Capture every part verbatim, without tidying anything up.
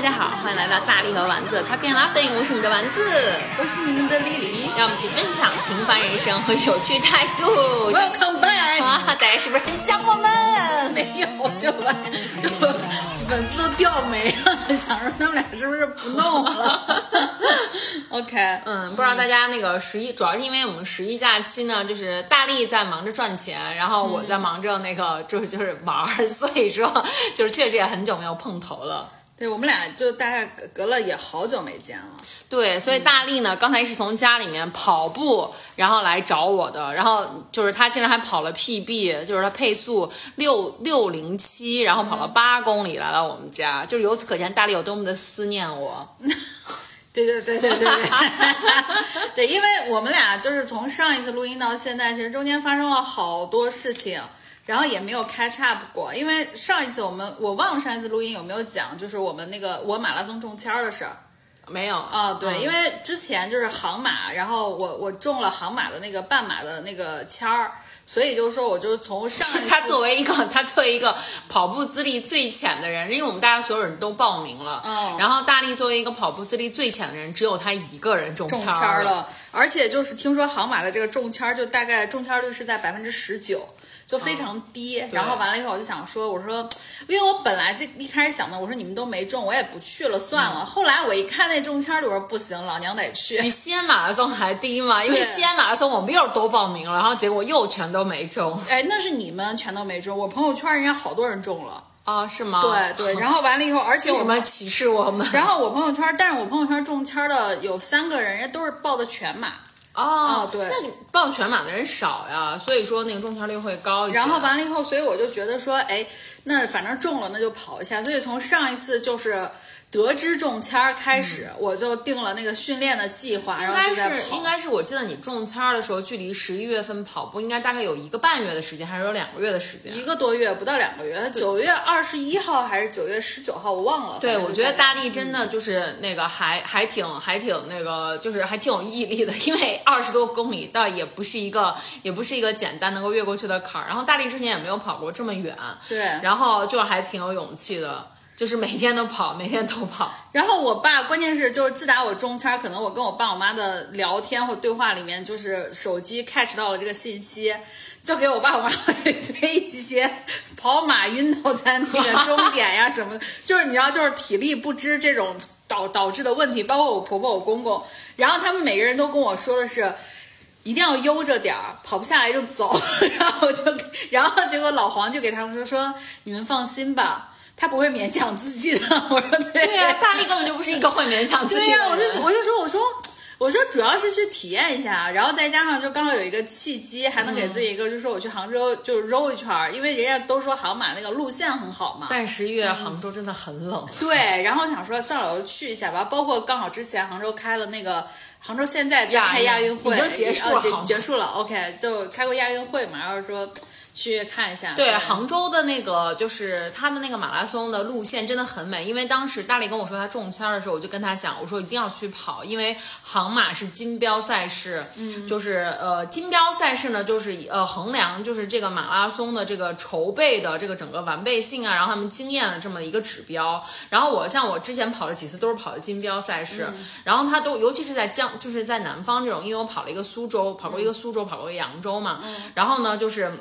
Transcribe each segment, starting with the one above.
大家好，欢迎来到大力和丸子 Talking Laughing， 我是你的丸子，我是你们的莉莉，让我们一起分享平凡人生和有趣态度。Welcome back！ 哇，大家是不是很想我们？没有，就完，就粉丝都掉没了，想说他们俩是不是不弄了？OK， 嗯，不知道大家那个十一，主要是因为我们十一假期呢，就是大力在忙着赚钱，然后我在忙着那个就是就是玩，所以说就是确实也很久没有碰头了。对，我们俩就大概隔了也好久没见了。对，所以大力呢、嗯、刚才是从家里面跑步然后来找我的，然后就是他竟然还跑了 P B， 就是他配速六零七，然后跑了八公里来到我们家、嗯、就是由此可见大力有多么的思念我。对对对对对对，对，因为我们俩就是从上一次录音到现在，其实中间发生了好多事情。然后也没有 catch up 过，因为上一次我们我忘了上一次录音有没有讲，就是我们那个我马拉松中签的事儿，没有啊、哦？对、嗯，因为之前就是杭马，然后我我中了杭马的那个半马的那个签儿，所以就是说我就是从上一次他作为一个他作为一个跑步资历最浅的人，因为我们大家所有人都报名了，嗯，然后大力作为一个跑步资历最浅的人，只有他一个人中签儿了，而且就是听说杭马的这个中签儿就大概中签率是在百分之十九。就非常低、嗯、然后完了以后我就想说，我说因为我本来这一开始想的，我说你们都没中我也不去了算了、嗯、后来我一看那中签儿，我说不行，老娘得去，比西安马拉松还低嘛，因为西安马拉松我们又都报名了，然后结果又全都没中。哎，那是你们全都没中，我朋友圈人家好多人中了啊、哦，是吗？对对，然后完了以后，而且为什么歧视我们？然后我朋友圈，但是我朋友圈中签的有三个人，人家都是报的全马。哦, 哦，对，那你报全马的人少呀，所以说那个中签率会高一些。然后完了以后，所以我就觉得说，哎，那反正中了，那就跑一下。所以从上一次就是得知中签开始、嗯，我就定了那个训练的计划，然后就在跑。应该是，应该是我记得你中签的时候，距离十一月份跑步应该大概有一个半月的时间，还是有两个月的时间？一个多月，不到两个月。九月二十一号还是九月十九号，我忘了。对，我觉得大力真的就是那个还、嗯、还挺还挺那个，就是还挺有毅力的，因为二十多公里倒也不是一个也不是一个简单能够越过去的坎儿。然后大力之前也没有跑过这么远，对，然后就还挺有勇气的。就是每天都跑，每天都跑。然后我爸，关键是就是自打我中签，可能我跟我爸我妈的聊天或对话里面，就是手机 catch 到了这个信息，就给我爸我妈推一些跑马晕倒在那个终点呀什么的，就是你知道，就是体力不支这种导导致的问题，包括我婆婆、我公公，然后他们每个人都跟我说的是。一定要悠着点儿，跑不下来就走。然后就，然后结果老黄就给他们说说，你们放心吧，他不会勉强自己的。我说对，对呀、啊，大力根本就不是一个会勉强自己的人。对呀、啊，我就我就说我说我说主要是去体验一下，然后再加上就刚好有一个契机，还能给自己一个，就是我去杭州就是揉一圈，因为人家都说杭马那个路线很好嘛。但十一月杭州真的很冷。嗯、对，然后想说算了，我就去一下吧。包括刚好之前杭州开了那个。杭州现在在开亚运会，已经结束了，哦、结, 结束了。OK， 就开过亚运会嘛，然后说去看一下。对，杭州的那个就是他的那个马拉松的路线真的很美，因为当时大力跟我说他中签的时候，我就跟他讲，我说一定要去跑，因为杭马是金标赛事，嗯，就是呃金标赛事呢，就是呃衡量就是这个马拉松的这个筹备的这个整个完备性啊，然后他们经验的这么一个指标。然后我像我之前跑了几次都是跑的金标赛事，嗯、然后他都尤其是在江。就是在南方这种，因为我跑了一个苏州，跑过一个苏州，跑过一个扬州嘛，然后呢就是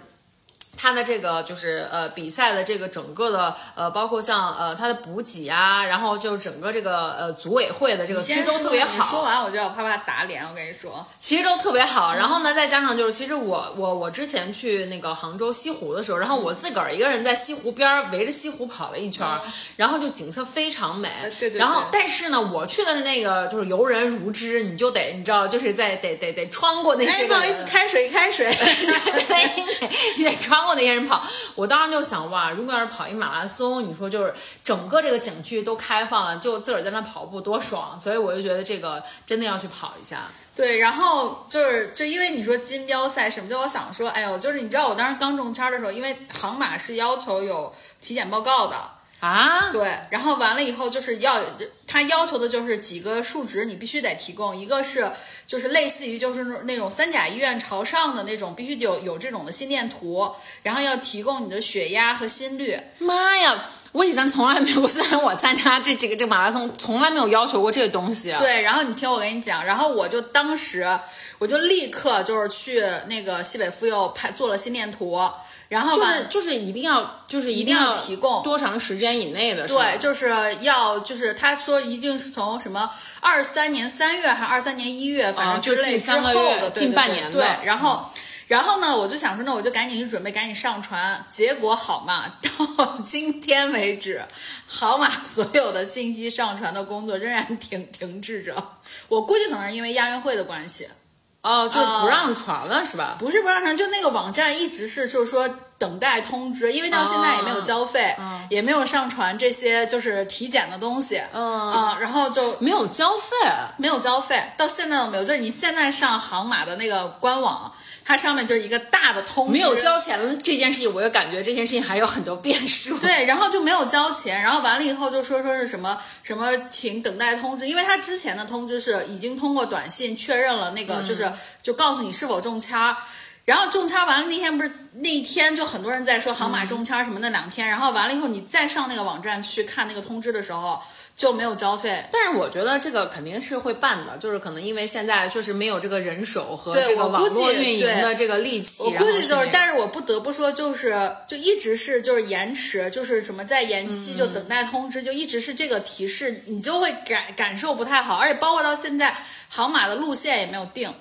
它的这个就是呃比赛的这个整个的呃包括像呃它的补给啊，然后就整个这个呃组委会的这个其实都特别好。说完我就要啪啪打脸，我跟你说，其实都特别好。然后呢，再加上就是，其实我我我之前去那个杭州西湖的时候，然后我自个儿一个人在西湖边围着西湖跑了一圈，嗯、然后就景色非常美。呃、对, 对对。然后但是呢，我去的是那个就是游人如织，你就得你知道，就是在得得 得, 得穿过那些。哎，不好意思，开水开水。你得穿。那些人跑，我当时就想哇，如果要是跑一马拉松，你说就是整个这个景区都开放了，就自个儿在那跑步多爽，所以我就觉得这个真的要去跑一下。对，然后就是就因为你说金标赛什么，就我想说，哎呦，就是你知道我当时刚中签的时候，因为杭马是要求有体检报告的啊，对，然后完了以后就是要他要求的就是几个数值你必须得提供，一个是就是类似于就是那种三甲医院朝上的那种，必须有有这种的心电图，然后要提供你的血压和心率。妈呀！我以前从来没有，虽然我参加这几个这个马拉松，从来没有要求过这个东西。对，然后你听我跟你讲，然后我就当时我就立刻就是去那个西北妇幼拍做了心电图，然后就是就是一定要就是一定要提供多长时间以内的，对，就是要就是他说一定是从什么二三年三月还是二三年一月，反正之类之后的近半年的，对，然后。然后呢，我就想说，那我就赶紧去准备，赶紧上传。结果好嘛，到今天为止，好嘛，所有的信息上传的工作仍然停停滞着。我估计可能是因为亚运会的关系，哦，就不让传了、呃、是吧？不是不让传，就那个网站一直是就是说等待通知，因为到现在也没有交费，哦、也没有上传这些就是体检的东西，啊、哦呃，然后就没有交费，没有交费，到现在都没有。就是你现在上航马的那个官网。它上面就是一个大的通知，没有交钱这件事情，我就感觉这件事情还有很多变数。对，然后就没有交钱，然后完了以后就说说是什么什么，请等待通知，因为它之前的通知是已经通过短信确认了那个，就是、嗯、就告诉你是否中签。然后中签完了那天不是那天就很多人在说航马中签什么那两天、嗯，然后完了以后你再上那个网站去看那个通知的时候。就没有交费，但是我觉得这个肯定是会办的，就是可能因为现在确实没有这个人手和这个网络运营的这个力气，我估计就是，但是我不得不说，就是就一直是就是延迟，就是什么在延期，就等待通知，嗯、就一直是这个提示，你就会感感受不太好，而且包括到现在航马的路线也没有定。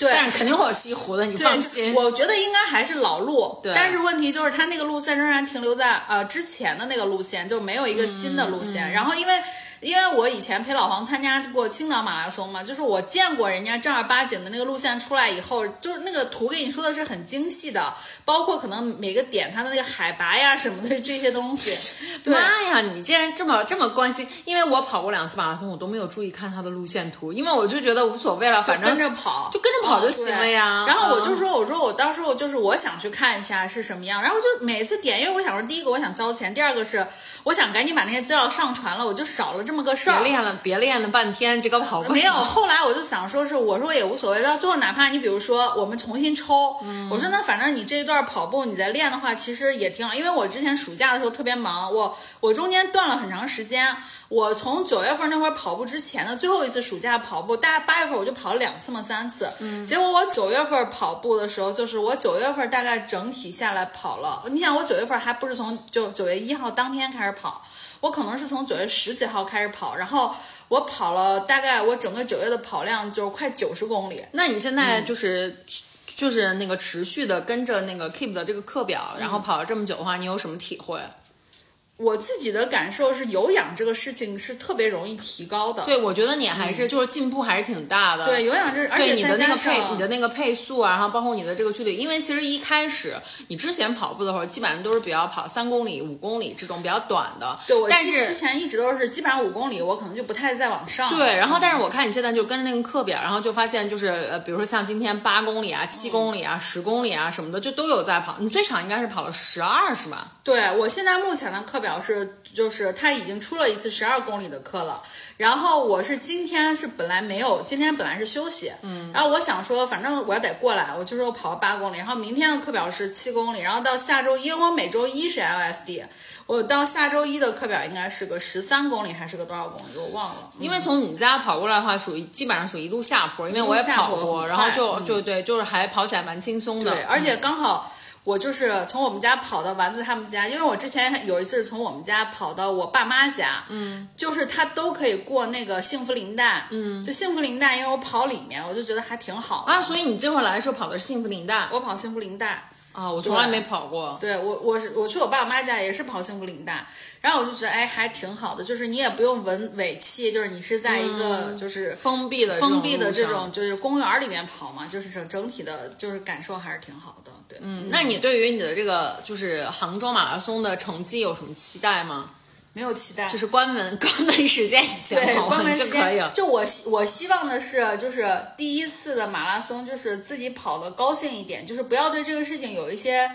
对，但是肯定会有西湖的，你放心。我觉得应该还是老路，对。但是问题就是，它那个路线仍然停留在呃之前的那个路线，就没有一个新的路线。嗯、然后因为因为我以前陪老黄参加过青岛马拉松嘛，就是我见过人家正儿八经的那个路线出来以后，就是那个图给你说的是很精细的，包括可能每个点它的那个海拔呀什么的这些东西。妈呀，你竟然这么这么关心！因为我跑过两次马拉松，我都没有注意看它的路线图，因为我就觉得无所谓了，反正跟着跑。就跟着跑就行了呀、哦、然后我就说我说我到时候就是我想去看一下是什么样，然后就每次点，因为我想说第一个我想交钱，第二个是我想赶紧把那些资料上传了，我就少了这么个事儿，别练了别练了半天这个跑步没有。后来我就想说是我说也无所谓，到最后哪怕你比如说我们重新抽、嗯、我说那反正你这一段跑步你再练的话其实也挺好，因为我之前暑假的时候特别忙，我我中间断了很长时间，我从九月份那会儿跑步之前的最后一次暑假跑步，大概八月份我就跑了两次嘛三次、嗯，结果我九月份跑步的时候，就是我九月份大概整体下来跑了，你想我九月份还不是从就九月一号当天开始跑，我可能是从九月十几号开始跑，然后我跑了大概我整个九月的跑量就是快九十公里。那你现在就是。嗯就是那个持续的跟着那个 Keep 的这个课表，然后跑了这么久的话，你有什么体会？我自己的感受是有氧这个事情是特别容易提高的。对，我觉得你还是、嗯、就是进步还是挺大的。对，有氧是而且你的那个配你的那个配速啊，然后包括你的这个距离，因为其实一开始你之前跑步的时候，基本上都是比较跑三公里、五公里这种比较短的。对，我但是之前一直都是基本上五公里，我可能就不太再往上。对，然后但是我看你现在就跟着那个课表，然后就发现就是呃，比如说像今天八公里啊、七公里啊、十、嗯、公里啊什么的，就都有在跑。你最长应该是跑了十二是吧？对，我现在目前的课表。表示就是他已经出了一次十二公里的课了，然后我是今天是本来没有，今天本来是休息，嗯，然后我想说反正我要得过来，我就说我跑了八公里，然后明天的课表是七公里，然后到下周，因为我每周一是 L S D， 我到下周一的课表应该是个十三公里还是个多少公里我忘了，因为从你家跑过来的话属于基本上属于一路下坡，因为我也跑过，然后就就对，就是还跑起来蛮轻松的，对，而且刚好。我就是从我们家跑到丸子他们家，因为我之前有一次从我们家跑到我爸妈家，嗯，就是他都可以过那个幸福林带，嗯，就幸福林带，因为我跑里面，我就觉得还挺好啊。所以你这会儿来的时候跑的是幸福林带，我跑幸福林带啊，我从来没跑过。对，我我是我去我爸妈家也是跑幸福林带，然后我就觉得哎还挺好的，就是你也不用闻尾气，就是你是在一个就是封闭的封闭的这种就是公园里面跑嘛，就是整整体的就是感受还是挺好的。嗯，那你对于你的这个就是杭州马拉松的成绩有什么期待吗？没有期待，就是关门关门时间以前跑完就可以了。就我我希望的是，就是第一次的马拉松，就是自己跑的高兴一点，就是不要对这个事情有一些。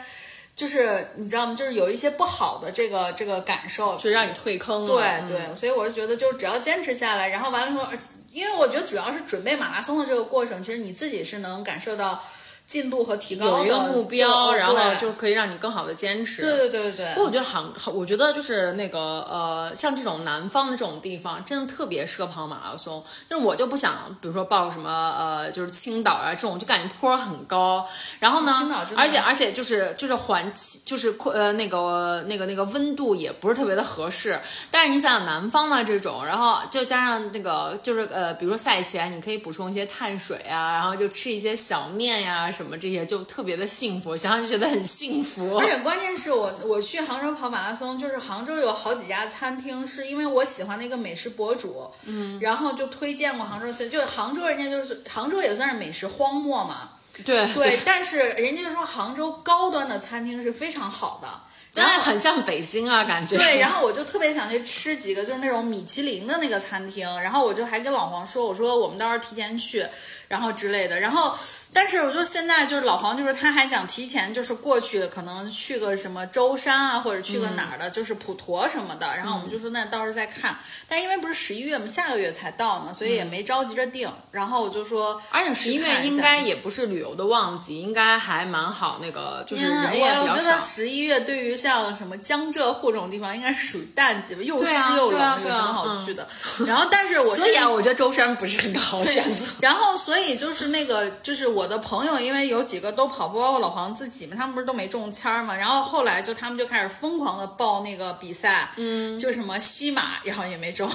就是你知道吗？就是有一些不好的这个这个感受，就让你退坑了。对对、嗯，所以我就觉得，就只要坚持下来，然后完了以后，因为我觉得主要是准备马拉松的这个过程，其实你自己是能感受到。进步和提高的有一个目标，然后就可以让你更好的坚持。对对对对。不过我觉得韩，我觉得就是那个呃，像这种南方的这种地方，真的特别适合跑马拉松。就是我就不想，比如说报什么呃，就是青岛啊这种，就感觉坡很高。然后呢，青岛真的而且而且就是就是环就是呃那个那个那个温度也不是特别的合适。但是你想想南方的这种，然后就加上那个就是呃，比如说赛前你可以补充一些碳水啊，然后就吃一些小面呀、啊。什么这些就特别的幸福，想想就觉得很幸福。而且关键是我我去杭州跑马拉松，就是杭州有好几家餐厅，是因为我喜欢那个美食博主，嗯，然后就推荐过杭州，就杭州人家就是杭州也算是美食荒漠嘛，对 对, 对，但是人家就说杭州高端的餐厅是非常好的。但很像北京啊，感觉。对，然后我就特别想去吃几个，就是那种米其林的那个餐厅。然后我就还跟老黄说，我说我们到时候提前去，然后之类的。然后，但是我就现在就是老黄，就是他还想提前，就是过去可能去个什么舟山啊，或者去个哪儿的，嗯、就是普陀什么的。然后我们就说那到时候再看。但因为不是十一月嘛，下个月才到呢，所以也没着急着定。然后我就说，而且十一月应该也不是旅游的旺季，应该还蛮好，那个就是人也比较少。我觉得十一月对于像什么江浙沪这种地方应该是属于淡季吧，又湿又冷、啊啊、有什么好去的、嗯、然后但是我是所以啊我觉得舟山不是很好选择。然后所以就是那个就是我的朋友，因为有几个都跑步，包括老黄自己嘛，他们不是都没中签嘛，然后后来就他们就开始疯狂的报那个比赛，嗯，就什么西马然后也没中，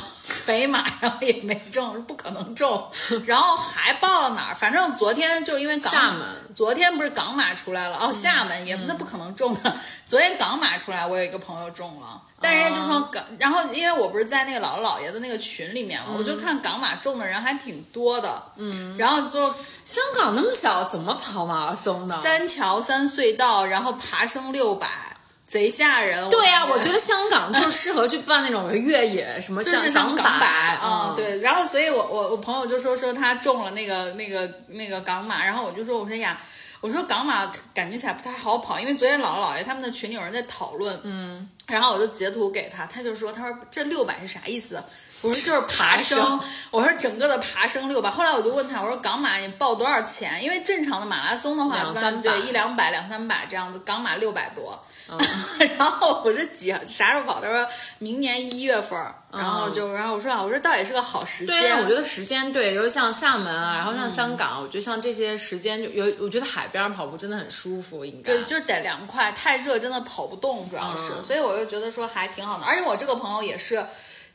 北马然后也没中，不可能中，然后还报到哪儿，反正昨天就因为港厦门，昨天不是港马出来了哦，厦门也、嗯、那不可能中的，昨天港马出来，我有一个朋友中了，但人家就说港，然后因为我不是在那个老老爷的那个群里面嘛、嗯，我就看港马中的人还挺多的，嗯，然后就香港那么小，怎么跑马拉松呢？三桥三隧道，然后爬升六百。贼吓人！对呀、啊，我觉得香港就适合去办那种越野什么像港百啊、嗯嗯，对。然后，所以我我我朋友就说说他中了那个那个那个港马，然后我就说我说呀，我说港马感觉起来不太好跑，因为昨天姥姥姥爷他们的群里有人在讨论，嗯，然后我就截图给他，他就说他说这六百是啥意思？我说就是爬升，爬升我说整个的爬升六百。后来我就问他，我说港马你报多少钱？因为正常的马拉松的话，两三对一两百两三百这样子，港马六百多。嗯、然后我说几啥时候跑？他说明年一月份。然后就，然后我说啊，我说倒也是个好时间。对、啊，我觉得时间对，尤其像厦门啊，然后像香港，嗯、我觉得像这些时间就有，我觉得海边跑步真的很舒服，应该对，就得凉快，太热真的跑不动，主要是、嗯，所以我就觉得说还挺好的。而且我这个朋友也是。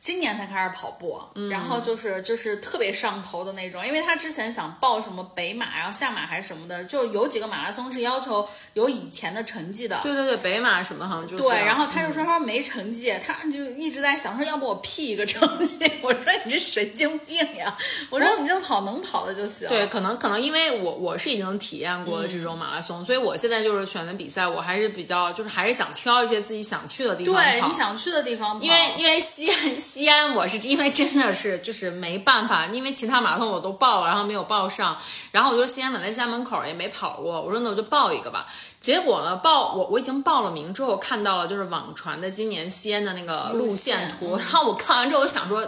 今年才开始跑步，然后就是就是特别上头的那种，因为他之前想报什么北马，然后下马还是什么的，就有几个马拉松是要求有以前的成绩的。对对对，北马什么好像就是。对，然后他就说他说没成绩，他就一直在想说要不我 P 一个成绩。我说你这神经病呀！我说你就跑能跑的就行。对，可能可能因为我我是已经体验过这种马拉松，嗯、所以我现在就是选的比赛，我还是比较就是还是想挑一些自己想去的地方跑。对，你想去的地方跑，因为因为西安。西安我是因为真的是就是没办法，因为其他马拉松我都报了，然后没有报上，然后我就西安本来家门口也没跑过，我说那我就报一个吧。结果呢报我我已经报了名之后，看到了就是网传的今年西安的那个路线图，然后我看完之后我想说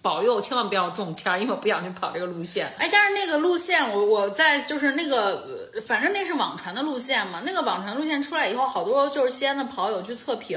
保佑千万不要中签，因为我不想去跑这个路线。哎，但是那个路线我我在就是那个反正那是网传的路线嘛，那个网传路线出来以后，好多就是西安的跑友去测评。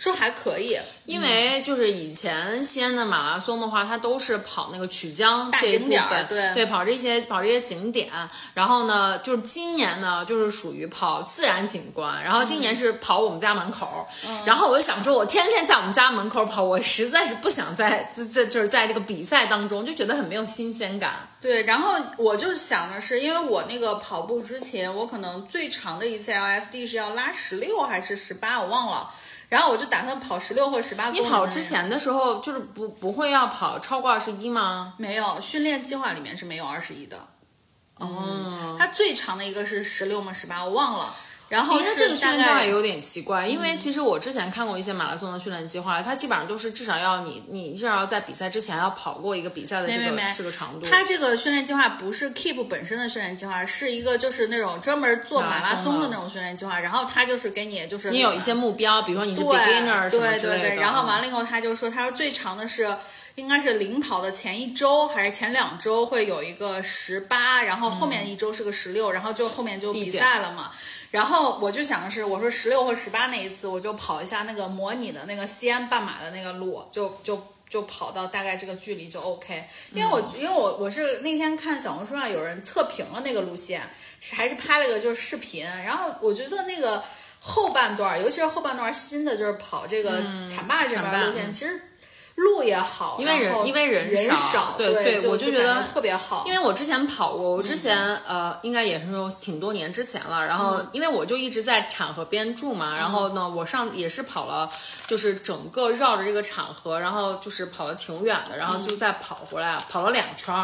说还可以，因为就是以前西安的马拉松的话，它都是跑那个曲江这一部分，大景点，对对，跑这些跑这些景点。然后呢，就是今年呢，就是属于跑自然景观。然后今年是跑我们家门口。嗯、然后我就想说，我天天在我们家门口跑，我实在是不想在这就是在这个比赛当中，就觉得很没有新鲜感。对，然后我就想的是，因为我那个跑步之前，我可能最长的一次 L S D 是要拉十六还是十八，我忘了。然后我就打算跑十六或十八公里。你跑之前的时候，就是不不会要跑超过二十一吗？没有，训练计划里面是没有二十一的。哦、嗯，它最长的一个是十六吗？十八，我忘了。然后是这个训练障碍有点奇怪，因为其实我之前看过一些马拉松的训练计划，它基本上都是至少要你你至少要在比赛之前要跑过一个比赛的这个没没没这个长度。它这个训练计划不是 Keep 本身的训练计划，是一个就是那种专门做马拉松的那种训练计划，然后它就是给你就是你有一些目标，比如说你是 beginner 什么之类的，对对对对，然后完了以后他就说他说最长的是应该是领跑的前一周还是前两周会有一个十八，然后后面一周是个十六、嗯、然后就后面就比赛了嘛。然后我就想的是，我说十六或十八那一次，我就跑一下那个模拟的那个西安半马的那个路，就就就跑到大概这个距离就 OK。因为我、嗯、因为我我是那天看小红书上有人测评了那个路线，还是拍了个就是视频，然后我觉得那个后半段，尤其是后半段新的就是跑这个浐灞这边路线，嗯、其实。路也好，因为人因为人 少, 人少对 对, 对就我就觉得特别好。因为我之前跑过，我之前、嗯、呃应该也是说挺多年之前了，然后、嗯、因为我就一直在浐河边住嘛，然后呢我上也是跑了就是整个绕着这个浐河，然后就是跑得挺远的，然后就再跑回来、嗯、跑了两圈，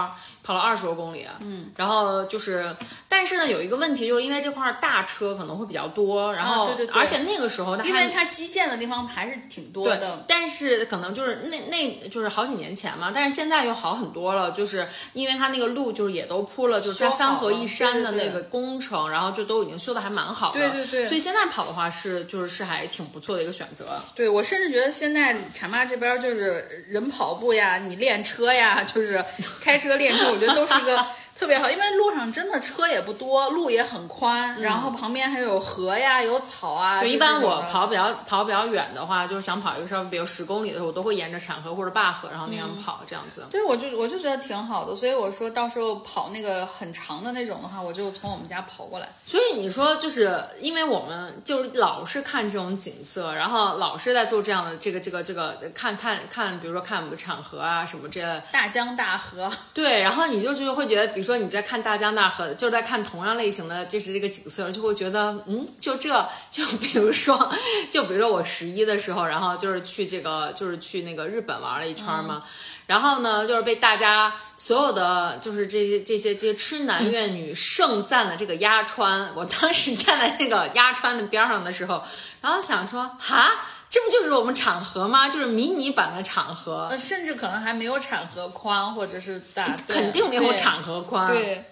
跑了二十多公里，嗯，然后就是但是呢有一个问题，就是因为这块大车可能会比较多，然后、啊、对对对，而且那个时候它因为它基建的地方还是挺多的，对，但是可能就是那那就是好几年前嘛，但是现在又好很多了，就是因为它那个路就是也都铺了，就是在三河一山的那个工程，对对对，然后就都已经修的还蛮好的，对对对，所以现在跑的话是就是是还挺不错的一个选择。对，我甚至觉得现在浐灞这边就是人跑步呀，你练车呀，就是开车练车，我觉得都是一个特别好，因为路上真的车也不多，路也很宽，然后旁边还有河呀，有草啊。对，一般我跑比较跑比较远的话，就是想跑一个稍微比如十公里的时候，我都会沿着浐河或者灞河，然后那样跑、嗯、这样子。对，我就我就觉得挺好的，所以我说到时候跑那个很长的那种的话，我就从我们家跑过来。所以你说就是因为我们就是老是看这种景色，然后老是在做这样的这个这个这个看看看，比如说看我们的浐河啊什么这大江大河。对，然后你就就会觉得比如。说你在看大江大河，就是在看同样类型的，这是这个景色，就会觉得，嗯，就这就比如说，就比如说我十一的时候，然后就是去这个，就是去那个日本玩了一圈嘛。嗯，然后呢，就是被大家所有的就是这些这些这些痴男怨女盛赞了这个鸭川。我当时站在那个鸭川的边上的时候，然后想说，哈，这不就是我们浐河吗？就是迷你版的浐河，甚至可能还没有浐河宽，或者是大，肯定没有浐河宽。对，对，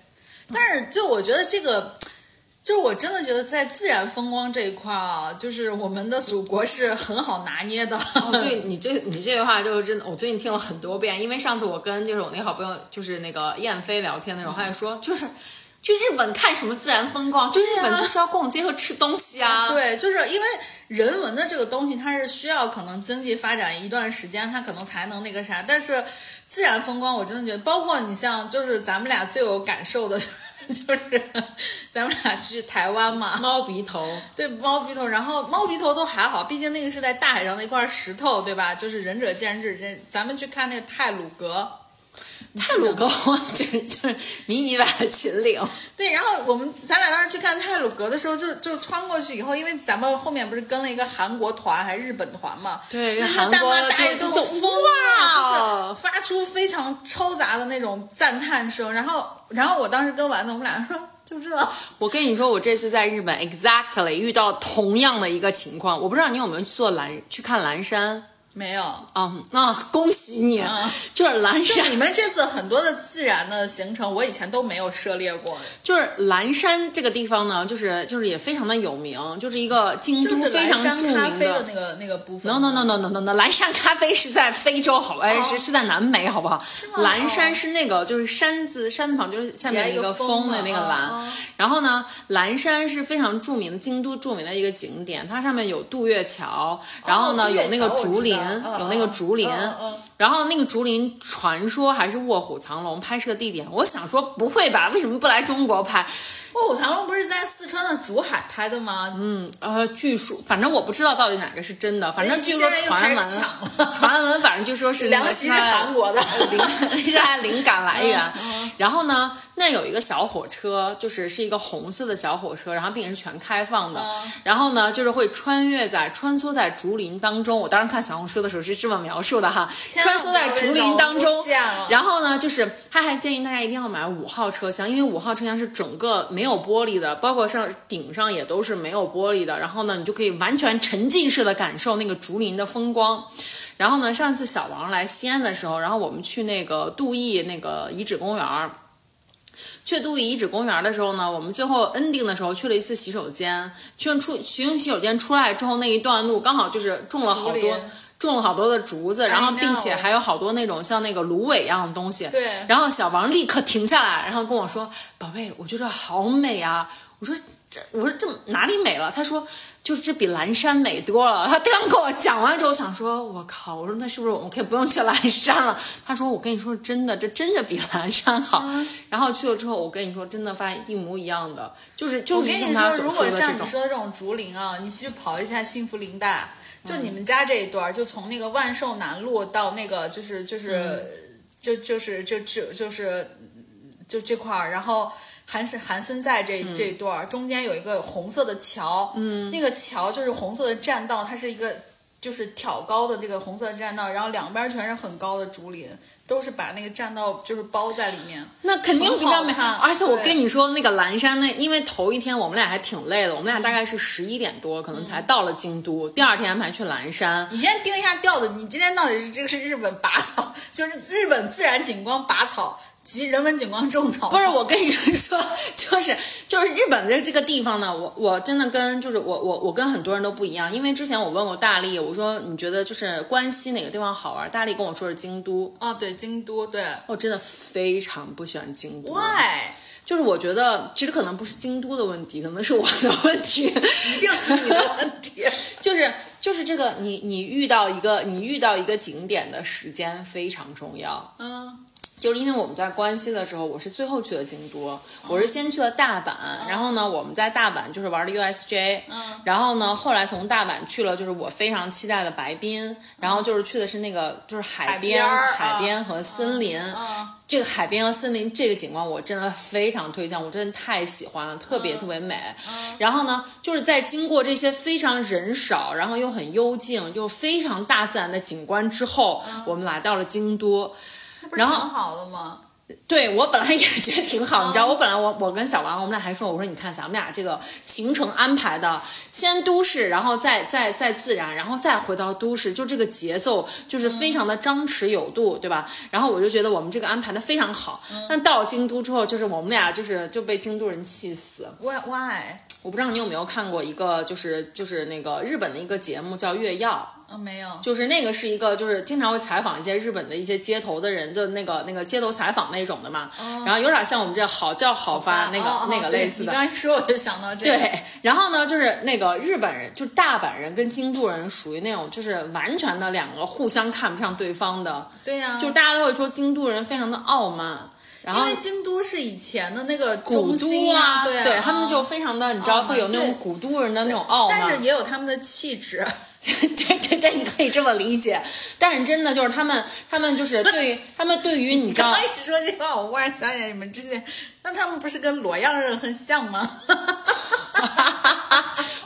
但是就我觉得这个。就我真的觉得在自然风光这一块啊，就是我们的祖国是很好拿捏的。哦、对，你这你这句话就是真的，我最近听了很多遍，因为上次我跟就是我那好朋友就是那个燕飞聊天的时候，他也说就是。去日本看什么自然风光？就日本就是要逛街和吃东西啊！对，就是因为人文的这个东西，它是需要可能经济发展一段时间，它可能才能那个啥。但是自然风光，我真的觉得，包括你像就是咱们俩最有感受的，就是咱们俩去台湾嘛，猫鼻头，对，猫鼻头。然后猫鼻头都还好，毕竟那个是在大海上的一块石头，对吧？就是仁者见智。人咱们去看那个太鲁阁。太鲁阁就是就是迷你版的秦岭，对。然后我们咱俩当时去看太鲁阁的时候，就就穿过去以后，因为咱们后面不是跟了一个韩国团还是日本团嘛，对，那韩国大爷都哇，就是发出非常嘈杂的那种赞叹声。然后然后我当时跟丸子我们俩说。就这，我跟你说，我这次在日本 exactly 遇到同样的一个情况，我不知道你有没有去做蓝去看蓝山。没有啊，那、嗯嗯、恭喜你！嗯、就是蓝山，你们这次很多的自然的行程，我以前都没有涉猎过。就是蓝山这个地方呢，就是就是也非常的有名，就是一个京都非常著名的。就是蓝山咖啡的那个那个部分。No no no no no no no， 蓝山咖啡是在非洲好，哎、哦、是是在南美好不好？是吗？蓝山是那个就是山字山字旁就是下面一个风的那个蓝。哦、然后呢，蓝山是非常著名的京都著名的一个景点，它上面有渡月桥，然后呢、哦、有那个竹林。有那个竹林、嗯嗯嗯嗯、然后那个竹林传说还是卧虎藏龙拍摄地点，我想说不会吧，为什么不来中国拍？卧虎藏龙不是在四川的竹海拍的吗？嗯呃，据说反正我不知道到底哪个是真的，反正据说传闻传闻反正就说是梁席是韩国的灵感来源、嗯嗯、然后呢那有一个小火车，就是是一个红色的小火车，然后并且是全开放的、嗯、然后呢就是会穿越在穿梭在竹林当中，我当时看小红书的时候是这么描述的哈，穿梭在竹林当中，然后呢就是他还建议大家一定要买五号车厢，因为五号车厢是整个没有玻璃的，包括上顶上也都是没有玻璃的，然后呢你就可以完全沉浸式的感受那个竹林的风光。然后呢上次小王来西安的时候，然后我们去那个杜毅那个遗址公园，去杜毅遗址公园的时候呢，我们最后 ending 的时候去了一次洗手间，去出去用洗手间出来之后，那一段路刚好就是种了好多种了好多的竹子，然后并且还有好多那种像那个芦苇一样的东西，对，然后小王立刻停下来，然后跟我说宝贝我觉得好美啊，我说这我说这哪里美了，他说就是这比蓝山美多了，他刚跟我讲完之后我想说我靠，我说那是不是我们可以不用去蓝山了，他说我跟你说真的这真的比蓝山好、嗯、然后去了之后我跟你说真的发现一模一样的，就是就是像他所说的这种，我跟你说如果像你说的这种竹林啊，你去跑一下幸福林大，就你们家这一段、嗯、就从那个万寿南路到那个就是就是、嗯、就就是就就就是就这块，然后韩是韩森在这这一段、嗯、中间有一个红色的桥，嗯，那个桥就是红色的栈道，它是一个就是挑高的这个红色的栈道，然后两边全是很高的竹林，都是把那个栈道就是包在里面，那肯定比较美。而且我跟你说那个蓝山那，因为头一天我们俩还挺累的，我们俩大概是十一点多可能才到了京都、嗯、第二天安排去蓝山。你先盯一下调子，你今天到底是这个是日本拔草，就是日本自然景观拔草及人文景观种草，不是我跟你说，就是就是日本的这个地方呢，我我真的跟就是我我我跟很多人都不一样，因为之前我问过大力，我说你觉得就是关西哪个地方好玩？大力跟我说是京都啊、哦，对，京都，对，我真的非常不喜欢京都。Why？就是我觉得其实可能不是京都的问题，可能是我的问题，一定是你的问题。就是就是这个，你你遇到一个你遇到一个景点的时间非常重要，嗯。就是因为我们在关西的时候，我是最后去的京都，我是先去了大阪，然后呢，我们在大阪就是玩了 U S J， 然后呢，后来从大阪去了就是我非常期待的白滨，然后就是去的是那个就是海边、海边和森林。这个海边和森林这个景观我真的非常推荐，我真的太喜欢了，特别特别美、嗯嗯、然后呢就是在经过这些非常人少然后又很幽静又非常大自然的景观之后、嗯、我们来到了京都，不是挺好的吗？对，我本来也觉得挺好，你知道，我本来我我跟小王我们俩还说，我说你看咱们俩这个行程安排的，先都市，然后再再再自然，然后再回到都市，就这个节奏就是非常的张弛有度，对吧？然后我就觉得我们这个安排的非常好。但到了京都之后，就是我们俩就是就被京都人气死。Why？ 我不知道你有没有看过一个就是就是那个日本的一个节目叫《月曜》。哦、没有，就是那个是一个就是经常会采访一些日本的一些街头的人的那个那个街头采访那种的嘛、哦、然后有点像我们这好叫好发那个、哦、那个类似的，你刚才说我就想到这个，对，然后呢就是那个日本人就大阪人跟京都人属于那种就是完全的两个互相看不上对方的，对呀、啊，就大家都会说京都人非常的傲慢，然后因为京都是以前的那个古都啊，对啊，对，他们就非常的你知道会有那种古都人的那种傲慢，但是也有他们的气质对对对，你可以这么理解，但是真的就是他们他们就是对于他们对于你知道你刚一说这话我忽然想起来你们之前，那他们不是跟裸样人很像吗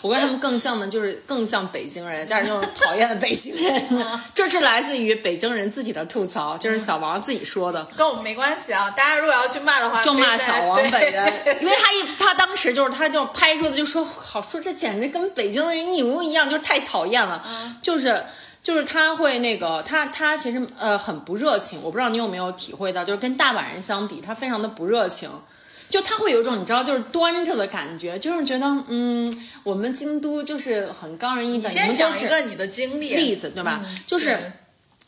我跟他们更像的就是更像北京人，但是那种讨厌的北京人这是来自于北京人自己的吐槽，就是小王自己说的，跟我们没关系啊，大家如果要去骂的话就骂小王本人，因为他一他当时就是他就是拍桌子就说好说这简直跟北京的人一模一样，就是太讨厌了、嗯、就是就是他会那个他他其实呃很不热情，我不知道你有没有体会到，就是跟大阪人相比他非常的不热情，就他会有一种你知道就是端着的感觉，就是觉得嗯我们京都就是很高人一等，你先讲一个你的经历例子对吧、嗯、就是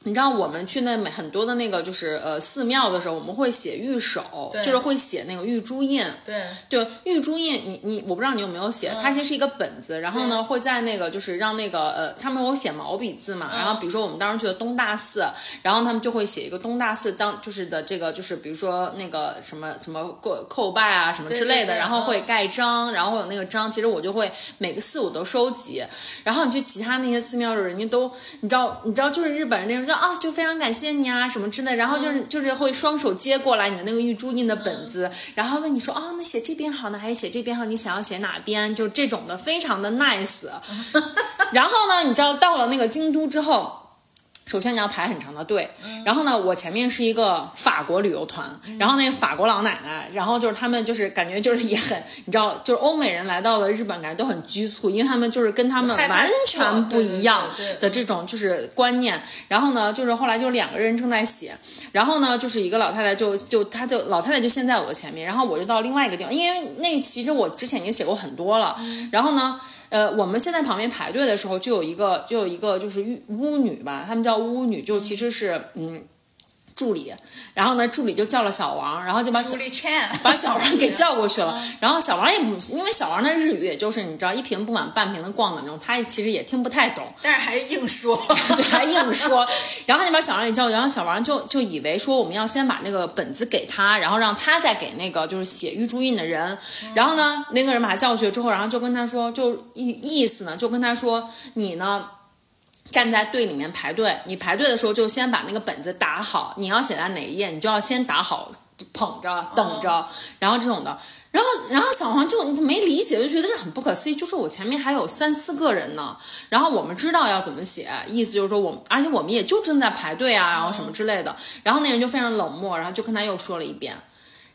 你知道我们去那很多的那个就是呃寺庙的时候，我们会写御守，就是会写那个御朱印，对对，御朱印你你我不知道你有没有写、嗯、它其实是一个本子，然后呢会在那个就是让那个呃他们有写毛笔字嘛、嗯、然后比如说我们当时去的东大寺，然后他们就会写一个东大寺当就是的这个就是比如说那个什么什么叩拜啊什么之类的，对对对，然后会盖章，然后会有那个章，其实我就会每个寺我都收集，然后你去其他那些寺庙的人家都你知道你知道就是日本人那种叫啊、哦，就非常感谢你啊什么之类，然后就是、嗯、就是会双手接过来你的那个玉珠印的本子、嗯、然后问你说哦那写这边好呢还是写这边好，你想要写哪边，就这种的非常的 nice、嗯、然后呢你知道到了那个京都之后首先你要排很长的队，然后呢我前面是一个法国旅游团，然后那个法国老奶奶，然后就是他们就是感觉就是也很你知道就是欧美人来到了日本感觉都很拘促，因为他们就是跟他们完全不一样的这种就是观念，然后呢就是后来就两个人正在写，然后呢就是一个老太太就就她就老太太就现在我的前面，然后我就到另外一个地方，因为那其实我之前已经写过很多了，然后呢呃，我们现在旁边排队的时候，就有一个，就有一个就是巫女吧，他们叫巫女，就其实是嗯助理。然后呢，助理就叫了小王，然后就把把小王给叫过去了。然后小王也不，因为小王的日语也就是你知道一瓶不满半瓶的逛的那种，他其实也听不太懂，但是还硬说，对，还硬说。然后就把小王也叫过去，然后小王就就以为说我们要先把那个本子给他，然后让他再给那个就是写玉珠印的人。然后呢，那个人把他叫过去之后，然后就跟他说，就意意思呢，就跟他说你呢。站在队里面排队，你排队的时候就先把那个本子打好，你要写在哪一页你就要先打好，捧着等着、嗯、然后这种的，然后然后小黄就没理解，就觉得这很不可思议，就是我前面还有三四个人呢，然后我们知道要怎么写，意思就是说我们而且我们也就正在排队啊，然后什么之类的，然后那人就非常冷漠，然后就跟他又说了一遍，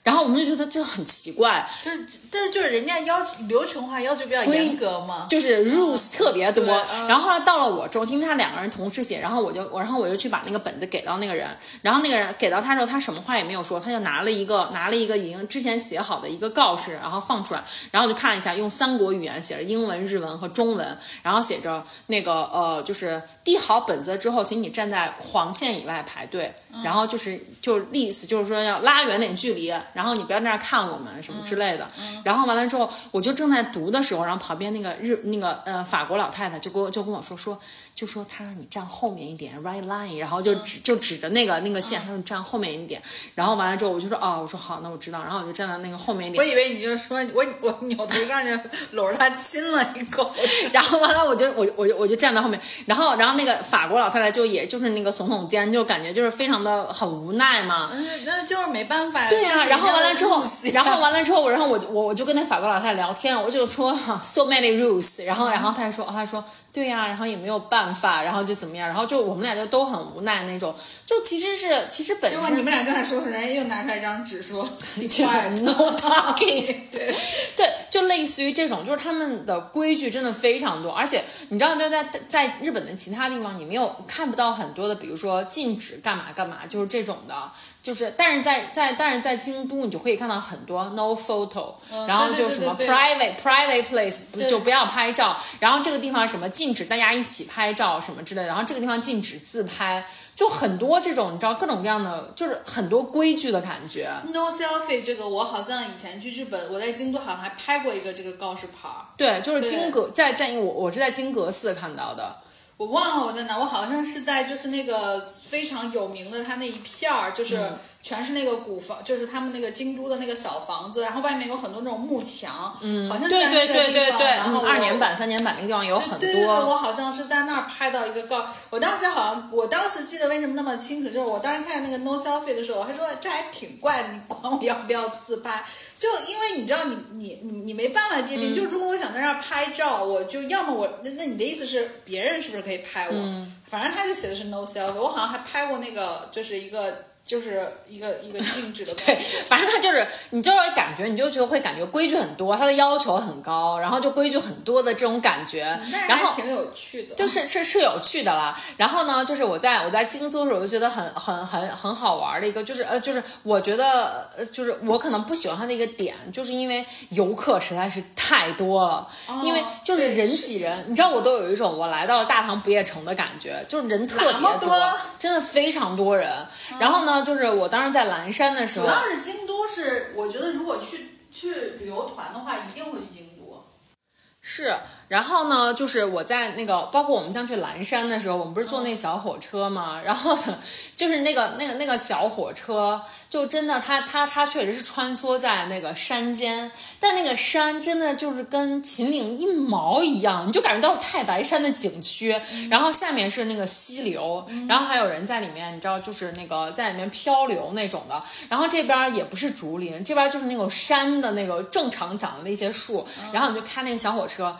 然后我们就觉得这很奇怪，就是但是就是人家要求流程化要求比较严格嘛，就是 rules 特别多。嗯、然后后来到了我之后，因为他两个人同时写，然后我就我然后我就去把那个本子给到那个人，然后那个人给到他之后，他什么话也没有说，他就拿了一个拿了一个已经之前写好的一个告示，然后放出来，然后就看了一下，用三国语言写着英文、日文和中文，然后写着那个呃就是递好本子之后，请你站在黄线以外排队，然后就是就意思就是说要拉远点距离。然后你不要在那儿看我们什么之类的、嗯嗯、然后完了之后我就正在读的时候，然后旁边那个日那个呃法国老太太就跟我就跟我说说就说他让你站后面一点 right line， 然后就指就指着那个那个线，他说你站后面一点，然后完了之后我就说哦，我说好那我知道，然后我就站在那个后面一点，我以为你就说我我扭头上去搂着他亲了一口然后完了我就我我我就站在后面，然后然后那个法国老太太就也就是那个耸耸肩，就感觉就是非常的很无奈嘛，那就是没办法，对啊，然后完了之后，然后完了之后，然后我我我就跟那法国老太太聊天，我就说 so many rules， 然后然后她说，她说对呀、啊，然后也没有办法，然后就怎么样，然后就我们俩就都很无奈那种，就其实是其实本身，结果你们俩刚才说，人家又拿出来一张纸说 no talking， 对对，就类似于这种，就是他们的规矩真的非常多，而且你知道就在在日本的其他地方，你没有看不到很多的，比如说禁止干嘛干嘛，就是这种的。就是，但是在在但是在京都，你就可以看到很多 no photo，、嗯、然后就什么 private private place 就不要拍照，然后这个地方什么禁止大家一起拍照什么之类的，然后这个地方禁止自拍，就很多这种你知道各种各样的，就是很多规矩的感觉。no selfie 这个我好像以前去日本，我在京都好像还拍过一个这个告示牌。对，就是金阁在在我我是在金阁寺看到的。我忘了我在哪，我好像是在就是那个非常有名的他那一片儿，就是全是那个古房，就是他们那个京都的那个小房子，然后外面有很多那种木墙，嗯，好像在那个地方，对对对对对，然后二年版、三年版那个地方有很多，对对对，我好像是在那儿拍到一个告，我当时好像我当时记得为什么那么清楚，就是我当时看那个 no selfie 的时候，我还说这还挺怪的，你管我要不要自拍。就因为你知道你你你你没办法界定、嗯，就如果我想在那儿拍照，我就要么我那那你的意思是别人是不是可以拍我？嗯、反正他就写的是 no selfie， 我好像还拍过那个就是一个。就是一个一个静止的对，反正他就是你就是感觉你就觉得会感觉规矩很多，他的要求很高，然后就规矩很多的这种感觉，然后挺有趣的，就是是是有趣的啦。然后呢，就是我在我在京都的时候，我就觉得很很很很好玩的一个，就是呃，就是我觉得就是我可能不喜欢他的一个点，就是因为游客实在是太多了，哦、因为就是人挤人，你知道我都有一种我来到了大唐不夜城的感觉，就是人特别 多, 多，真的非常多人。嗯、然后呢？就是我当时在岚山的时候，主要是京都是，我觉得如果去去旅游团的话，一定会去京都。是。然后呢就是我在那个包括我们将去蓝山的时候，我们不是坐那小火车吗、嗯、然后就是那个那个那个小火车就真的它它它确实是穿梭在那个山间，但那个山真的就是跟秦岭一毛一样，你就感觉到太白山的景区、嗯、然后下面是那个溪流、嗯、然后还有人在里面你知道就是那个在里面漂流那种的，然后这边也不是竹林，这边就是那种山的那个正常长的一些树、嗯、然后你就开那个小火车，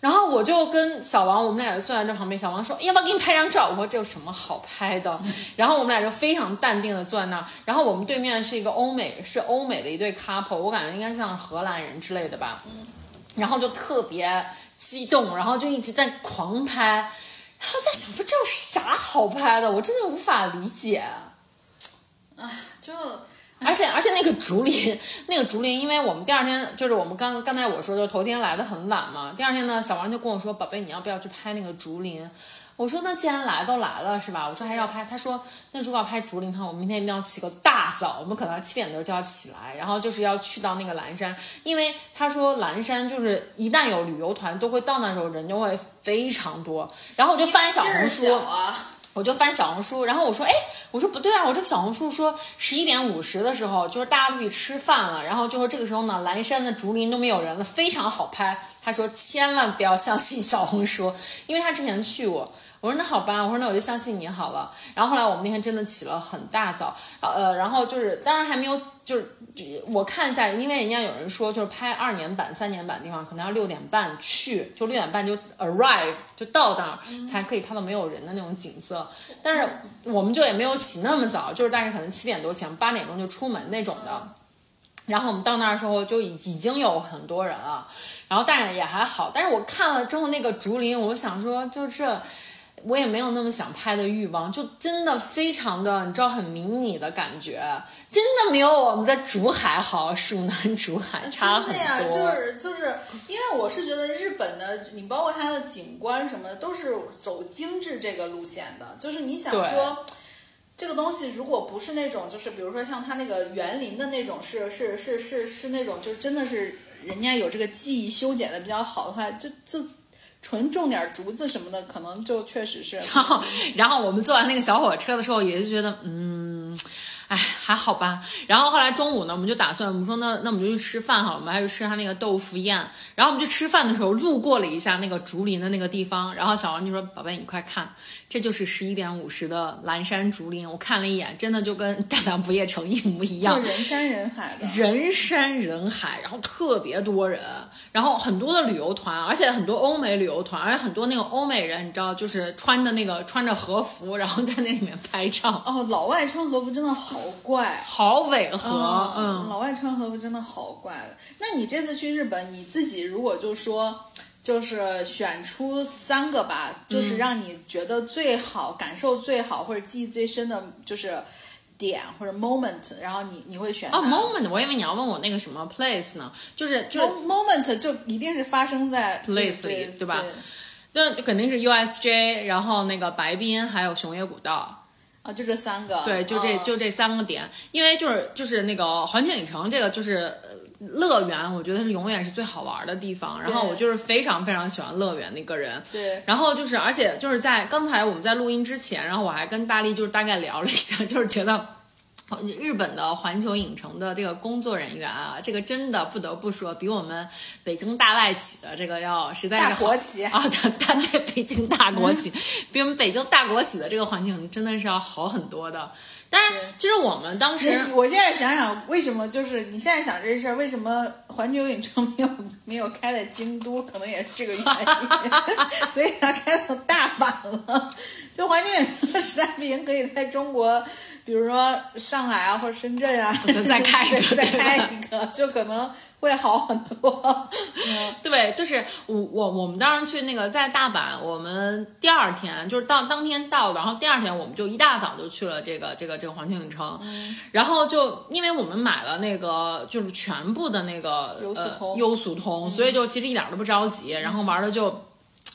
然后我就跟小王，我们俩就坐在这旁边，小王说要不要给你拍张照，我说这有什么好拍的，然后我们俩就非常淡定的坐在那儿，然后我们对面是一个欧美是欧美的一对 couple， 我感觉应该像荷兰人之类的吧，然后就特别激动，然后就一直在狂拍，然后在想说这有啥好拍的，我真的无法理解啊，就而且而且那个竹林，那个竹林，因为我们第二天就是我们刚刚才我说，就头天来的很晚嘛，第二天呢，小王就跟我说，宝贝，你要不要去拍那个竹林？我说那既然来都来了是吧？我说还是要拍。他说那如果要拍竹林的话，我明天一定要起个大早，我们可能七点多就要起来，然后就是要去到那个蓝山，因为他说蓝山就是一旦有旅游团都会到那时候人就会非常多，然后我就翻小红书。我就翻小红书，然后我说哎，我说不对啊，我这个小红书说十一点五十的时候就是大家都去吃饭了，然后就说这个时候呢蓝山的竹林都没有人了，非常好拍。他说千万不要相信小红书，因为他之前去过。我说那好吧，我说那我就相信你好了。然后后来我们那天真的起了很大早，呃，然后就是当然还没有，就是我看一下，因为人家有人说就是拍二年版、三年版的地方可能要六点半去，就六点半就 arrive 就到那儿才可以拍到没有人的那种景色。但是我们就也没有起那么早，就是大概可能七点多前、八点钟就出门那种的。然后我们到那儿的时候就已经有很多人了，然后但是也还好。但是我看了之后那个竹林，我想说就这。我也没有那么想拍的欲望，就真的非常的，你知道很迷你的感觉，真的没有我们的竹海好，蜀南竹海差很多。真的呀，就是就是因为我是觉得日本的，你包括它的景观什么的，都是走精致这个路线的，就是你想说。这个东西如果不是那种，就是比如说像它那个园林的那种是，是是是是是那种，就是真的是人家有这个技艺修剪的比较好的话，就就。纯种点竹子什么的，可能就确实是。然后，然后我们坐完那个小火车的时候，也是觉得，嗯，哎，还好吧。然后后来中午呢，我们就打算，我们说那那我们就去吃饭好了，我们还是吃他那个豆腐宴。然后我们去吃饭的时候，路过了一下那个竹林的那个地方，然后小王就说：“宝贝，你快看，这就是十一点五十的蓝山竹林。”我看了一眼，真的就跟大唐不夜城一模一样，就人山人海的，人山人海，然后特别多人。然后很多的旅游团，而且很多欧美旅游团，而且很多那个欧美人，你知道，就是穿的那个穿着和服，然后在那里面拍照。哦，老外穿和服真的好怪，好违和。哦、嗯，老外穿和服真的好怪。那你这次去日本，你自己如果就说，就是选出三个吧，就是让你觉得最好、嗯、感受最好或者记忆最深的，就是。点或者 moment， 然后你你会选哦、oh, moment， 我以为你要问我那个什么 place 呢，就是就是 moment 就一定是发生在 place 里，对吧？那肯定是 U S J， 然后那个白滨还有熊野古道。啊，就这三个，对，就这、哦、就这三个点，因为就是就是那个环球影城这个就是乐园，我觉得是永远是最好玩的地方。然后我就是非常非常喜欢乐园的一个人。对。然后就是，而且就是在刚才我们在录音之前，然后我还跟大力就是大概聊了一下，就是觉得。日本的环球影城的这个工作人员啊，这个真的不得不说，比我们北京大外企的这个要实在是大国企啊，大对北京大国企，嗯、比我们北京大国企的这个环境真的是要好很多的。当然，其实我们当时，我现在想想，为什么就是你现在想这事儿，为什么环球影城没有没有开在京都，可能也是这个原因，所以它开到大阪了。就环球影城实在不行，可以在中国，比如说上海啊或者深圳啊，再开一个，再开一个，就可能。会好很多，嗯、对，就是我我我们当时去那个在大阪，我们第二天就是到当天到，然后第二天我们就一大早就去了这个这个这个环球影城，嗯、然后就因为我们买了那个就是全部的那个优速通，呃、优速通，所以就其实一点都不着急，嗯、然后玩的就。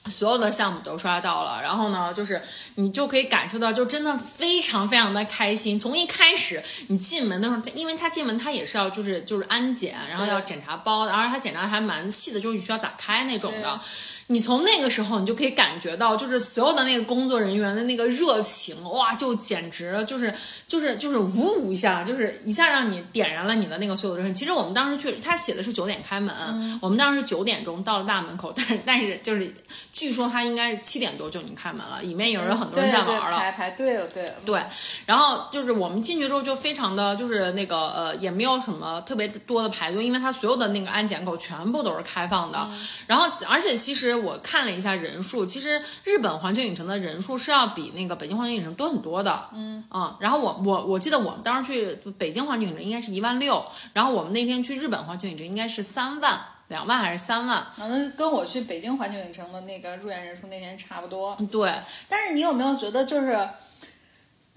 所有的项目都刷到了，然后呢就是你就可以感受到就真的非常非常的开心，从一开始你进门的时候，因为他进门他也是要就是就是安检，然后要检查包，然后他检查还蛮细的，就是需要打开那种的，你从那个时候你就可以感觉到，就是所有的那个工作人员的那个热情，哇，就简直就是就是就是呜呜一下，就是一下让你点燃了你的那个所有的热情。其实我们当时去，他写的是九点开门、嗯、我们当时九点钟到了大门口，但是但是就是据说他应该七点多就已经开门了，里面有人很多人在玩了、嗯、对对，排排队了，对了对。然后就是我们进去之后就非常的就是那个呃也没有什么特别多的排队，因为他所有的那个安检口全部都是开放的、嗯、然后而且其实我看了一下人数，其实日本环球影城的人数是要比那个北京环球影城多很多的，嗯嗯。然后我我我记得我们当时去北京环球影城应该是一万六，然后我们那天去日本环球影城应该是三万。两万还是三万，可能跟我去北京环球影城的那个入园人数那天差不多。对，但是你有没有觉得就是，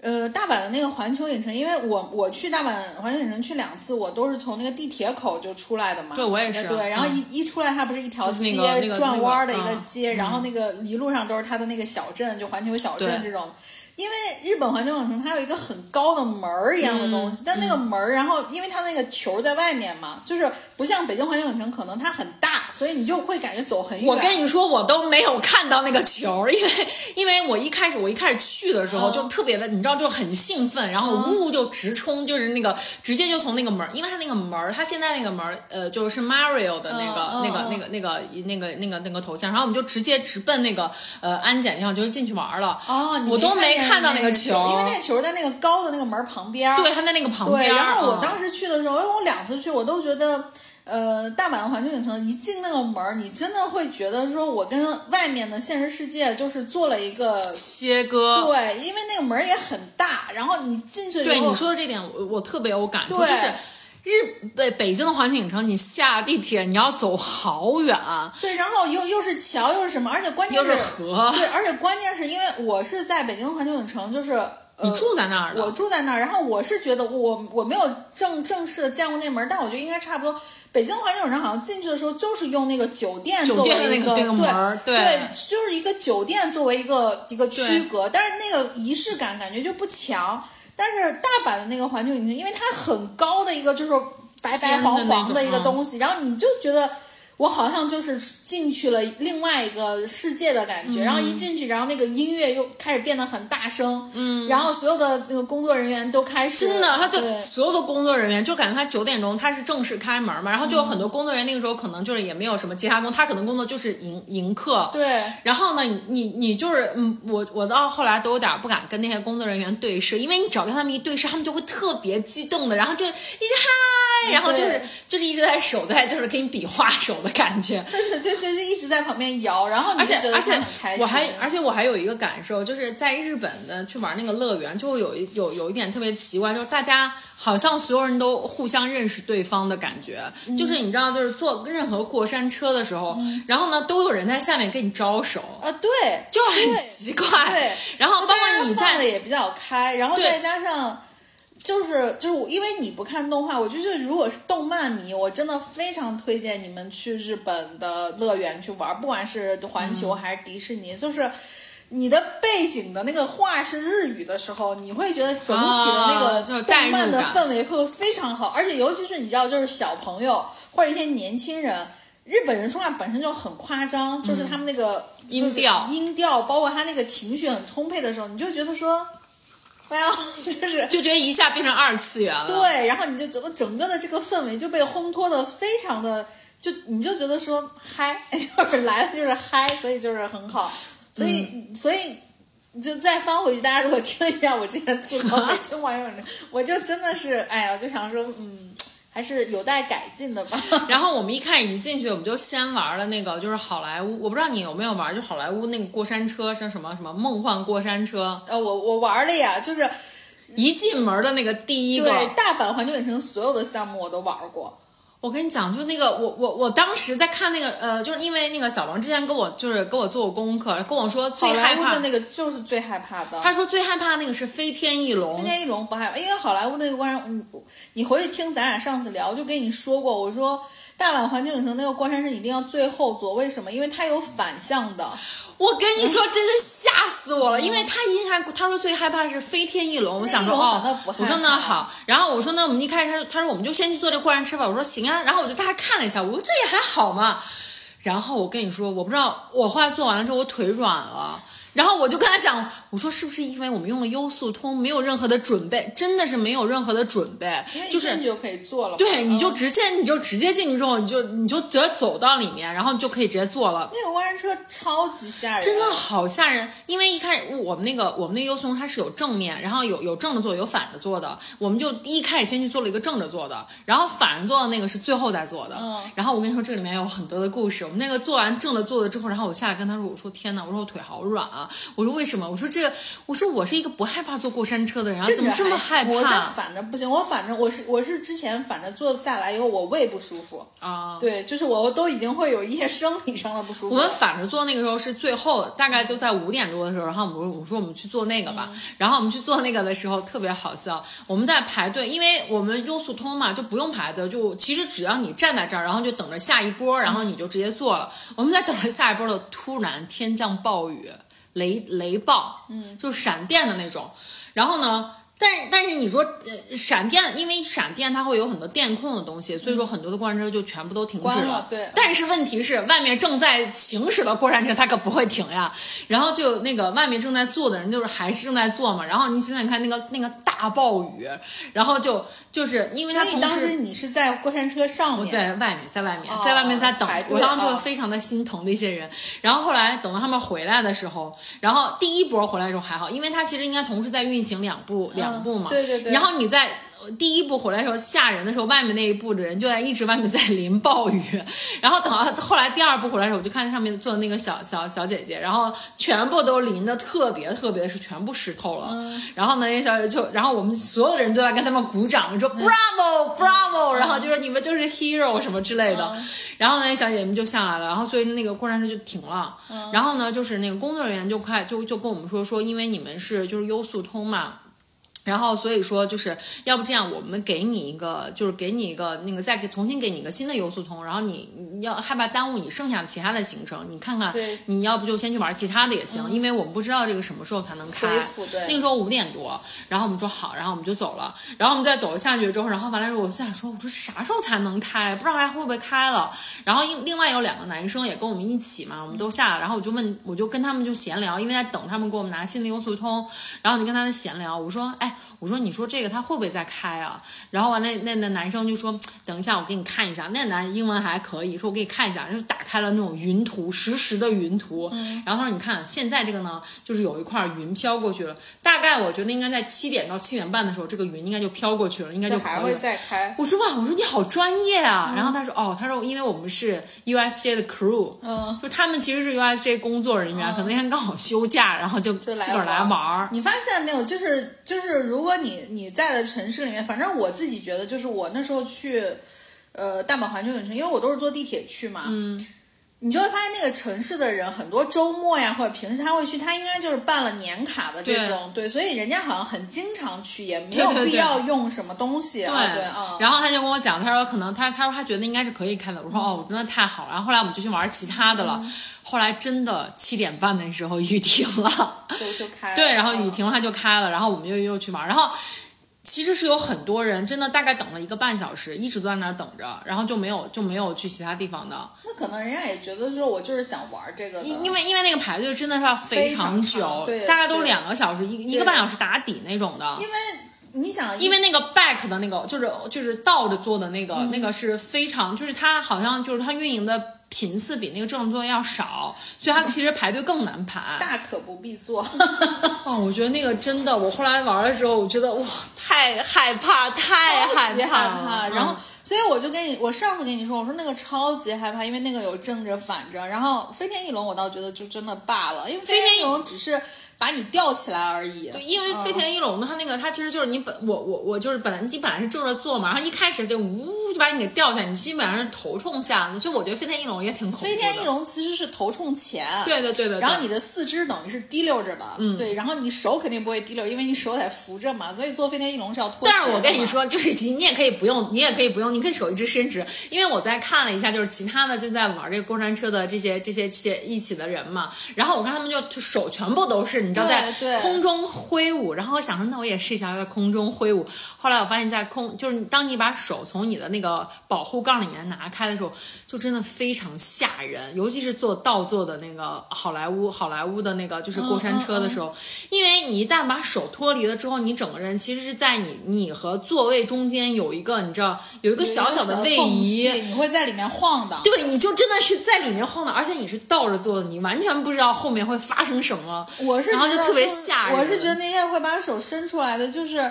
呃，大阪的那个环球影城，因为我我去大阪环球影城去两次，我都是从那个地铁口就出来的嘛。对，我也是。对，然后一、嗯、一出来，它不是一条街、就是那个、转弯的一个街、那个那个嗯，然后那个一路上都是它的那个小镇，就环球小镇这种。因为日本环球影城它有一个很高的门一样的东西、嗯、但那个门、嗯、然后因为它那个球在外面嘛，就是不像北京环球影城可能它很大，所以你就会感觉走很远。我跟你说我都没有看到那个球，因为因为我一开始我一开始去的时候就特别的、嗯、你知道就很兴奋，然后呜呜就直冲，就是那个直接就从那个门，因为它那个门它现在那个门呃就是 Mario 的那个、嗯、那个、嗯、那个那个那个那个那个头像，然后我们就直接直奔那个呃安检地方就进去玩了。哦，我都没看看到那个球，因为那个球在那个高的那个门旁边。对，它在那个旁边。对，然后我当时去的时候，因为我两次去，我都觉得，呃，大阪环球影城一进那个门，你真的会觉得说，我跟外面的现实世界就是做了一个切割。对，因为那个门也很大，然后你进去以后。对，你说的这点我，我特别有感触，就是。日北北京的环球影城，你下地铁你要走好远，对，然后又又是桥又是什么，而且关键是又是河，对，而且关键是因为我是在北京环球影城，就是、呃、你住在那儿的，我住在那儿，然后我是觉得我我没有正正式的见过那门，但我觉得应该差不多。北京环球影城好像进去的时候就是用那个酒店作为一个，酒店的那个、那个、门， 对, 对, 对，就是一个酒店作为一个一个区隔，但是那个仪式感感觉就不强。但是大阪的那个环球影城，因为它很高的一个就是白白黄黄的一个东西，然后你就觉得我好像就是进去了另外一个世界的感觉、嗯、然后一进去，然后那个音乐又开始变得很大声，嗯，然后所有的那个工作人员都开始，真的，他的所有的工作人员就感觉他九点钟他是正式开门嘛，然后就有很多工作人员那个时候可能就是也没有什么其他工，他可能工作就是迎迎客，对，然后呢你你就是嗯，我我到后来都有点不敢跟那些工作人员对视，因为你只要跟他们一对视，他们就会特别激动的，然后就一直嗨，然后就是就是一直在手在就是给你比划手的感觉，对对对，一直在旁边摇，然后你就觉得很开心。而且而且我还而且我还有一个感受，就是在日本的去玩那个乐园，就有一有有一点特别奇怪，就是大家好像所有人都互相认识对方的感觉，嗯、就是你知道，就是坐任何过山车的时候，嗯、然后呢都有人在下面跟你招手啊，对，就很奇怪。对，对，然后包括你在的也比较开，然后再加上。就是就是因为你不看动画，我就觉得如果是动漫迷，我真的非常推荐你们去日本的乐园去玩，不管是环球还是迪士尼，嗯、就是你的背景的那个画是日语的时候，你会觉得整体的那个动漫的氛围会非常好，而且尤其是你知道，就是小朋友或者一些年轻人。日本人说话本身就很夸张，就是他们那个、嗯、音调、就是、音调，包括他那个情绪很充沛的时候，你就觉得说。Well, 就是就觉得一下变成二次元了，对，然后你就觉得整个的这个氛围就被烘托的非常的，就你就觉得说嗨，就是来了就是嗨，所以就是很好，所以、嗯、所以你就再翻回去，大家如果听一下我之前吐槽北京网友，我就真的是哎呀，我就想说嗯。还是有待改进的吧。然后我们一开始一进去，我们就先玩了那个，就是好莱坞，我不知道你有没有玩，就好莱坞那个过山车，像什么什么梦幻过山车。呃、哦，我我玩了呀，就是一进门的那个第一个。对，大阪环球影城所有的项目我都玩过。我跟你讲，就那个，我我我当时在看那个，呃，就是因为那个小王之前跟我就是跟我做过功课，跟我说最害怕好莱坞的那个就是最害怕的。他说最害怕那个是飞天翼龙，飞天翼龙不害怕，因为好莱坞那个关，嗯，你回去听咱俩上次聊，就跟你说过，我说大阪环球影城那个过山车一定要最后坐，为什么？因为它有反向的。我跟你说，真是吓死我了！嗯、因为他一开，他说最害怕是飞天翼龙，我想说哦，我说那好，然后我说那我们一开始，他他说我们就先去坐这过山车吧，我说行啊，然后我就大家看了一下，我说这也还好嘛，然后我跟你说，我不知道我话做完了之后我腿软了，然后我就跟他讲，我说是不是因为我们用了优速通，没有任何的准备，真的是没有任何的准备，就是你就可以做了，对，你就直接你就直接进去之后，你就你就直接走到里面，然后你就可以直接坐了。那个过山车超级吓人，真的好吓人，因为一开始我们那个我们那个优速通它是有正面，然后有有正着坐有反着坐的，我们就一开始先去做了一个正着坐的，然后反着坐的那个是最后再坐的、嗯、然后我跟你说这里面有很多的故事。我们那个做完正着坐的之后，然后我下来跟他说，我说天哪，我说我腿好软啊，我说为什么？我说这个，我说我是一个不害怕坐过山车的人，怎么这么害怕？我的反正不行，我反正我是我是之前反正坐下来以后我胃不舒服啊，对，就是我都已经会有一些生理上的不舒服。我们反着坐那个时候是最后大概就在五点多的时候，然后我们我说我们去做那个吧、嗯，然后我们去做那个的时候特别好笑，我们在排队，因为我们优速通嘛就不用排队，就其实只要你站在这儿，然后就等着下一波，然后你就直接坐了。嗯、我们在等着下一波的，突然天降暴雨。雷雷暴，嗯，就是闪电的那种。然后呢，但是但是你说、呃、闪电，因为闪电它会有很多电控的东西，所以说很多的过山车就全部都停止了。了对。但是问题是，外面正在行驶的过山车它可不会停呀。然后就那个外面正在坐的人，就是还是正在坐嘛。然后你想想看，那个那个大暴雨，然后就就是因为它同时，所以当时你是在过山车上面，我在外面，在外面，哦、在外面在等。我当时就非常的心疼的一些人、哦。然后后来等到他们回来的时候，然后第一波回来的时候还好，因为它其实应该同时在运行两部两。嗯两步嘛，对对对。然后你在第一步回来的时候吓人的时候，外面那一步的人就在一直外面在淋暴雨，然后等到后来第二步回来的时候，我就看上面坐的那个小小小姐姐，然后全部都淋的特别特别的是全部湿透了、嗯、然后呢那小姐就，然后我们所有的人都在跟他们鼓掌，就说 Bravo Bravo、嗯、然后就说你们就是 hero 什么之类的、嗯、然后那小姐姐们就下来了，然后所以那个过山车就停了、嗯、然后呢就是那个工作人员就快就就跟我们说说因为你们是就是优速通嘛，然后所以说就是要不这样，我们给你一个就是给你一个那个再给重新给你一个新的优速通，然后你你要害怕耽误你剩下的其他的行程，你看看你要不就先去玩其他的也行、嗯、因为我们不知道这个什么时候才能开，那个时候五点多，然后我们说好，然后我们就走了，然后我们再走下去之后，然后完了之后我就想说，我说啥时候才能开，不知道还会不会开了，然后另外有两个男生也跟我们一起嘛，我们都下来，然后我就问我就跟他们就闲聊，因为在等他们给我们拿新的优速通，然后我就跟他们闲聊，我说哎我说你说这个他会不会再开啊，然后那那那男生就说等一下我给你看一下，那男英文还可以，说我给你看一下，就打开了那种云图，实时的云图、嗯、然后他说你看现在这个呢就是有一块云飘过去了，大概我觉得应该在七点到七点半的时候这个云应该就飘过去了，应该就可以还会再开，我说哇，我说你好专业啊、嗯、然后他说哦，他说因为我们是 U S J 的 crew、嗯、就他们其实是 U S J 工作人员、嗯、可能刚好休假，然后就自个儿来玩。你发现没有，就是就是如果你你在的城市里面，反正我自己觉得，就是我那时候去，呃，大阪环球影城，因为我都是坐地铁去嘛，嗯，你就会发现那个城市的人，很多周末呀或者平时他会去，他应该就是办了年卡的这种， 对, 对，所以人家好像很经常去，也没有必要用什么东西、啊，对对啊、嗯。然后他就跟我讲，他说可能他他说他觉得应该是可以开的，我说、嗯、哦，真的太好了。然后后来我们就去玩其他的了。嗯，后来真的七点半的时候雨停了，就开了，对，然后雨停了它就开了，然后我们又又去玩，然后其实是有很多人真的大概等了一个半小时，一直都在那儿等着，然后就没有就没有去其他地方的。那可能人家也觉得说我就是想玩这个，因为因为那个排队真的是要非常久，非常长，对，大概都两个小时一一个半小时打底那种的，因为。你想，因为那个 back 的那个就是就是倒着做的那个、嗯、那个是非常，就是它好像就是它运营的频次比那个正常做要少，所以它其实排队更难排。大可不必做。哦，我觉得那个真的，我后来玩的时候，我觉得哇，太害怕，太害怕了。然后，所以我就跟你，我上次跟你说，我说那个超级害怕，因为那个有正着反着。然后飞天翼龙，我倒觉得就真的罢了，因为飞天翼龙只是。把你吊起来而已。对，因为飞天翼龙它那个，它其实就是你本我我我就是本来你本来是正着坐嘛，然后一开始就呜就把你给吊下，你基本上是头冲下的，所以我觉得飞天翼龙也挺恐怖的。飞天翼龙其实是头冲前，对对对对。然后你的四肢等于是滴溜着的，嗯，对，然后你手肯定不会滴溜，因为你手得扶着嘛，所以坐飞天翼龙是要拖。但是我跟你说，就是你也可以不用，你也可以不用，你可以手一直伸直，因为我在看了一下，就是其他的就在玩这个过山车的这些这些这些一起的人嘛，然后我看他们就手全部都是。你知道在空中挥舞，然后我想说那我也试一下在空中挥舞，后来我发现在空就是当你把手从你的那个保护杠里面拿开的时候就真的非常吓人，尤其是坐倒坐的那个好莱坞好莱坞的那个就是过山车的时候、嗯嗯嗯、因为你一旦把手脱离了之后，你整个人其实是在你你和座位中间有一个你知道有一个小小的位移，你会在里面晃的，对，你就真的是在里面晃的，而且你是倒着坐的，你完全不知道后面会发生什么，我是然后就特别吓人。我是觉得那些会把手伸出来的就是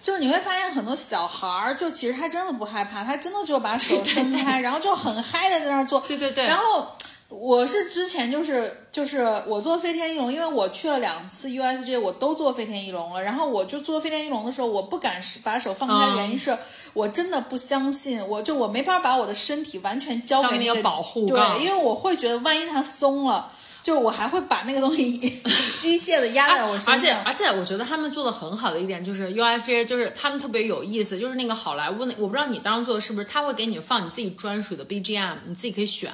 就是你会发现很多小孩就其实他真的不害怕，他真的就把手伸开，对对对，然后就很嗨的在那做，对对对。然后我是之前就是就是我坐飞天翼龙，因为我去了两次 U S J 我都坐飞天翼龙了，然后我就坐飞天翼龙的时候我不敢把手放开的原因是、嗯、我真的不相信，我就我没法把我的身体完全交给那个保护杠，对，因为我会觉得万一它松了就我还会把那个东西机械的压在我身上、啊、而且而且我觉得他们做的很好的一点就是 U S J 就是他们特别有意思，就是那个好莱坞那我不知道你当时做的是不是他会给你放你自己专属的 B G M， 你自己可以选，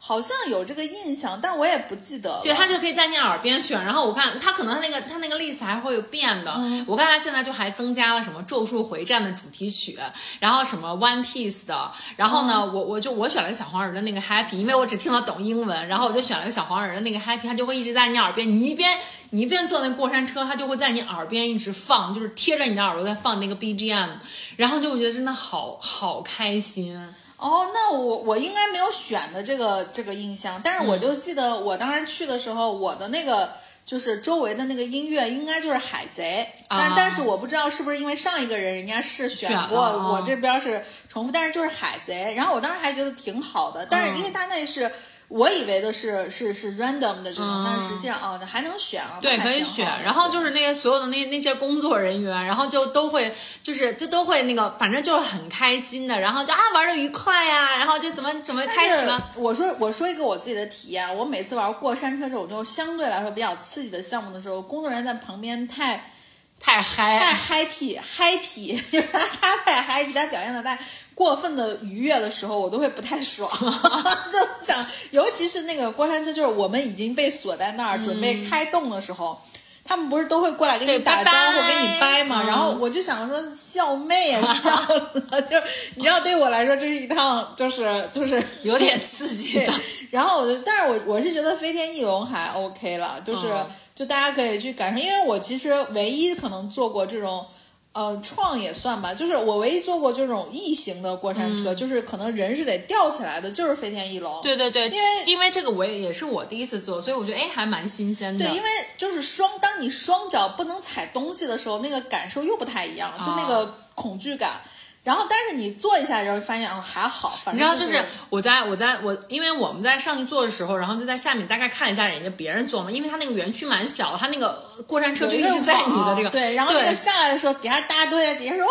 好像有这个印象但我也不记得了，对，他就可以在你耳边选，然后我看他可能他那个他那个list还会有变的、嗯、我看他现在就还增加了什么咒术回战的主题曲，然后什么 One Piece 的，然后呢、嗯、我我就我选了个小黄人的那个 Happy， 因为我只听得懂英文，然后我就选了个小黄人的那个 Happy， 他就会一直在你耳边，你一边你一边坐那过山车他就会在你耳边一直放，就是贴着你的耳朵在放那个 B G M， 然后就我觉得真的好好开心哦，那我我应该没有选的这个这个印象，但是我就记得我当时去的时候，嗯、我的那个就是周围的那个音乐应该就是海贼，啊、但但是我不知道是不是因为上一个人人家是选过，选我这边是重复，但是就是海贼，然后我当时还觉得挺好的，但是因为他那是。嗯我以为的是是是 random 的这种、嗯、但实际上啊、哦、还能选啊，对，可以选，然后就是那些所有的那那些工作人员然后就都会就是就都会那个反正就是很开心的，然后就啊玩得愉快呀、啊、然后就怎么怎么开始了。我说我说一个我自己的体验，我每次玩过山车这种就相对来说比较刺激的项目的时候，工作人员在旁边太太嗨太 happy happy 就是他他太 happy 他表现的太过分的愉悦的时候我都会不太爽就想尤其是那个过山车就是我们已经被锁在那儿、嗯、准备开动的时候他们不是都会过来给你打招呼给你掰嘛、嗯、然后我就想说笑妹也笑了就你知道对我来说这是一趟就是就是有点刺激的然后我就但是我我是觉得飞天翼龙还 OK 了，就是、嗯、就大家可以去感受，因为我其实唯一可能做过这种呃，创也算吧，就是我唯一坐过这种异形的过山车、嗯、就是可能人是得吊起来的，就是飞天翼龙，对对对，因为因为这个我也也是我第一次坐，所以我觉得哎还蛮新鲜的，对，因为就是双当你双脚不能踩东西的时候那个感受又不太一样，就那个恐惧感、啊然后但是你坐一下然后发现、哦、还好，反正、就是、你知道就是我在我在我因为我们在上去坐的时候然后就在下面大概看了一下人家别人坐嘛，因为他那个园区蛮小，他那个过山车就一直在你的这个对，然后那个下来的时候底下大家都在底下说哦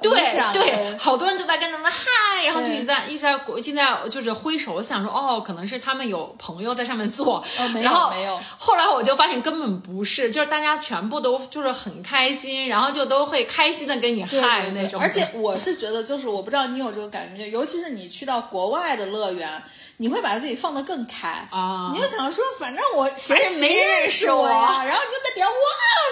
就会对对，好多人都在跟他们嗨，然后就一直在一直在现在就是挥手，想说哦可能是他们有朋友在上面坐、哦、没有然后没有，后来我就发现根本不是，就是大家全部都就是很开心，然后就都会开心的跟你嗨那种，而且我是觉得就是我不知道你有这个感觉，尤其是你去到国外的乐园你会把自己放得更开啊！你就想说反正我谁也没认识我呀，然后你就在底下哇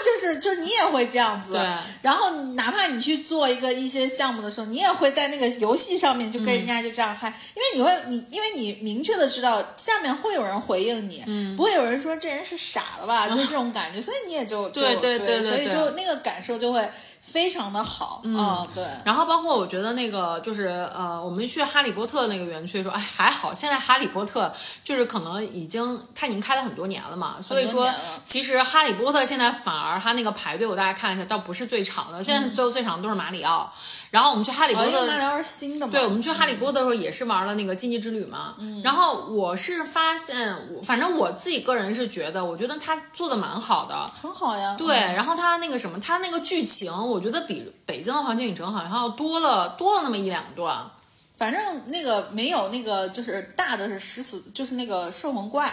就是就你也会这样子，然后哪怕你去做一个一些项目的时候你也会在那个游戏上面就跟人家就这样嗨、嗯、因为你会你因为你明确的知道下面会有人回应你、嗯、不会有人说这人是傻了吧、嗯、就这种感觉，所以你也就对对 对, 对, 对所以就那个感受就会非常的好啊、嗯哦，对。然后包括我觉得那个就是呃，我们去哈利波特那个园区的时候，哎还好，现在哈利波特就是可能已经它已经开了很多年了嘛，所以说其实哈利波特现在反而它那个排队我大概看了一下，倒不是最长的，现在所有最长的都是马里奥。嗯、然后我们去哈利波特，哦、马里奥是新的嘛？对，我们去哈利波特的时候也是玩了那个禁忌之旅嘛。嗯、然后我是发现，反正我自己个人是觉得，我觉得它做的蛮好的，很好呀。对，嗯、然后它那个什么，它那个剧情。我觉得比北京的环球影城好像多了多了那么一两段，反正那个没有那个就是大的是食死，就是那个摄魂怪，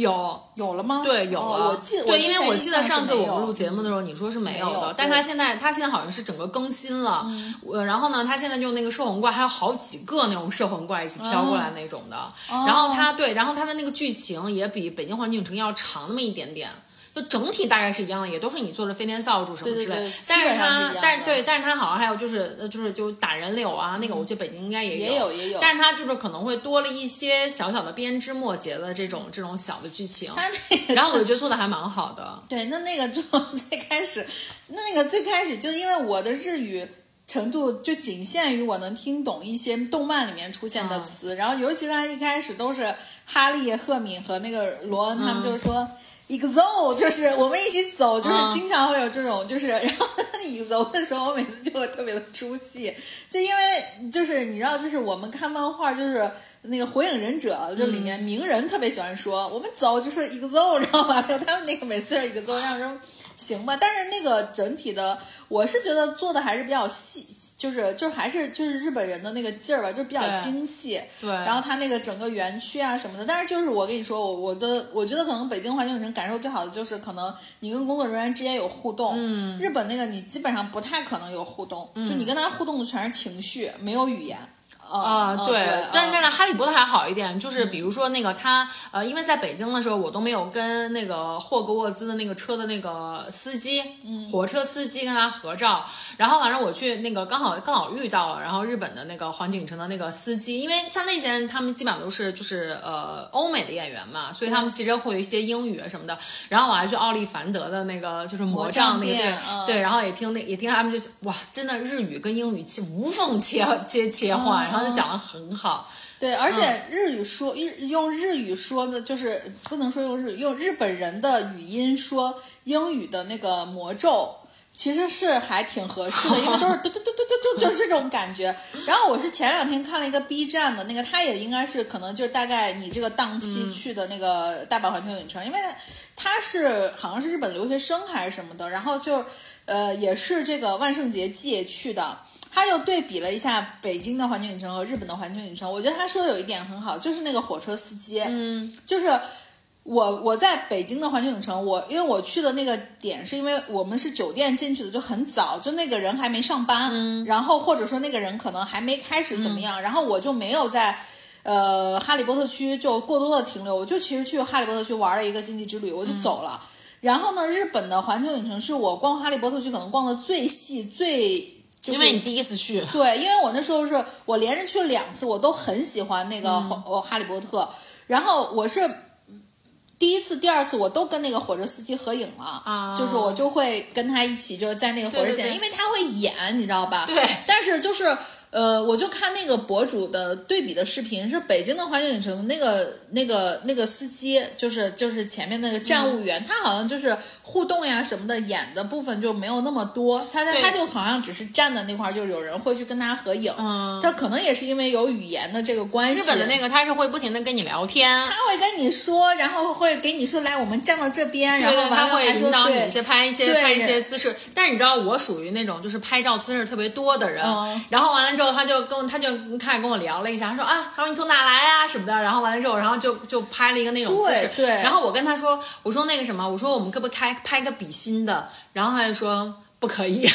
有有了吗？对，有了。哦、我记对我，因为我记得上次我们录节目的时候，你说是没有的，有但是他现在他现在好像是整个更新了。嗯、然后呢，他现在就那个摄魂怪，还有好几个那种摄魂怪一起飘过来那种的。嗯、然后他对，然后他的那个剧情也比《北京环球影城》要长那么一点点。就整体大概是一样的，也都是你做的飞天扫帚什么之类的。对对对，但是它，但是对，但是它好像还有就是就是就打人流啊，嗯、那个我觉得北京应该也有也有也有。但是它就是可能会多了一些小小的编织末节的这种这种小的剧情。它那个，然后我就觉得做的还蛮好的。对，那那个就最开始，那个最开始就因为我的日语程度就仅限于我能听懂一些动漫里面出现的词，嗯、然后尤其它一开始都是哈利、赫敏和那个罗恩他们就说。嗯exo 就是我们一起走，就是经常会有这种，就是然后 exo 的时候，我每次就会特别的出戏，就因为就是你知道，就是我们看漫画，就是那个《火影忍者》就里面鸣人特别喜欢说，嗯、我们走就是 exo， 然后吧，他们那个每次 exo 让人行吧，但是那个整体的，我是觉得做的还是比较细。就是就还是就是日本人的那个劲儿吧，就比较精细。对，对然后他那个整个园区啊什么的，但是就是我跟你说，我我的我觉得可能北京环球影城感受最好的就是可能你跟工作人员之间有互动，嗯，日本那个你基本上不太可能有互动，嗯、就你跟他互动的全是情绪，没有语言。啊、uh, ，对，嗯、但但是哈利波特还好一点，就是比如说那个他，呃，因为在北京的时候，我都没有跟那个霍格沃兹的那个车的那个司机，嗯、火车司机跟他合照。然后反正我去那个刚好刚好遇到了，然后日本的那个环球影城的那个司机，因为像那些人他们基本上都是就是呃欧美的演员嘛，所以他们其实会有一些英语什么的。然后我还去奥利凡德的那个就是魔杖那个店，嗯、对，然后也听那也听他们就哇，真的日语跟英语切无缝切切切换，然后。就讲得很好，对，而且日语说、嗯、用日语说的，就是不能说用日语，用日本人的语音说英语的那个魔咒，其实是还挺合适的，因为都是嘟嘟嘟嘟嘟，就是这种感觉。然后我是前两天看了一个 B 站的那个，他也应该是可能就是大概你这个档期去的那个大阪环球影城，嗯、因为他是好像是日本留学生还是什么的，然后就呃也是这个万圣节季去的。他就对比了一下北京的环球影城和日本的环球影城，我觉得他说的有一点很好，就是那个火车司机，嗯，就是我我在北京的环球影城，我因为我去的那个点是因为我们是酒店进去的，就很早，就那个人还没上班，嗯，然后或者说那个人可能还没开始怎么样，嗯、然后我就没有在。呃，哈利波特区就过多的停留，我就其实去哈利波特区玩了一个经济之旅，我就走了。嗯、然后呢，日本的环球影城是我逛哈利波特区可能逛的最细最。就是、因为你第一次去，对，因为我那时候是我连着去了两次，我都很喜欢那个哈、嗯、哈利波特，然后我是第一次、第二次我都跟那个火车司机合影了，啊、就是我就会跟他一起就是在那个火车前，对对对因为他会演，你知道吧？对，但是就是。呃，我就看那个博主的对比的视频，是北京的环球影城那个那个那个司机，就是就是前面那个站务员，嗯、他好像就是互动呀什么的演的部分就没有那么多，他他就好像只是站在那块，就有人会去跟他合影，嗯、他可能也是因为有语言的这个关系。日本的那个他是会不停的跟你聊天，他会跟你说，然后会给你说来我们站到这边，然后他会引导你一些拍一些拍一些姿势，但是你知道我属于那种就是拍照姿势特别多的人，嗯、然后完了。之后他就跟我，他就开始跟我聊了一下，他说啊，他说你从哪来啊什么的，然后完了之后，然后就就拍了一个那种姿势，对，对然后我跟他说，我说那个什么，我说我们可不可以开拍个比心的，然后他就说。不可以，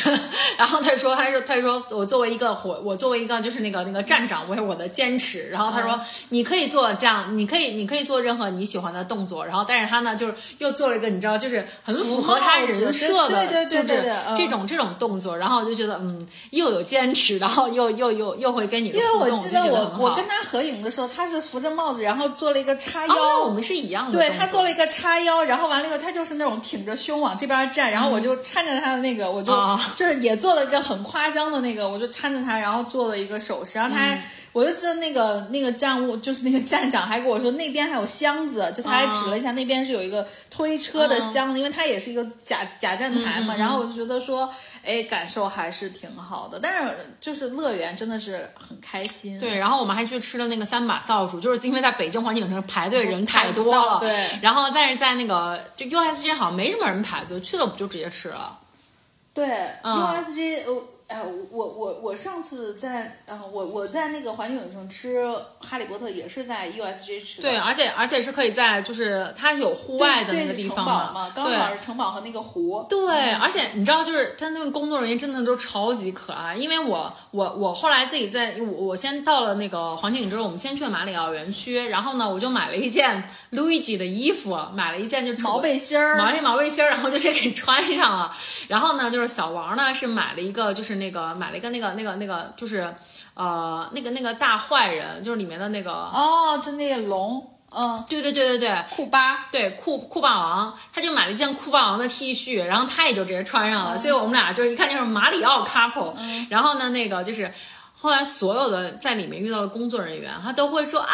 然后他说，他说，他说，我作为一个火，我作为一个就是那个那个站长，我有我的坚持。然后他说，嗯、你可以做这样，你可以，你可以做任何你喜欢的动作。然后，但是他呢，就是又做了一个你知道，就是很符合他人设的，对对对对对就是这种、嗯、这种动作。然后我就觉得，嗯，又有坚持，然后又又又又会跟你的互动。因为我记得我就觉得我跟他合影的时候，他是扶着帽子，然后做了一个叉腰。哦、我们是一样的。对他做了一个叉腰，然后完了以后，他就是那种挺着胸往这边站，然后我就看着他的那个。嗯我就、oh. 就是也做了一个很夸张的那个，我就搀着他，然后做了一个手势，然后他还、嗯、我就记得那个那个站务就是那个站长还跟我说那边还有箱子，就他还指了一下、oh. 那边是有一个推车的箱子，因为他也是一个假假站台嘛，嗯、然后我就觉得说，哎，感受还是挺好的，但是就是乐园真的是很开心。对，然后我们还去吃了那个三把扫帚，就是因为在北京环球影城排队人太多了，对，然后但是在那个就 U S J 好像没什么人排队，去了我们就直接吃了。对 ，U S G，、嗯、哎、呃，我我我上次在呃，我我在那个环球影城吃哈利波特也是在 U S J 吃的。对，而且而且是可以在就是它有户外的那个地方嘛，刚好是城堡和那个湖。对，嗯、而且你知道，就是它那个工作人员真的都超级可爱，因为我我我后来自己在我我先到了那个环球影城，我们先去马里奥园区，然后呢我就买了一件 Luigi 的衣服，买了一件就毛背心儿，毛线毛背心儿，然后就是给穿上了。然后呢就是小王呢是买了一个就是。那个买了一个那个那个那个就是呃那个那个大坏人，就是里面的那个哦，就那个龙，嗯，对对对对对，库巴，对库库霸王，他就买了一件库霸王的 T 恤，然后他也就直接穿上了，嗯、所以我们俩就是一看就是马里奥 couple、嗯。然后呢，那个就是后来所有的在里面遇到的工作人员，他都会说啊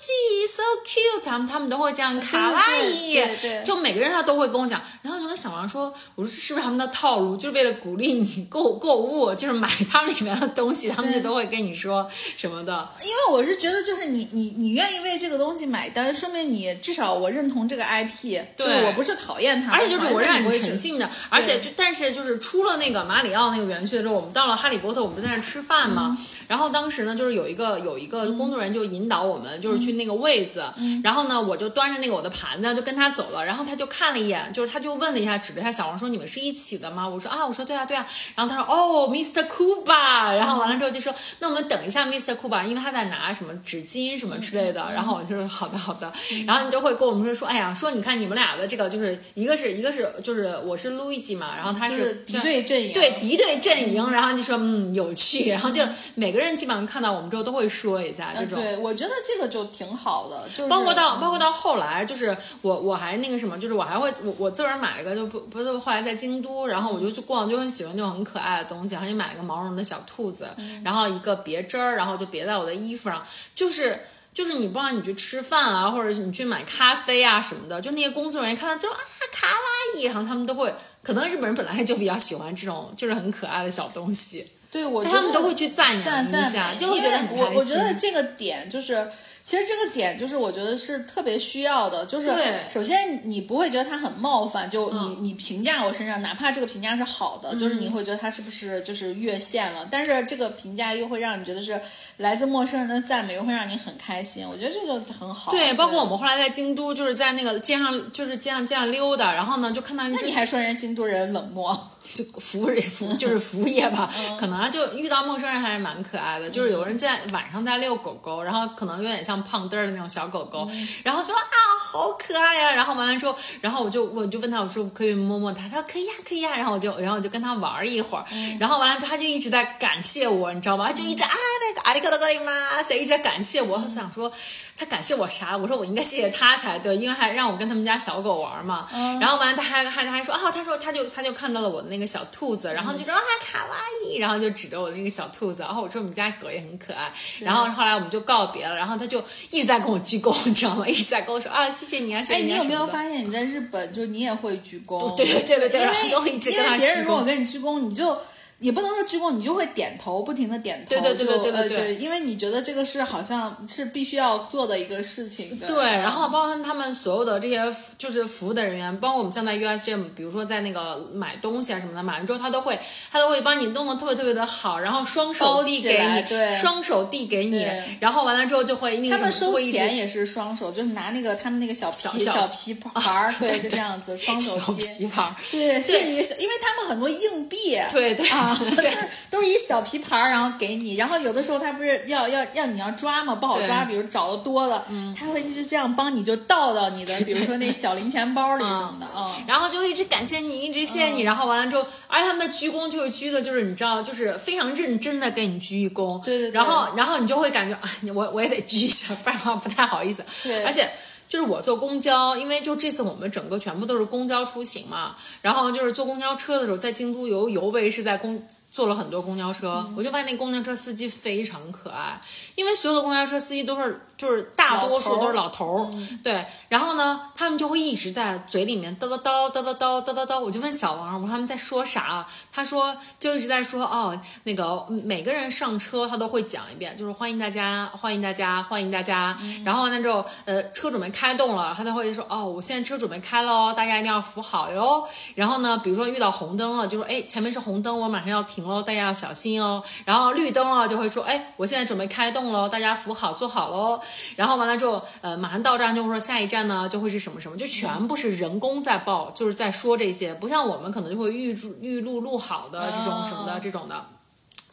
，Luigi so cute， 他们他们都会这样卡哇伊，对 对, 对, 对，就每个人他都会跟我讲，然后。小王说：“我说是不是他们的套路？就是为了鼓励你购购物，就是买他们里面的东西，他们就都会跟你说什么的。因为我是觉得，就是你你你愿意为这个东西买单，说明你至少我认同这个 I P， 对，就是、我不是讨厌他，而且就是我让你沉浸的。而且就但是就是出了那个马里奥那个园区的时候，我们到了哈利波特，我们在那吃饭嘛。嗯”然后当时呢，就是有一个有一个工作人员就引导我们，就是去那个位子、嗯嗯。然后呢，我就端着那个我的盘子就跟他走了。然后他就看了一眼，就是他就问了一下，指了一下小王说：“你们是一起的吗？”我说：“啊，我说对啊，对啊。”然后他说：“哦 ，Mister Kuba。”然后完了之后就说：“那我们等一下 Mister Kuba， 因为他在拿什么纸巾什么之类的。嗯”然后我就说：“好的，好的。”然后你就会跟我们说说：“哎呀，说你看你们俩的这个就是一个是一个是就是我是 Luigi 嘛，然后他是、就是、敌对阵营，对敌对阵营。”然后就说：“嗯，有趣。”然后就每。每个人基本上看到我们之后都会说一下这种、嗯、对，我觉得这个就挺好的，就是包括到包括到后来，就是我我还那个什么，就是我还会我我自个儿买了一个，就不不是后来在京都，然后我就去逛，就很喜欢那种很可爱的东西，然后就买了一个毛绒的小兔子，嗯、然后一个别针儿，然后就别在我的衣服上，就是。就是你不让你去吃饭啊，或者你去买咖啡啊什么的，就那些工作人员看到就啊卡哇伊，然后他们都会，可能日本人本来就比较喜欢这种就是很可爱的小东西，对，我觉得他们都会去赞扬一下，就会觉得很开心。我我觉得这个点就是。其实这个点就是我觉得是特别需要的，就是首先你不会觉得它很冒犯，就你、嗯、你评价我身上，哪怕这个评价是好的、嗯，就是你会觉得它是不是就是越线了，但是这个评价又会让你觉得是来自陌生人的赞美，又会让你很开心，我觉得这就很好。对，对包括我们后来在京都，就是在那个街上，就是街上街上溜达，然后呢就看到一只，那你还说人家京都人冷漠？就服务服就是服务业吧、嗯，可能就遇到陌生人还是蛮可爱的。嗯、就是有人在晚上在遛狗狗，然后可能有点像胖墩儿的那种小狗狗，嗯、然后说啊好可爱呀、啊，然后完了之后，然后我就我就问他，我说可以摸摸它，他说可以呀、啊、可以呀、啊，然后我就然后我就跟他玩一会儿，嗯、然后完了之后他就一直在感谢我，你知道吧？他就一直啊那个阿里嘎多格里妈，在一直感谢我，我想说他感谢我啥？我说我应该谢谢他才对，因为还让我跟他们家小狗玩嘛。嗯、然后完了他还还还说啊，他说他就他就看到了我的那个。小兔子，然后就说啊卡哇伊，然后就指着我的那个小兔子，然后我说我们家狗也很可爱，然后后来我们就告别了，然后他就一直在跟我鞠躬，你知道吗？一直在跟我说啊谢谢你啊谢谢你啊。哎，你有没有发现你在日本就你也会鞠躬？对对对对对，因为都一直跟他鞠躬，因为别人如果跟你鞠躬，你就。也不能说鞠躬，你就会点头，不停的点头。对对对对对 对, 对, 对，因为你觉得这个是好像是必须要做的一个事情。对，对然后包括他们所有的这些就是服务的人员，包括我们像在 U S J， 比如说在那个买东西啊什么的，买完之后他都会他都会帮你弄得特别特别的好，然后双手递给你，对双手递给你，然后完了之后就会那个他们收钱也是双手，就是拿那个他们那个小皮 小, 小, 小皮盘、啊、对，就这样子双手接皮盘，对，是一个小，因为他们很多硬币，对对啊。就是都是一小皮盘，然后给你，然后有的时候他不是要要要你要抓嘛，不好抓，比如找的多了，嗯、他会一直这样帮你就倒到你的，比如说那小零钱包里什么的啊、嗯嗯，然后就一直感谢你，一直谢谢你，嗯、然后完了之后，而且他们的鞠躬就是鞠的，就是你知道，就是非常认真的跟你鞠一躬，对对对，然后然后你就会感觉啊，我我也得鞠一下，不然的话不太好意思，对，而且。就是我坐公交，因为就这次我们整个全部都是公交出行嘛，然后就是坐公交车的时候，在京都游游为是在公坐了很多公交车、嗯，我就发现那公交车司机非常可爱，因为所有的公交车司机都是就是大多数都是老头儿、嗯，对。然后呢，他们就会一直在嘴里面叨叨叨叨叨叨叨叨叨。我就问小王，我说他们在说啥？他说就一直在说哦，那个每个人上车他都会讲一遍，就是欢迎大家，欢迎大家，欢迎大家。嗯、然后那之后，呃，车准备开动了，他才会说哦，我现在车准备开喽，大家一定要扶好哟。然后呢，比如说遇到红灯了，就说哎，前面是红灯，我马上要停喽，大家要小心哦。然后绿灯了，就会说哎，我现在准备开动喽，大家扶好坐好喽。然后完了之后，呃，马上到站就会说下一站呢就会是什么什么，就全部是人工在报，就是在说这些，不像我们可能就会预预录录好的这种什么的这种的，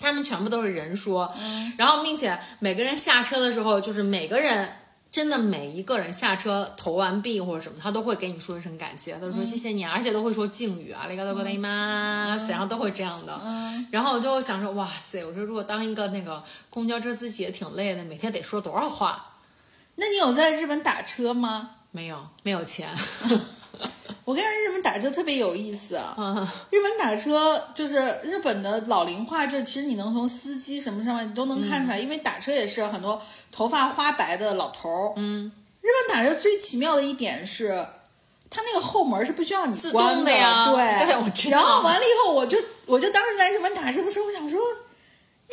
他们全部都是人说。然后并且每个人下车的时候，就是每个人真的每一个人下车投完币或者什么，他都会给你说一声感谢，他就说谢谢你啊，而且都会说敬语啊，那个那个那嘛，然后都会这样的。然后我就想说，哇塞，我说如果当一个那个公交车司机也挺累的，每天得说多少话。那你有在日本打车吗？没有，没有钱。我跟你说，日本打车特别有意思啊、嗯！日本打车就是日本的老龄化，就是其实你能从司机什么上面你都能看出来、嗯，因为打车也是很多头发花白的老头儿。嗯，日本打车最奇妙的一点是，他那个后门是不需要你关的，的呀对，对，我知道。然后完了以后，我就我就当时在日本打车的时候，我想说。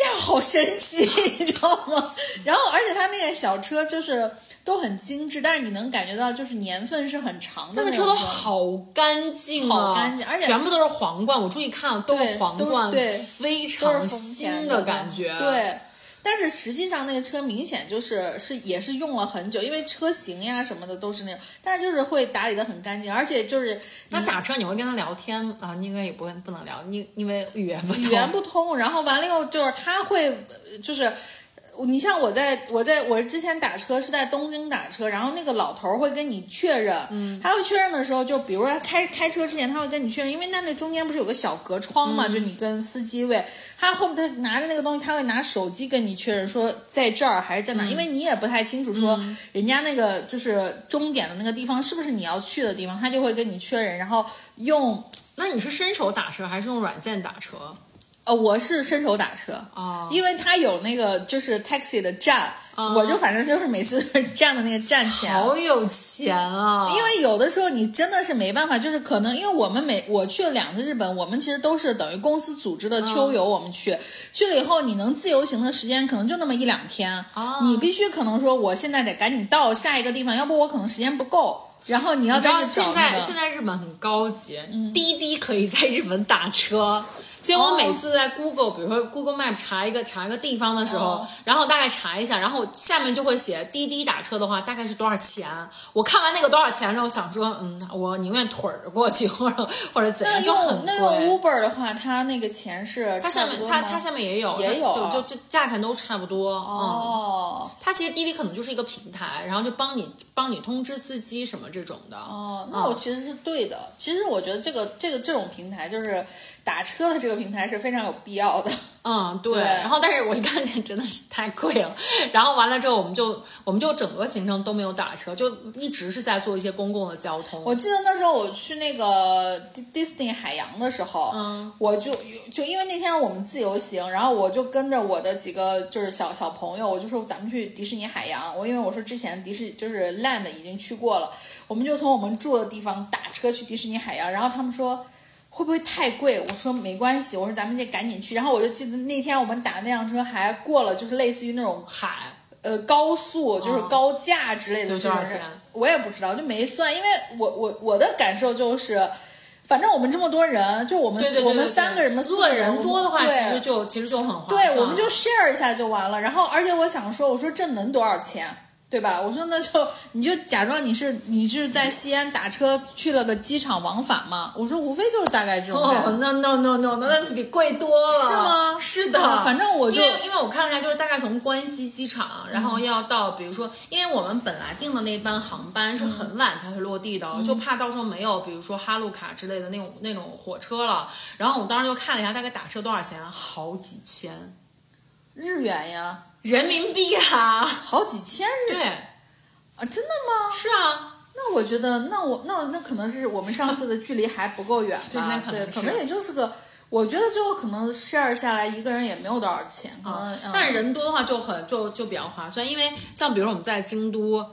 呀，好神奇，你知道吗？然后，而且他那个小车就是都很精致，但是你能感觉到就是年份是很长的那。那个车都好干净啊，好干净，而且全部都是皇冠。我注意看了，都是皇冠，对，非常新的感觉。对，但是实际上那个车明显就是是也是用了很久，因为车型呀什么的都是那种，但是就是会打理得很干净，而且就是那打车你会跟他聊天啊，你应该也不会不能聊，你因为语言不通语言不通，然后完了以后就是他会就是。你像我在我在我之前打车是在东京打车，然后那个老头会跟你确认，嗯，他会确认的时候，就比如说开开车之前他会跟你确认，因为那那中间不是有个小隔窗嘛，嗯、就你跟司机位，他后面他拿着那个东西，他会拿手机跟你确认说在这儿还是在哪、嗯，因为你也不太清楚说人家那个就是终点的那个地方是不是你要去的地方，他就会跟你确认，然后用。那你是伸手打车还是用软件打车？呃，我是伸手打车啊， oh. 因为他有那个就是 taxi 的站， oh. 我就反正就是每次站的那个站前。好有钱啊！因为有的时候你真的是没办法，就是可能因为我们每我去了两次日本，我们其实都是等于公司组织的秋游，我们去、oh. 去了以后，你能自由行的时间可能就那么一两天， oh. 你必须可能说我现在得赶紧到下一个地方，要不我可能时间不够。然后你要在现在现在日本很高级、嗯，滴滴可以在日本打车。所以我每次在 Google，、哦、比如说 Google Map 查一个查一个地方的时候、哦，然后大概查一下，然后下面就会写滴滴打车的话大概是多少钱。我看完那个多少钱之后，想说，嗯，我宁愿腿着过去，或者或者怎样。那用那用 Uber 的话，它那个钱是它下面它它下面也有也有、啊，就就价钱都差不多。哦、嗯，它其实滴滴可能就是一个平台，然后就帮你帮你通知司机什么这种的。哦，那我其实是对的。嗯、其实我觉得这个这个这种平台就是。打车的这个平台是非常有必要的，嗯，对。对然后，但是我一看见真的是太贵了。然后完了之后，我们就我们就整个行程都没有打车，就一直是在做一些公共的交通。我记得那时候我去那个 Disney 海洋的时候，嗯，我就就因为那天我们自由行，然后我就跟着我的几个就是小小朋友，我就说咱们去迪士尼海洋。我因为我说之前迪士就是 Land 已经去过了，我们就从我们住的地方打车去迪士尼海洋。然后他们说。会不会太贵？我说没关系，我说咱们先赶紧去。然后我就记得那天我们打那辆车还过了，就是类似于那种海呃高速，就是高架之类的。多少钱？我也不知道，就没算。因为我我我的感受就是，反正我们这么多人，就我们对对对对对我们三个人嘛，如果人多的话，其实就其实就很划算。对，我们就 share 一下就完了。然后，而且我想说，我说这能多少钱？对吧？我说那就你就假装你是你是在西安打车去了个机场往返嘛。我说无非就是大概这种。哦、oh, ，no no no no， 那比贵多了。是吗？是的，啊、反正我就因为因为我看了一下，就是大概从关西机场，然后要到比如说，因为我们本来订的那班航班是很晚才会落地的，嗯、就怕到时候没有比如说哈路卡之类的那种那种火车了。然后我当时就看了一下大概打车多少钱，好几千日元呀。人民币啊，好几千日对，啊，真的吗？是啊，那我觉得，那我那那可能是我们上次的距离还不够远吧，对，可能也就是个，我觉得最后可能 share 下来一个人也没有多少钱，可能、嗯嗯、但是人多的话就很就就比较划算，因为像比如说我们在京都，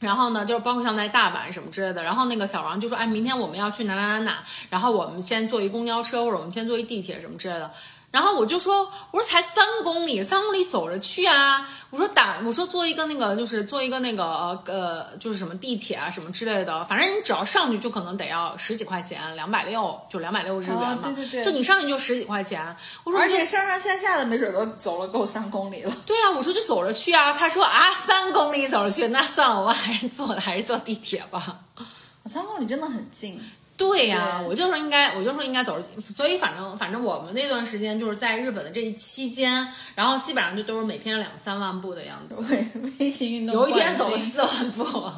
然后呢就是包括像在大阪什么之类的，然后那个小王就说哎明天我们要去哪哪哪哪，然后我们先坐一公交车或者我们先坐一地铁什么之类的，然后我就说我说才三公里三公里走着去啊，我说打我说坐一个那个就是坐一个那个呃就是什么地铁啊什么之类的，反正你只要上去就可能得要十几块钱，两百六就两百六日元嘛、哦、对对对，就你上去就十几块钱，我说而且上上下下的没准都走了够三公里了，对啊我说就走着去啊，他说啊三公里走着去，那算了我还是坐还是坐地铁吧，三公里真的很近，对呀、啊，我就说应该，我就说应该走，所以反正反正我们那段时间就是在日本的这一期间，然后基本上就都是每天两三万步的样子，微信运动有一天走了四万步，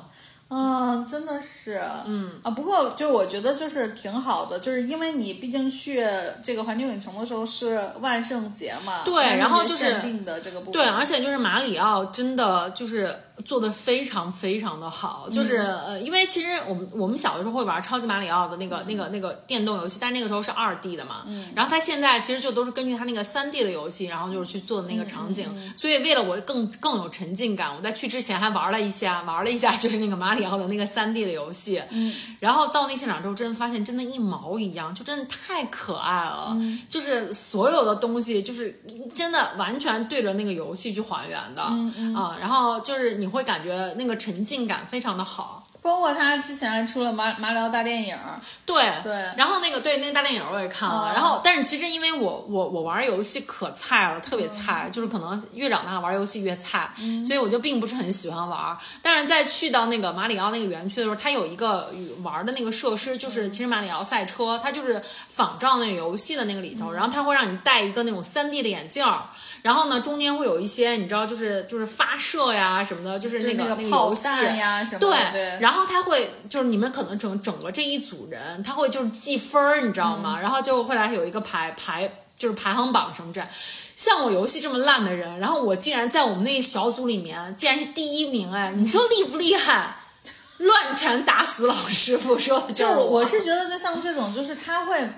嗯，真的是，嗯啊，不过就我觉得就是挺好的，就是因为你毕竟去这个环球影城的时候是万圣节嘛，对，然后就是限定的这个部分，对，而且就是马里奥真的就是。做的非常非常的好，就是、嗯、呃，因为其实我们我们小的时候会玩超级马里奥的那个、嗯、那个那个电动游戏，但那个时候是二 D 的嘛，嗯，然后他现在其实就都是根据他那个三 D 的游戏，然后就是去做的那个场景，嗯嗯嗯、所以为了我更更有沉浸感，我在去之前还玩了一下，玩了一下就是那个马里奥的那个三 D 的游戏，嗯，然后到那现场之后，真的发现真的一毛一样，就真的太可爱了，嗯、就是所有的东西就是真的完全对着那个游戏去还原的，嗯嗯、呃，然后就是你。你会感觉那个沉浸感非常的好，包括他之前还出了马马里奥大电影，对对，然后那个对那个大电影我也看了，嗯、然后但是其实因为我我我玩游戏可菜了，特别菜，嗯、就是可能越长大玩游戏越菜，嗯、所以我就并不是很喜欢玩。但是在去到那个马里奥那个园区的时候，它有一个玩的那个设施，就是其实马里奥赛车，它就是仿照那个游戏的那个里头，嗯、然后它会让你戴一个那种 三 D 的眼镜。然后呢，中间会有一些你知道，就是就是发射呀什么的，就是那个那个炮弹呀什么的。对，对然后他会就是你们可能整整个这一组人，他会就是计分，你知道吗？嗯、然后就会来有一个排排就是排行榜什么之类。像我游戏这么烂的人，然后我竟然在我们那小组里面竟然是第一名哎！你说厉不厉害？乱拳打死老师傅说的就是我。我是觉得就像这种，就是他会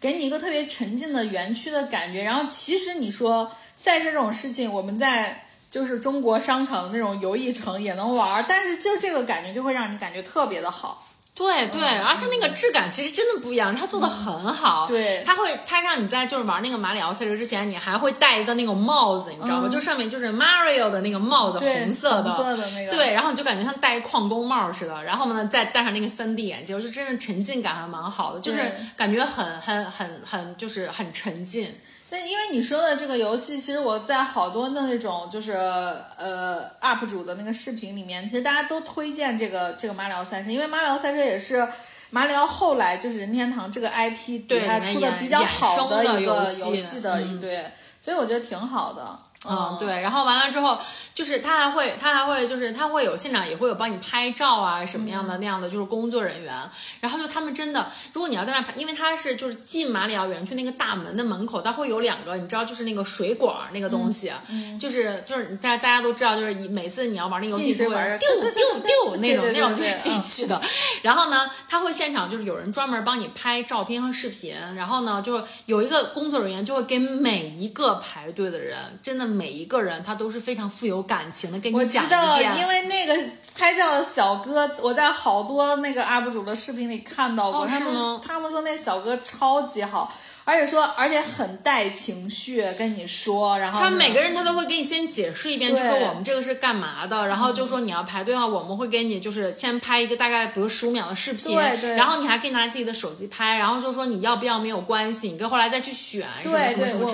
给你一个特别沉浸的园区的感觉，然后其实你说。赛车这种事情，我们在就是中国商场的那种游艺城也能玩，但是就这个感觉就会让你感觉特别的好。对对，而且那个质感其实真的不一样，它做的很好。嗯、对，它会它让你在就是玩那个马里奥赛车之前，你还会戴一个那个帽子，你知道吗？嗯、就上面就是 Mario 的那个帽子，红色的，红色的那个。对，然后你就感觉像戴矿工帽似的，然后呢再戴上那个 三 D 眼镜，就真的沉浸感还蛮好的，就是感觉很很很很就是很沉浸。但因为你说的这个游戏，其实我在好多的那种就是呃 U P 主的那个视频里面，其实大家都推荐这个这个马里奥赛车，因为马里奥赛车也是马里奥后来就是任天堂这个 I P 底下出的比较好的一个游戏的一对、嗯，所以我觉得挺好的。嗯，对，然后完了之后，就是他还会，他还会，就是他会有现场也会有帮你拍照啊，什么样的那样的就是工作人员，然后就他们真的，如果你要在那拍，因为他是就是进马里奥园区那个大门的门口，它会有两个，你知道就是那个水管那个东西，嗯嗯、就是就是大大家都知道，就是每次你要玩那游戏就会丢丢丢那种那种就是进去的，然后呢，他会现场就是有人专门帮你拍照片和视频，然后呢，就是有一个工作人员就会给每一个排队的人真的。每一个人他都是非常富有感情的跟你讲一遍，我知道，因为那个拍照的小哥，我在好多那个 U P 主的视频里看到过，哦、他们他们说那小哥超级好，而且说而且很带情绪跟你说，然后他每个人他都会给你先解释一遍，就说我们这个是干嘛的，然后就说你要排队的话，我们会给你就是先拍一个大概比如十五秒的视频，对对，然后你还可以拿自己的手机拍，然后就说你要不要没有关系，你跟后来再去选，对对，我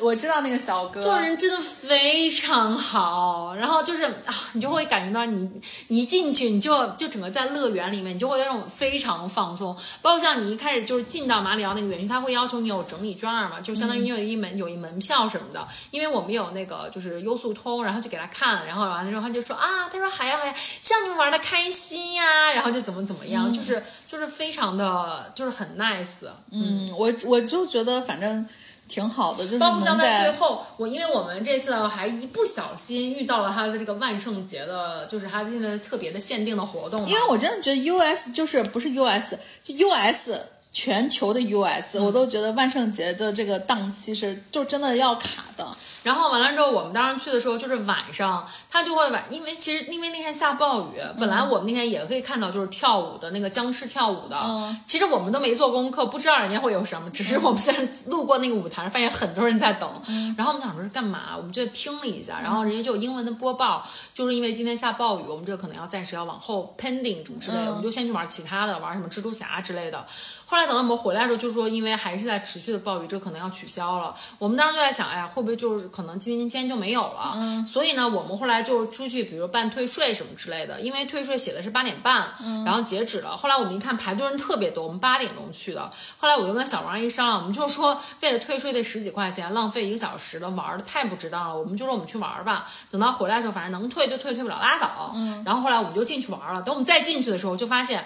我我知道那个小哥做人真的非常好，然后就是啊，你就会感觉到你你一进去你就就整个在乐园里面，你就会有那种非常放松，包括像你一开始就是进到马里奥那个园区，他会要求。你有整理券嘛？就相当于你有一门、嗯、有一门票什么的，因为我们有那个就是优速通，然后就给他看，然后完了之后他就说啊，他说还要还要，像你们玩的开心呀、啊，然后就怎么怎么样，嗯、就是就是非常的，就是很 nice。嗯，我我就觉得反正挺好的，就是包括像在最后，我因为我们这次还一不小心遇到了他的这个万圣节的，就是他现在特别的限定的活动，因为我真的觉得 U S 就是不是 U S 就 U S。全球的 U S、嗯、我都觉得万圣节的这个档期是就真的要卡的。然后完了之后，我们当时去的时候就是晚上，他就会晚，因为其实因为那天下暴雨，本来我们那天也可以看到就是跳舞的那个僵尸跳舞的、嗯、其实我们都没做功课，不知道人家会有什么，只是我们在路过那个舞台发现很多人在等、嗯、然后我们想说干嘛，我们就听了一下，然后人家就有英文的播报，就是因为今天下暴雨，我们这可能要暂时要往后 pending 什么之类的、嗯、我们就先去玩其他的，玩什么蜘蛛侠之类的。后来等到我们回来的时候就说因为还是在持续的暴雨，这可能要取消了。我们当时就在想，哎呀，会不会就是可能今天今天就没有了、嗯、所以呢我们后来就出去比如办退税什么之类的，因为退税写的是八点半、嗯、然后截止了。后来我们一看排队人特别多，我们八点钟去的，后来我就跟小王一商量，我们就说为了退税的十几块钱浪费一个小时了，玩的太不值当了，我们就说我们去玩吧，等到回来的时候反正能退就退，退不了拉倒、嗯、然后后来我们就进去玩了。等我们再进去的时候就发现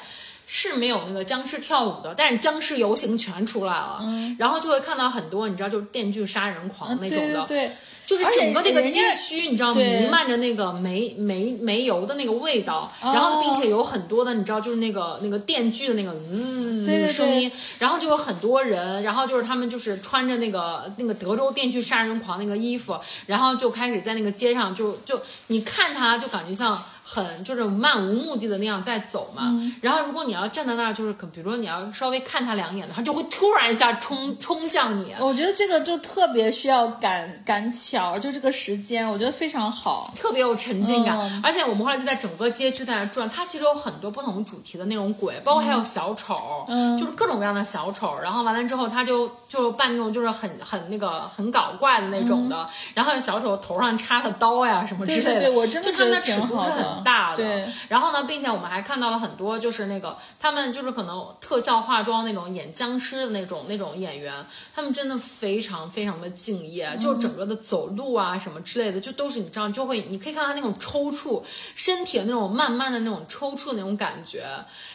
是没有那个僵尸跳舞的，但是僵尸游行全出来了、嗯、然后就会看到很多你知道就是电锯杀人狂那种的、嗯、对, 对, 对，就是整个那个街区你知道弥漫着那个煤煤煤油的那个味道、哦、然后并且有很多的你知道就是那个那个电锯的那个滋那个声音，对对对，然后就有很多人，然后就是他们就是穿着那个那个德州电锯杀人狂那个衣服，然后就开始在那个街上就就你看他就感觉像很就是漫无目的的那样在走嘛、嗯、然后如果你要站在那儿，就是比如说你要稍微看他两眼的，他就会突然一下冲冲向你。我觉得这个就特别需要赶赶巧，就这个时间我觉得非常好，特别有沉浸感、嗯、而且我们后来就在整个街区在那转，它其实有很多不同主题的那种鬼，包括还有小丑、嗯、就是各种各样的小丑，然后完了之后他就就扮那种就是很很那个很搞怪的那种的、嗯、然后小丑头上插的刀呀什么之类的。对对对，我真的觉得挺好的大的。对，然后呢并且我们还看到了很多就是那个他们就是可能特效化妆那种演僵尸的那种那种演员，他们真的非常非常的敬业、嗯、就整个的走路啊什么之类的就都是你这样就会你可以看到他那种抽搐身体的那种慢慢的那种抽搐的那种感觉，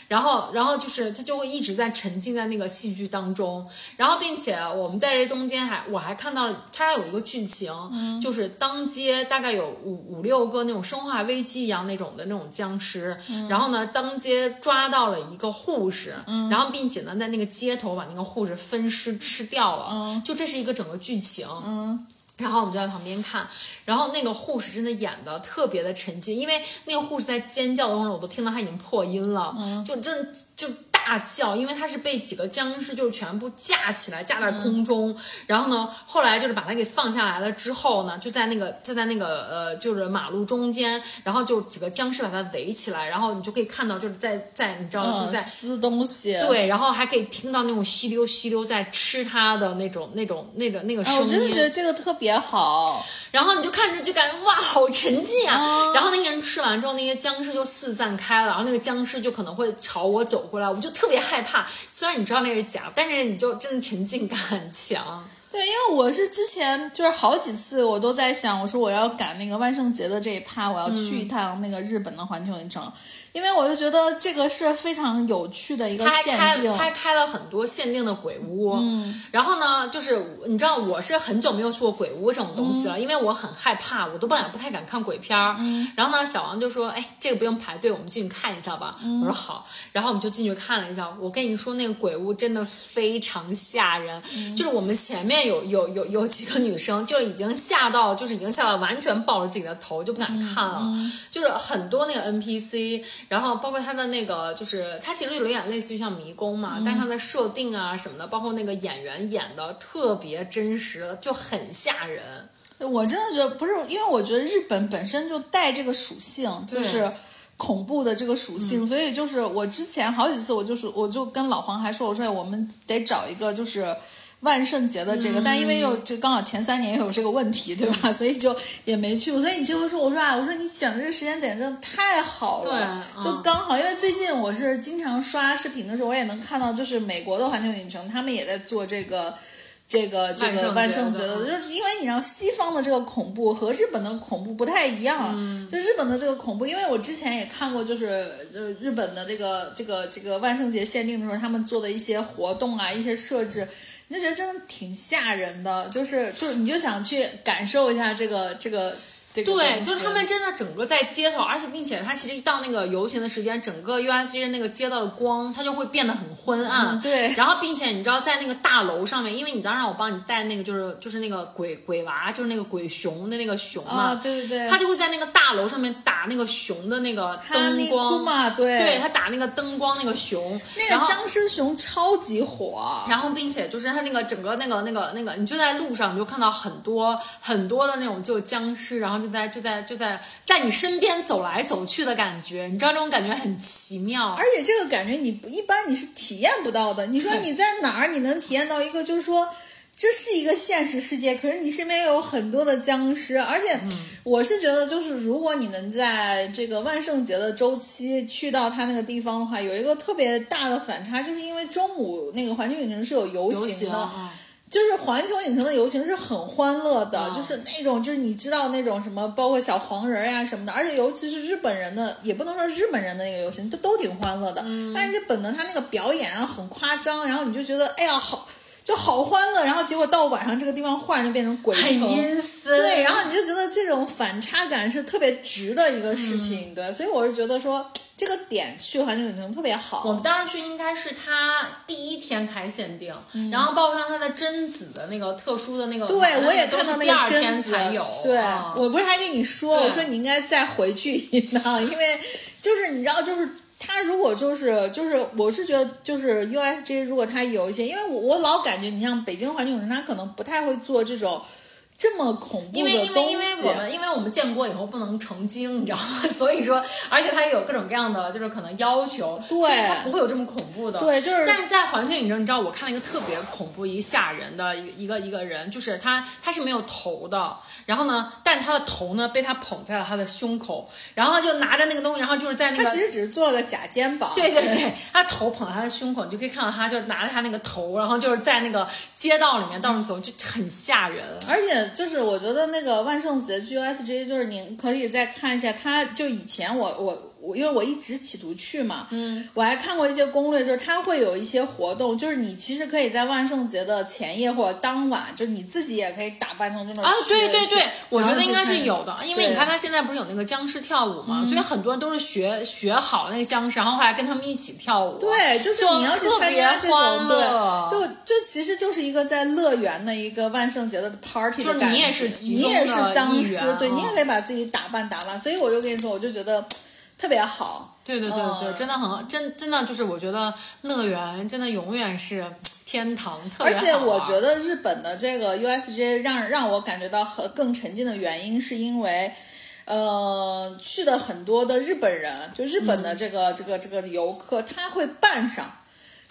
然后然后就是他就会一直在沉浸在那个戏剧当中。然后并且我们在这中间还我还看到了他有一个剧情、嗯、就是当街大概有五五六个那种生化危机一样那种的那种僵尸、嗯、然后呢当街抓到了一个护士、嗯、然后并且呢在那个街头把那个护士分尸吃掉了、嗯、就这是一个整个剧情。嗯，然后我们就在旁边看，然后那个护士真的演的特别的沉浸，因为那个护士在尖叫的时候我都听到她已经破音了、嗯、就真就大叫，因为她是被几个僵尸就全部架起来架在空中、嗯、然后呢后来就是把她给放下来了之后呢就在那个就在那个呃就是马路中间，然后就几个僵尸把她围起来，然后你就可以看到就是在在你知道就是在、嗯、撕东西，对，然后还可以听到那种吸溜吸溜在吃她的那种那种那个那个声音、哦、我真的觉得这个特别也好，然后你就看着就感觉哇好沉浸啊、哦、然后那个人吃完之后那些僵尸就四散开了，然后那个僵尸就可能会朝我走过来，我就特别害怕，虽然你知道那是假，但是你就真的沉浸感很强。对，因为我是之前就是好几次我都在想，我说我要赶那个万圣节的这一趴，我要去一趟那个日本的环球影城、嗯、因为我就觉得这个是非常有趣的一个限定，它 开, 开了很多限定的鬼屋、嗯、然后呢就是你知道我是很久没有去过鬼屋这种东西了、嗯、因为我很害怕，我都不敢不太敢看鬼片、嗯、然后呢小王就说哎这个不用排队，我们进去看一下吧、嗯、我说好，然后我们就进去看了一下，我跟你说那个鬼屋真的非常吓人、嗯、就是我们前面有有有有几个女生就已经吓到，就是已经吓到完全抱着自己的头就不敢看了、嗯、就是很多那个 N P C， 然后包括它的那个就是它其实有点类似于像迷宫嘛、嗯、但是它的设定啊什么的包括那个演员演的特别真实，就很吓人。我真的觉得不是，因为我觉得日本本身就带这个属性，就是恐怖的这个属性、嗯、所以就是我之前好几次我就是我就跟老黄还说，我说我们得找一个就是万圣节的这个、嗯、但因为又就刚好前三年也有这个问题对吧、嗯、所以就也没去。所以你这回说我说啊，我说你选的这个时间点真的太好了，对、嗯、就刚好，因为最近我是经常刷视频的时候我也能看到就是美国的环球影城他们也在做这个这个这个万圣节的，就是因为你知道西方的这个恐怖和日本的恐怖不太一样、嗯、就日本的这个恐怖，因为我之前也看过就是日本的这个这个这个万圣节限定的时候他们做的一些活动啊一些设置，你就觉得真的挺吓人的，就是就是你就想去感受一下这个这个这个对，就是他们真的整个在街头，而且并且它其实一到那个游行的时间，整个 U S J 那个街道的光它就会变得很昏暗、嗯、对，然后并且你知道在那个大楼上面，因为你当然我帮你带那个就是就是那个鬼鬼娃，就是那个鬼熊的那个熊嘛、哦、对对对，它就会在那个大楼上面打那个熊的那个灯光嘛，对对，它打那个灯光，那个熊那个僵尸熊超级火，然后并且就是它那个整个那个那个那个你就在路上你就看到很多很多的那种就僵尸，然后就在就在就在在你身边走来走去的感觉，你知道这种感觉很奇妙，而且这个感觉你一般你是体验不到的。你说你在哪儿你能体验到一个，就是说这是一个现实世界，可是你身边有很多的僵尸，而且我是觉得就是如果你能在这个万圣节的周期去到他那个地方的话，有一个特别大的反差，就是因为中午那个环球影城是有游行的，就是环球影城的游行是很欢乐的、哦、就是那种就是你知道那种什么包括小黄人呀、啊、什么的，而且尤其是日本人的，也不能说日本人的那个游行都都挺欢乐的、嗯、但是日本的他那个表演啊很夸张，然后你就觉得哎呀好就好欢乐，然后结果到晚上这个地方忽然就变成鬼城，很阴森，对，然后你就觉得这种反差感是特别值的一个事情、嗯、对，所以我是觉得说这个点去环球影城特别好。我们当时去应该是他第一天开限定、嗯、然后包括像他的贞子的那个特殊的那个，对，我也看到那个贞子才有，对、啊、我不是还跟你说我说你应该再回去一趟，因为就是你知道就是他如果就是就是我是觉得就是 U S J 如果他有一些，因为我我老感觉你像北京环球影城他可能不太会做这种这么恐怖的东西，因为因为因为我们因为我们建国以后不能成精，你知道吗？所以说，而且它有各种各样的就是可能要求，对，它不会有这么恐怖的。对，就是。但是在环球影城，你知道我看了一个特别恐怖、一吓人的一个一个人，就是他他是没有头的，然后呢，但他的头呢被他捧在了他的胸口，然后就拿着那个东西，然后就是在那个他其实只是做了个假肩膀，对对对，他头捧在他的胸口，你就可以看到他就是拿着他那个头，然后就是在那个街道里面到处走，就很吓人，而且。就是我觉得那个万圣节去 U S J 就是您可以再看一下，他就以前我我我因为我一直企图去嘛，嗯，我还看过一些攻略，就是他会有一些活动，就是你其实可以在万圣节的前夜或者当晚，就是你自己也可以打扮成这种啊，对对对，我觉得应该是有的，因为你看他现在不是有那个僵尸跳舞嘛，所以很多人都是学学好那个僵尸，然后后来跟他们一起跳舞，对，就是你要去参加这种，对，就就其实就是一个在乐园的一个万圣节的 party， 就是你也是其中的一员，你也是僵尸，对，你也可以把自己打扮打扮，所以我就跟你说，我就觉得。特别好，对对对对，嗯、真的很真真的就是我觉得乐园真的永远是天堂，特别好玩。而且我觉得日本的这个 U S J 让让我感觉到很更沉浸的原因，是因为呃去的很多的日本人，就日本的这个、嗯、这个这个游客，他会扮上。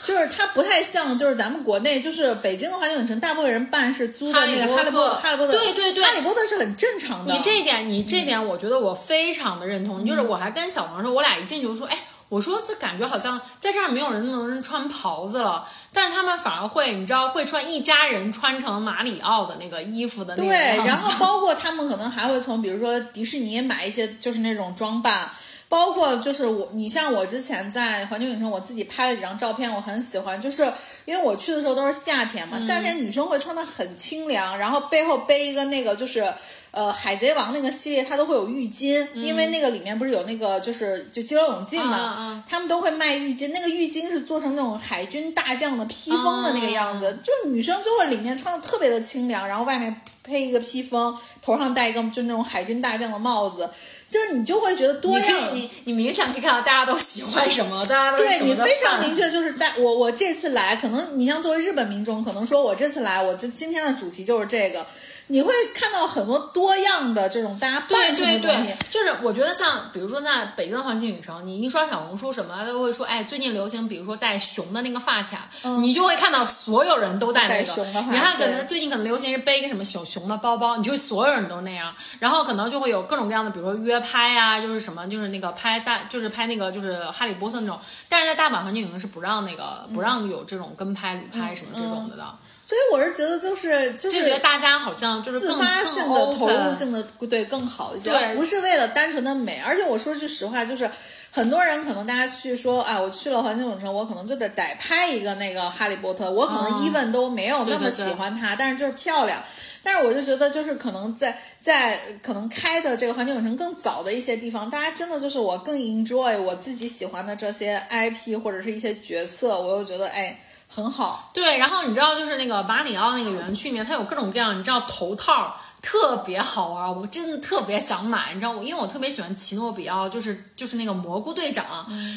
就是它不太像，就是咱们国内，就是北京的环球影城，大部分人办是租的那个哈利波特，哈利波特，对对对，哈利波特是很正常的。你这一点，你这一点，我觉得我非常的认同。嗯、就是我还跟小王说，我俩一进去我说，哎，我说这感觉好像在这儿没有人能穿袍子了，但是他们反而会，你知道，会穿一家人穿成马里奥的那个衣服的那个。对，然后包括他们可能还会从比如说迪士尼买一些就是那种装扮。包括就是我，你像我之前在环球影城，我自己拍了几张照片，我很喜欢，就是因为我去的时候都是夏天嘛，夏天女生会穿得很清凉，然后背后背一个那个就是呃海贼王那个系列，它都会有浴巾，因为那个里面不是有那个就是就激流勇进嘛，他们都会卖浴巾，那个浴巾是做成那种海军大将的披风的那个样子，就是女生就会里面穿得特别的清凉，然后外面配一个披风，头上戴一个就那种海军大将的帽子，就是你就会觉得多样。你你明显可以看到大家都喜欢什么，大家都对你非常明确，就是大我我这次来，可能你像作为日本民众，可能说我这次来，我就今天的主题就是这个。你会看到很多多样的这种大家扮成的东西，对对对，就是我觉得像比如说在北京的环球影城，你一刷小红书什么都会说，哎，最近流行，比如说戴熊的那个发卡，嗯、你就会看到所有人都戴那个。你看，可能最近可能流行是背一个什么小熊的包包，你就所有人都那样。然后可能就会有各种各样的，比如说约拍啊，就是什么，就是那个拍大，就是拍那个就是哈利波特那种。但是在大阪环球影城是不让那个不让有这种跟拍、旅拍什么这种的的。嗯嗯所以我是觉得就是就是就觉得大家好像就是自发性的投入性的对更好一些，不是为了单纯的美。而且我说句实话，就是很多人可能大家去说啊，我去了环球影城，我可能就得得拍一个那个哈利波特，我可能even都没有那么喜欢它，嗯、对对对，但是就是漂亮。但是我就觉得，就是可能在在可能开的这个环球影城更早的一些地方，大家真的就是我更 enjoy 我自己喜欢的这些 I P 或者是一些角色，我又觉得哎很好。对，然后你知道就是那个马里奥那个园区里面，它有各种各样，你知道头套特别好玩，我真的特别想买，你知道我因为我特别喜欢奇诺比奥，就是就是那个蘑菇队长，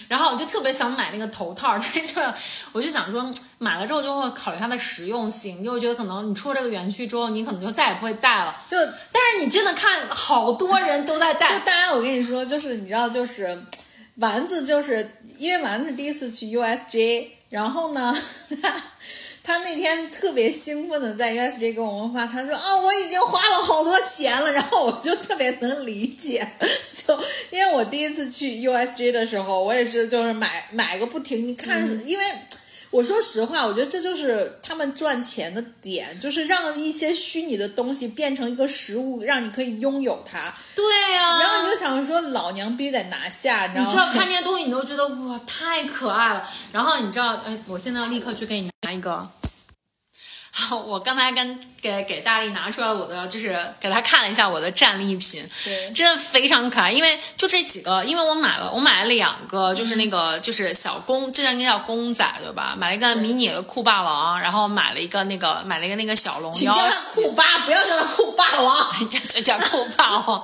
然后我就特别想买那个头套，但是我就想说买了之后就会考虑它的实用性，就会觉得可能你出了这个园区之后你可能就再也不会戴了，就但是你真的看好多人都在戴，就大家我跟你说就是你知道就是丸子，就是因为丸子第一次去 U S J， 然后呢他那天特别兴奋的在 U S J 给我们发，他说啊我已经花了好多钱了，然后我就特别能理解，就因为我第一次去 U S J 的时候，我也是就是买买个不停，你看、嗯、因为我说实话，我觉得这就是他们赚钱的点，就是让一些虚拟的东西变成一个实物，让你可以拥有它。对啊，然后你就想说老娘必须得拿下，然后你知道看这些东西你都觉得哇太可爱了，然后你知道哎，我现在要立刻去给你拿一个。好，我刚才跟给给大力拿出来我的，就是给他看了一下我的战利品，对，真的非常可爱。因为就这几个，因为我买了我买了两个，就是那个、嗯、就是小公，这应该叫公仔对吧？买了一个迷你的酷霸王，然后买了一个那个买了一个那个小龙妖，叫酷霸，不要叫他酷霸王，人家就叫酷霸王。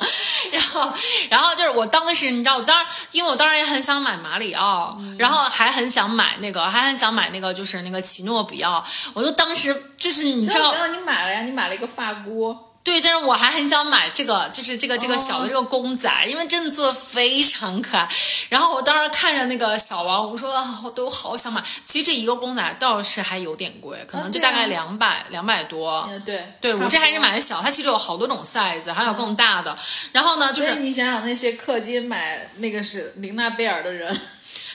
然后然后就是我当时你知道，我当然因为我当然也很想买马里奥、嗯，然后还很想买那个，还很想买那个就是那个奇诺比奥，我就当时。就是你知道，你买了呀？你买了一个发箍。对，但是我还很想买这个，就是这个这个小的这个公仔，因为真的做的非常可爱。然后我当时看着那个小王，我说我都好想买。其实这一个公仔倒是还有点贵，可能就大概两百两百多。对，对我这还是买的小，它其实有好多种 size， 还有更大的。然后呢，就是你想想那些氪金买那个是玲娜贝尔的人。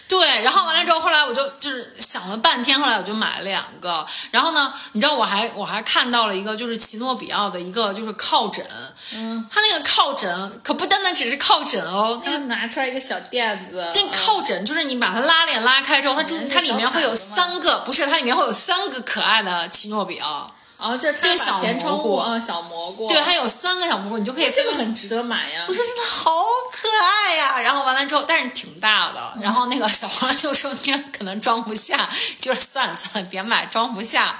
对，然后完了之后，后来我就就是想了半天，后来我就买了两个。然后呢，你知道我还我还看到了一个，就是奇诺比奥的一个就是靠枕，嗯，它那个靠枕可不单单只是靠枕哦，它拿出来一个小垫子。那靠枕就是你把它拉链拉开之后，它就它里面会有三个，不是它里面会有三个可爱的奇诺比奥。然、哦、后这它把填充物啊、嗯，小蘑菇，对，它有三个小蘑菇，你就可以。这个很值得买呀！我说真的好可爱呀、啊！然后完了之后，但是挺大的。然后那个小黄就说：“这可能装不下，就是算了算了，别买，装不下。”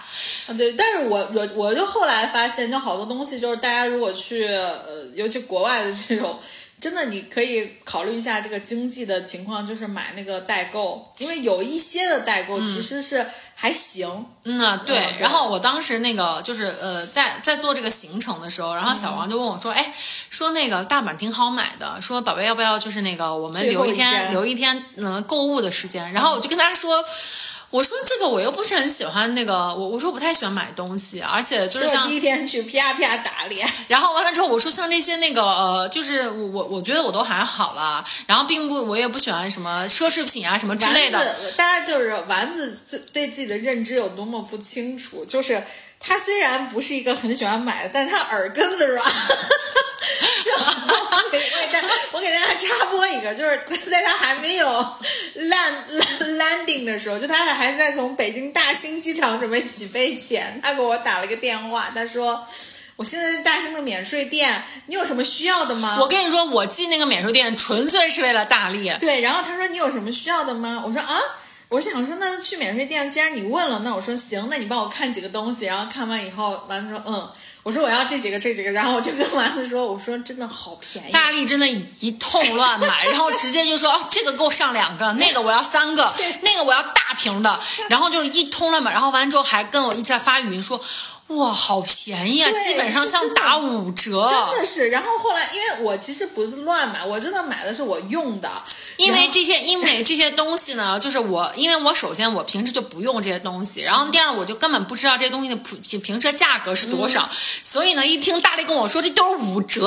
对，但是我我我就后来发现，就好多东西，就是大家如果去呃，尤其国外的这种。真的你可以考虑一下这个经济的情况，就是买那个代购，因为有一些的代购其实是还行。嗯，嗯啊、对、嗯。然后我当时那个就是呃，在在做这个行程的时候，然后小王就问我说：“嗯、哎，说那个大阪挺好买的，说宝贝要不要就是那个我们留一天，一天留一天嗯、呃、购物的时间。”然后我就跟他说。我说这个我又不是很喜欢那个，我我说不太喜欢买东西，而且就是像第一天去啪啪打脸，然后完了之后我说像这些那个呃，就是我我我觉得我都还好了，然后并不我也不喜欢什么奢侈品啊什么之类的。大家就是丸子对自己的认知有多么不清楚，就是他虽然不是一个很喜欢买的，但他耳根子软。我给大家插播一个，就是在他还没有 land, landing 的时候，就他还在从北京大兴机场准备起飞前，他给我打了个电话，他说我现在在大兴的免税店，你有什么需要的吗？我跟你说我进那个免税店纯粹是为了大力。对，然后他说你有什么需要的吗？我说啊，我想说那去免税店，既然你问了，那我说行，那你帮我看几个东西，然后看完以后完了说嗯，我说我要这几个这几个，然后我就跟丸子说，我说真的好便宜，大力真的一通乱买，然后直接就说、哦、这个给我上两个，那个我要三个，那个我要大瓶的，然后就是一通乱买，然后完之后还跟我一直在发语音说哇好便宜啊，基本上像打五折，真的是。然后后来因为我其实不是乱买，我真的买的是我用的，因为这些因为这些东西呢，就是我因为我首先我平时就不用这些东西，然后第二我就根本不知道这些东西的普平时的价格是多少、嗯、所以呢一听大力跟我说这都是五折，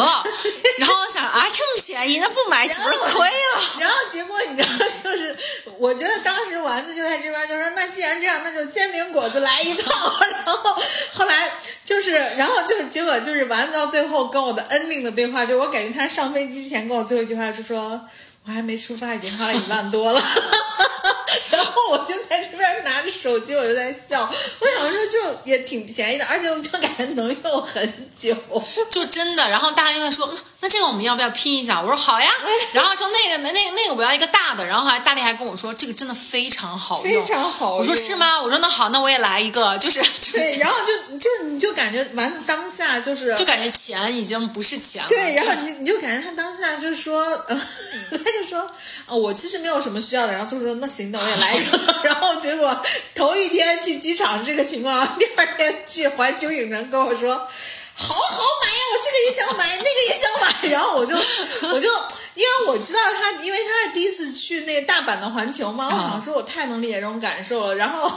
然后我想啊这么便宜那不买岂不是亏了。然后结果你知道就是我觉得当时丸子就在这边就说那既然这样那就煎饼果子来一套，然后后来来就是，然后就结果就是完到最后跟我的 ending 的对话，就我感觉他上飞机之前跟我最后一句话是说，我我还没出发，已经花了一万多了。然后我就在这边拿着手机，我就在笑。我想说，就也挺便宜的，而且我就感觉能用很久，就真的。然后大家就会说，那这个我们要不要拼一下？我说好呀。然后说那个、那、那个、那个我要一个大的。然后还大力还跟我说，这个真的非常好用，非常好用。我说是吗？我说那好，那我也来一个。就是、就是、对，然后就就你就感觉完了当下就是，就感觉钱已经不是钱了。对，然后你你就感觉他当下就是说，呃、他就说啊、哦，我其实没有什么需要的。然后就说那行的。我也来一个，然后结果头一天去机场这个情况，第二天去环球影城跟我说，好好买呀，我这个也想买，那个也想买，然后我就我就因为我知道他，因为他是第一次去那个大阪的环球嘛，我想说我太能理解这种感受了。然后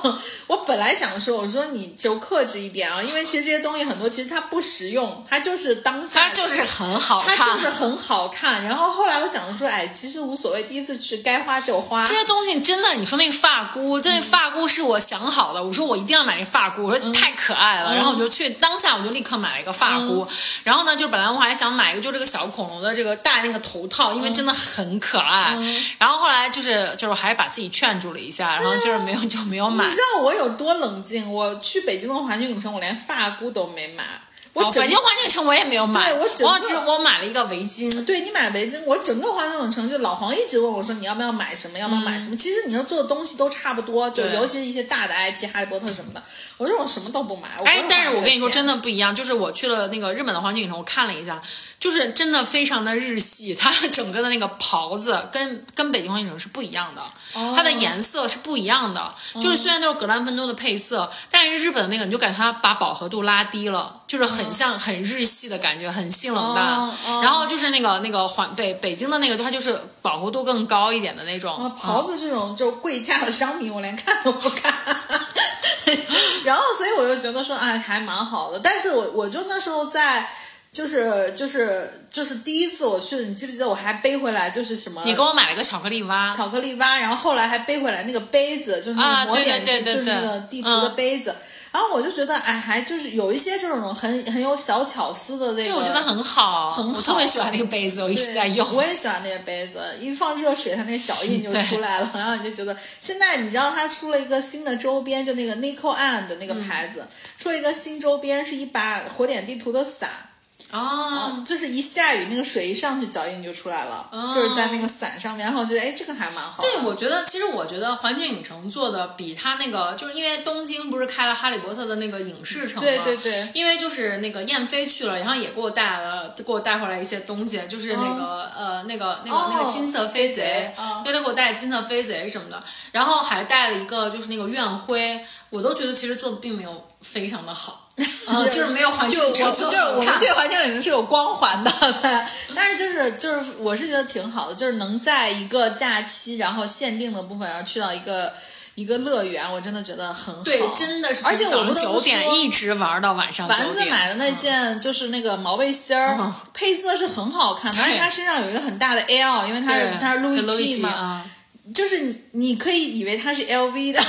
我本来想说，我说你就克制一点啊，因为其实这些东西很多其实它不实用，它就是当下它就是很好看，它就是很好看。然后后来我想说，哎，其实无所谓，第一次去该花就花。这些东西真的，你说那个发箍，这发箍是我想好的，我说我一定要买那发箍，我说太可爱了，嗯、然后我就去当下我就立刻买了一个发箍。嗯、然后呢，就本来我还想买一个，就这个小恐龙的这个戴那个头套。因为真的很可爱、嗯、然后后来就是就是我还是把自己劝住了一下、嗯、然后就是没有就没有买。你知道我有多冷静，我去北京的环球影城我连发箍都没买，我北京环球影城我也没有买，对，我整个我只我买了一个围巾。对，你买围巾，我整个环球影城就老黄一直问我说你要不要买什么，要不要买什么。嗯、其实你说做的东西都差不多，就尤其是一些大的 I P， 哈利波特什么的，我说我什么都不买。哎，但是我跟你说真的不一样，就是我去了那个日本的环球影城，我看了一下，就是真的非常的日系，它整个的那个袍子跟跟北京环球影城是不一样的、哦，它的颜色是不一样的。就是虽然都是格兰芬多的配色，嗯、但是日本的那个你就感觉它把饱和度拉低了，就是很。很像很日系的感觉，很性冷淡、哦哦、然后就是那个那个环北北京的那个它就是饱和度更高一点的那种、哦、袍子这种就贵价的商品我连看都不看然后所以我就觉得说哎还蛮好的。但是我我就那时候在就是就是就是第一次我去，你记不记得我还背回来就是什么？你给我买了个巧克力蛙，巧克力蛙，然后后来还背回来那个杯子，就是那个魔点、啊、对对对对对就是那个地图的杯子。嗯，然后我就觉得，哎，还就是有一些这种很很有小巧思的那个，对，我觉得很好，很好，我特别喜欢那个杯子，我一直在用。我也喜欢那个杯子，一放热水，它那脚印就出来了，然后你就觉得，现在你知道它出了一个新的周边，就那个 Nico and 的那个牌子、嗯，出了一个新周边，是一把火点地图的伞。哦，就是一下雨那个水一上去脚印就出来了、哦、就是在那个伞上面，然后我觉得哎这个还蛮好。对，我觉得其实我觉得环球影城做的比它那个，就是因为东京不是开了哈利波特的那个影视城吗？对对对，因为就是那个燕飞去了，然后也给我带了给我带回来一些东西，就是那个、哦、呃那个那个、哦、那个金色飞贼，对，他给我带金色飞贼什么的，然后还带了一个就是那个怨灰，我都觉得其实做的并没有非常的好。嗯，就是没有环境，就我就是我们对环境影城是有光环的，但是就是就是我是觉得挺好的，就是能在一个假期，然后限定的部分，然后去到一个一个乐园，我真的觉得很好。对，真的是。而且我们九点一直玩到晚上九点。丸子买的那件就是那个毛背心儿、嗯，配色是很好看的，而且它身上有一个很大的 L， 因为它是它是 Louis G 嘛，嗯、就是 你, 你可以以为它是 L V 的。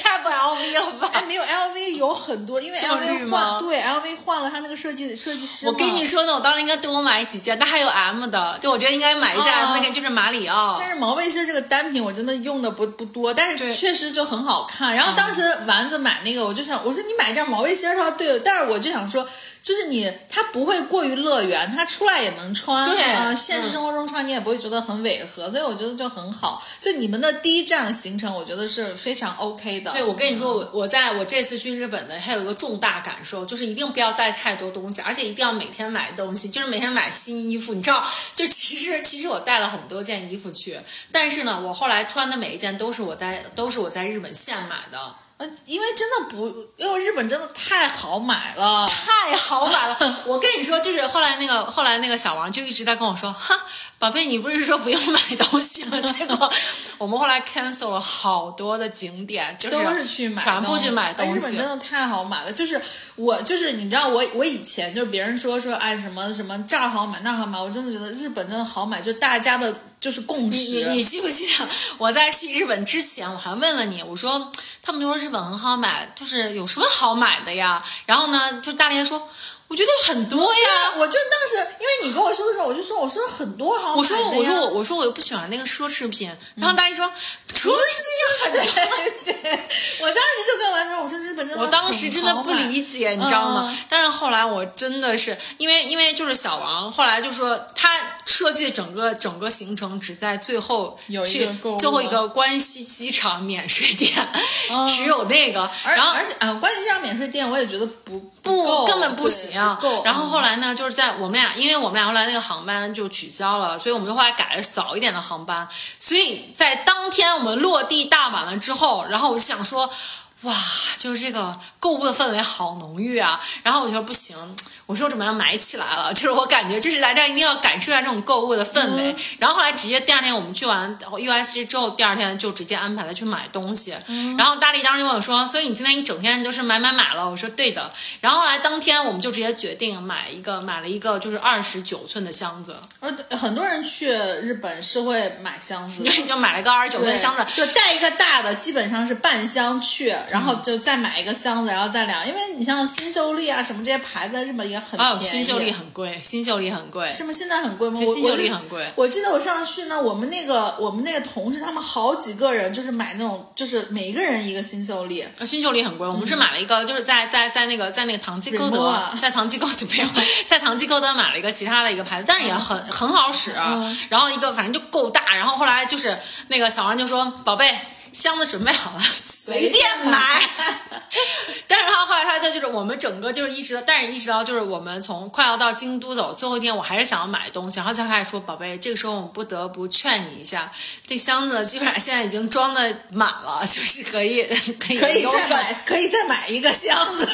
太不 L V 了吧？哎，没有 L V 有很多，因为 L V 换对 L V 换了他那个设计设计师。我跟你说呢，我当时应该多买几件，但还有 M 的，就我觉得应该买一下、啊、那个就是马里奥。但是毛背心这个单品我真的用的不不多，但是确实就很好看。然后当时丸子买那个，我就想，我说你买一件毛背心儿，他说对，但是我就想说。就是你，它不会过于乐园，它出来也能穿，对，呃、现实生活中穿你也不会觉得很违和、嗯，所以我觉得就很好。就你们的第一站行程，我觉得是非常 OK 的。对，我跟你说，我我在我这次去日本的还有一个重大感受，就是一定不要带太多东西，而且一定要每天买东西，就是每天买新衣服。你知道，就其实其实我带了很多件衣服去，但是呢，我后来穿的每一件都是我在都是我在日本现买的。因为真的不，因为日本真的太好买了，太好买了。我跟你说，就是后来那个后来那个小王就一直在跟我说，哈，宝贝，你不是说不用买东西吗？结果我们后来 cancel 了好多的景点，就是都是去买，全部去买东西。日本真的太好买了，就是我就是你知道我我以前就是别人说说哎什么什么这儿好买那儿好买，我真的觉得日本真的好买，就大家的。就是共识。你你你记不记得我在去日本之前，我还问了你，我说他们就说日本很好买，就是有什么好买的呀？然后呢，就大连说，我觉得很多呀。我就当时因为你跟我说的时候，我就说我说很多好买的呀。我说我说我说我又不喜欢那个奢侈品。然后大家说，奢侈品很多。我当时就跟完之后，我说日本真的，我当时真的不理解，你知道吗？嗯、但是后来我真的是因为因为就是小王后来就说他设计整个整个行程。只在最后去最后一个关西机场免税店、哦、只有那个而然后而且啊关西机场免税店我也觉得不不够根本不行不然后后来呢就是在我们俩因为我们俩后来那个航班就取消了所以我们就后来改了早一点的航班所以在当天我们落地大阪了之后然后我就想说哇就是这个购物的氛围好浓郁啊然后我就说不行我说我怎么要买起来了就是我感觉就是来这一定要感受一下这种购物的氛围、嗯、然后后来直接第二天我们去完 U S J 之后第二天就直接安排了去买东西、嗯、然后大力当时跟我说所以你今天一整天就是买买买了我说对的然后后来当天我们就直接决定买一个买了一个就是二十九寸的箱子而很多人去日本是会买箱子对就买了一个二十九寸的箱子就带一个大的基本上是半箱去然后就再买一个箱子，然后再量，因为你像新秀丽啊什么这些牌子，在日本也很便宜。哦，新秀丽很贵，新秀丽很贵，是吗？现在很贵吗？新秀丽很贵。我记得我上次去呢，我们那个我们那个同事他们好几个人就是买那种，就是每一个人一个新秀丽。新秀丽很贵，我们是买了一个，嗯、就是在在在那个在那个唐吉诃德，在唐吉诃德没有，在唐吉诃德买了一个其他的一个牌子，但是也很、嗯、很好使、啊嗯。然后一个反正就够大，然后后来就是那个小王就说：“宝贝。”箱子准备好了，随便买。但是他后来他他就是我们整个就是一直到，但是一直到就是我们从快要到京都走最后一天，我还是想要买东西，然后他开始说：“宝贝，这个时候我们不得不劝你一下，这箱子基本上现在已经装的满了，就是可以可以可以再买，可以再买一个箱子。”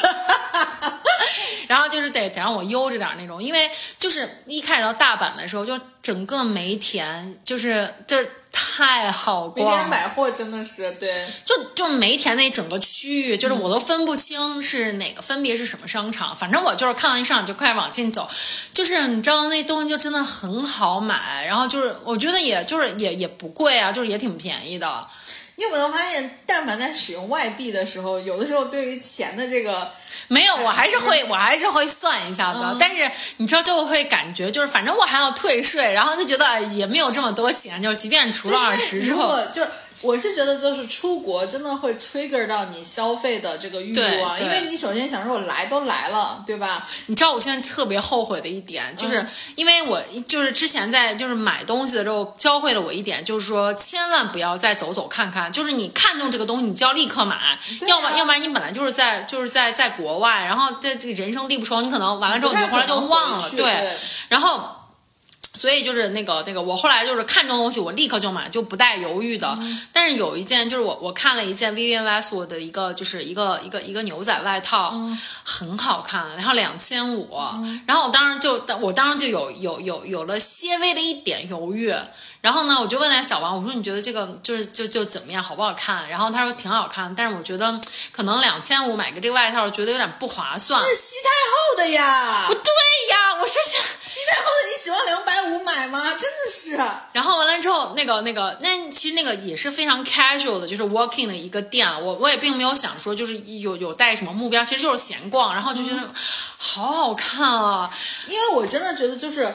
然后就是得得让我悠着点那种，因为就是一开始到大阪的时候，就整个梅田就是就是。太好逛了，梅田百货真的是对，就就梅田那整个区域，就是我都分不清是哪个，分别是什么商场。反正我就是看到一上，就快往进走。就是你知道那东西就真的很好买，然后就是我觉得也就是也也不贵啊，就是也挺便宜的。你有没有发现，但凡在使用外币的时候，有的时候对于钱的这个没有，我还是会，我还是会算一下的。嗯、但是你知道，就会感觉就是，反正我还要退税，然后就觉得也没有这么多钱，就是即便除了二十之后，就我是觉得就是出国真的会 trigger 到你消费的这个欲望，因为你首先想说，我来都来了，对吧？你知道我现在特别后悔的一点，就是、嗯、因为我就是之前在就是买东西的时候教会了我一点，就是说千万不要再走走看看。就是你看中这个东西，你就要立刻买，啊、要不然要不然你本来就是在就是在在国外，然后在这个人生地不熟，你可能完了之后你回来就忘了，对。对然后，所以就是那个那个，我后来就是看中东西，我立刻就买，就不带犹豫的。嗯、但是有一件就是我我看了一件 Vivienne Westwood 的一个就是一个一个一个牛仔外套，嗯、很好看，然后两千五，然后我当时就我当时就有有有有了些微的一点犹豫。然后呢，我就问了小王，我说你觉得这个就是就就怎么样，好不好看？然后他说挺好看，但是我觉得可能两千五买个这个外套，觉得有点不划算。那是西太后的呀！不对呀，我说西太后的，你指望两百五买吗？真的是。然后完了之后，那个那个，那其实那个也是非常 casual 的，就是 walking 的一个店，我我也并没有想说就是有有带什么目标，其实就是闲逛，然后就觉得、嗯、好好看啊，因为我真的觉得就是。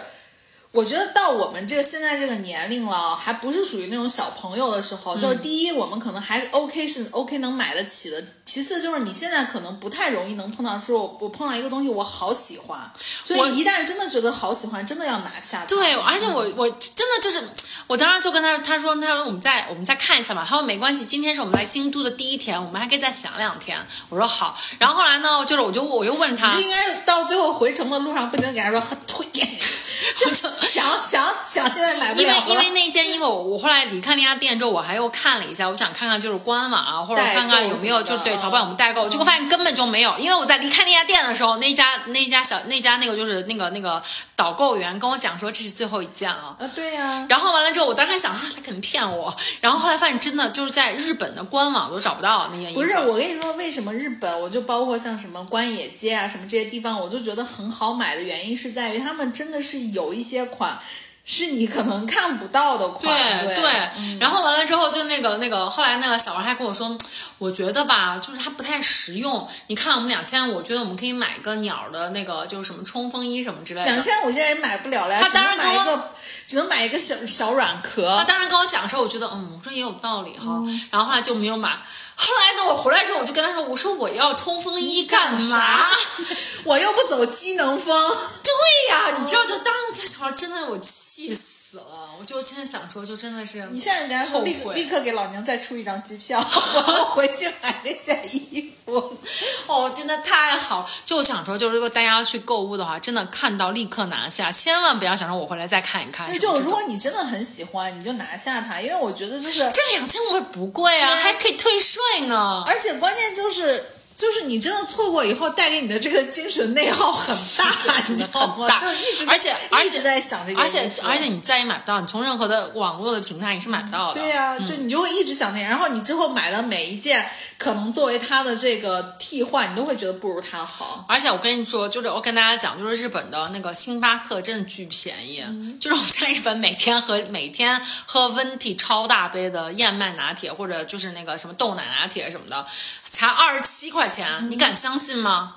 我觉得到我们这个现在这个年龄了，还不是属于那种小朋友的时候。就是第一，我们可能还 OK 是 OK 能买得起的。其次就是你现在可能不太容易能碰到说，我碰到一个东西我好喜欢，所以一旦真的觉得好喜欢，真的要拿下它。对，而且我我真的就是，我当时就跟他他说，他说我们再我们再看一下吧。他说没关系，今天是我们来京都的第一天，我们还可以再想两天。我说好。然后后来呢，就是我就我又问他，你就应该到最后回程的路上不停地给他说退。我就想想想，现在买不了了。因为因为那件衣服，我后来离开那家店之后，我还又看了一下，我想看看就是官网啊，或者看看有没有就对淘宝有没有代购，结果发现根本就没有。因为我在离开那家店的时候，那家那家小那家那个就是那个那个导购员跟我讲说这是最后一件了。啊，对呀。然后完了之后，我当时想啊，他肯定骗我。然后后来发现真的就是在日本的官网都找不到那件衣服。不是，我跟你说，为什么日本我就包括像什么关野街啊什么这些地方，我就觉得很好买的原因是在于他们真的是。有一些款是你可能看不到的款。对 对, 对、嗯、然后完了之后就那个那个后来那个小孩还跟我说，我觉得吧就是它不太实用，你看我们两千五，我觉得我们可以买个鸟的那个就是什么冲锋衣什么之类的，两千五现在也买不了了，他当然买一个只能买一个小小软壳。他当然跟我讲的时候我觉得嗯，我说也有道理哈、嗯，然后后来就没有买。后来呢我回来的时候我就跟他说，我说我要冲锋衣干 嘛, 干嘛我又不走机能风。对呀、啊、你知道就当时在小孩真的我气死了，我就现在想说就真的是后悔。你现在给他说立刻立刻给老娘再出一张机票我回去买那件衣服哦，真的太好。就我想说就是如果大家要去购物的话，真的看到立刻拿下，千万不要想说我回来再看一看。对，就如果你真的很喜欢你就拿下它，因为我觉得就是这两千五不贵啊，还可以退税呢。而且关键就是就是你真的错过以后带给你的这个精神内耗很大，真的很大，就一直而且一直在想这个，而且而且你再也买不到，你从任何的网络的平台你是买不到的。对呀、啊嗯，就你就会一直想那样，然后你之后买了每一件，可能作为它的这个替换，你都会觉得不如它好。而且我跟你说，就是我跟大家讲，就是日本的那个星巴克真的巨便宜，嗯、就是我在日本每天喝每天喝温体超大杯的燕麦拿铁，或者就是那个什么豆奶拿铁什么的，才二十七块。你敢相信吗？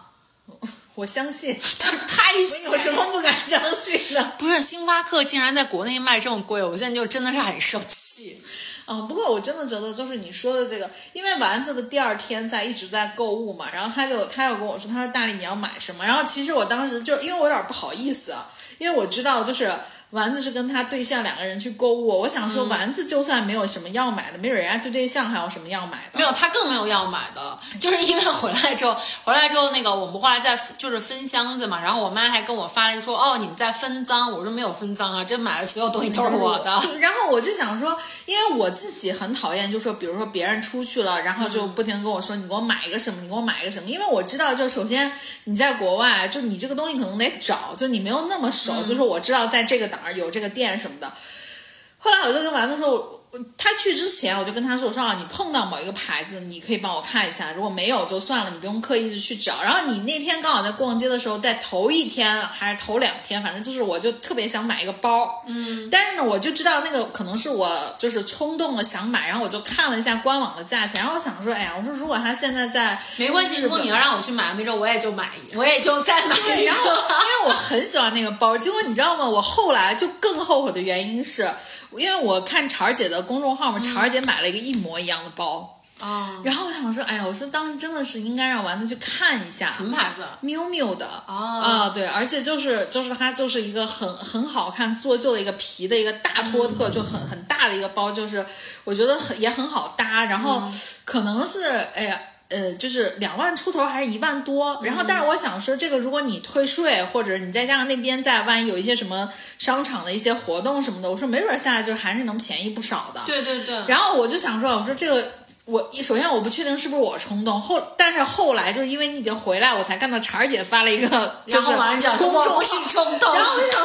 我相信，这太有什么不敢相信的？不是星巴克竟然在国内卖这么贵，我现在就真的是很生气。嗯，不过我真的觉得就是你说的这个，因为丸子的第二天在一直在购物嘛，然后他就他又跟我说，他说大力你要买什么？然后其实我当时就因为我有点不好意思，因为我知道就是。丸子是跟他对象两个人去购物，我想说丸子就算没有什么要买的、嗯、没有人家对对象还有什么要买的，没有他更没有要买的，就是因为回来之后回来之后那个我们后来在就是分箱子嘛，然后我妈还跟我发了一个说哦你们在分赃，我说没有分赃啊，这买的所有东西都是我的、嗯、然后我就想说因为我自己很讨厌就是说比如说别人出去了然后就不停跟我说你给我买一个什么你给我买一个什么，因为我知道就首先你在国外就你这个东西可能得找，就你没有那么熟、嗯、就是我知道在这个有这个店什么的，后来我就跟丸子说，他去之前我就跟他说，我说啊，你碰到某一个牌子，你可以帮我看一下，如果没有就算了，你不用刻意去找。然后你那天刚好在逛街的时候，在头一天还是头两天，反正就是我就特别想买一个包，嗯，但是呢，我就知道那个可能是我就是冲动了想买，然后我就看了一下官网的价钱，然后我想说，哎呀，我说如果他现在在，没关系，如果你要让我去买，没准我也就买，我也就再买一个，然后因为我很喜欢那个包，结果你知道吗？我后来就更后悔的原因是。因为我看潮儿姐的公众号嘛，潮儿姐买了一个一模一样的包啊、嗯，然后我想说，哎呀，我说当时真的是应该让丸子去看一下，什么牌子？miu miu的啊、哦呃，对，而且就是就是它就是一个很很好看做旧的一个皮的一个大托特，嗯、就很很大的一个包，就是我觉得很也很好搭，然后可能是、嗯、哎呀。呃，就是两万出头还是一万多，然后但是我想说这个如果你退税或者你再加上那边在万一有一些什么商场的一些活动什么的，我说没准下来就是还是能便宜不少的。对对对。然后我就想说，我说这个我首先我不确定是不是我冲动，后但是后来就是因为你已经回来，我才看到婵儿姐发了一个就是公众号，然后我就想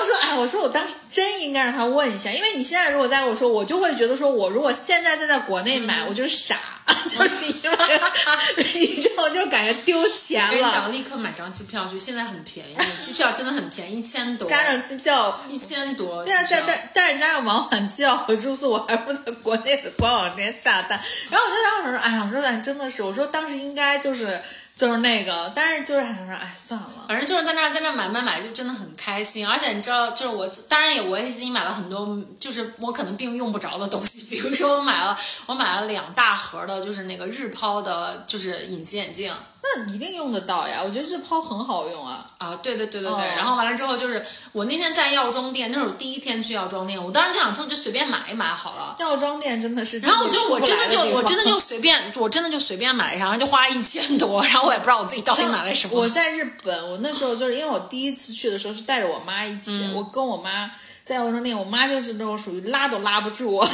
说，哎，我说我当时真应该让她问一下，因为你现在如果再跟我说，我就会觉得说我如果现在再在国内买，嗯、我就是傻。就是因为你知道就感觉丢钱了，我想立刻买张机票去，现在很便宜，机票真的很便宜，一千多，加上机票一千多，对啊，但但但是加上往返机票和住宿，我还不在国内的官网直接下单，然后我就当时说，哎呀，我说咱真的是，我说当时应该就是。就是那个，但是就是还是说，哎，算了，反正就是在那在那买买买，就真的很开心。而且你知道，就是我当然也我也自己买了很多，就是我可能并用不着的东西。比如说我买了我买了两大盒的，就是那个日抛的，就是隐形眼镜。那一定用得到呀，我觉得日抛很好用啊。啊，对对对对对。哦、然后完了之后就是我那天在药妆店，那是我第一天去药妆店，我当时就想说就随便买一买好了。药妆店真的是的。然后我就我真的就我真的就随便我真的就随便买一下，然后就花一千多，然后我也不知道我自己到底买了什么。我在日本，我那时候就是因为我第一次去的时候是带着我妈一起，嗯、我跟我妈在药妆店，我妈就是那种属于拉都拉不住我。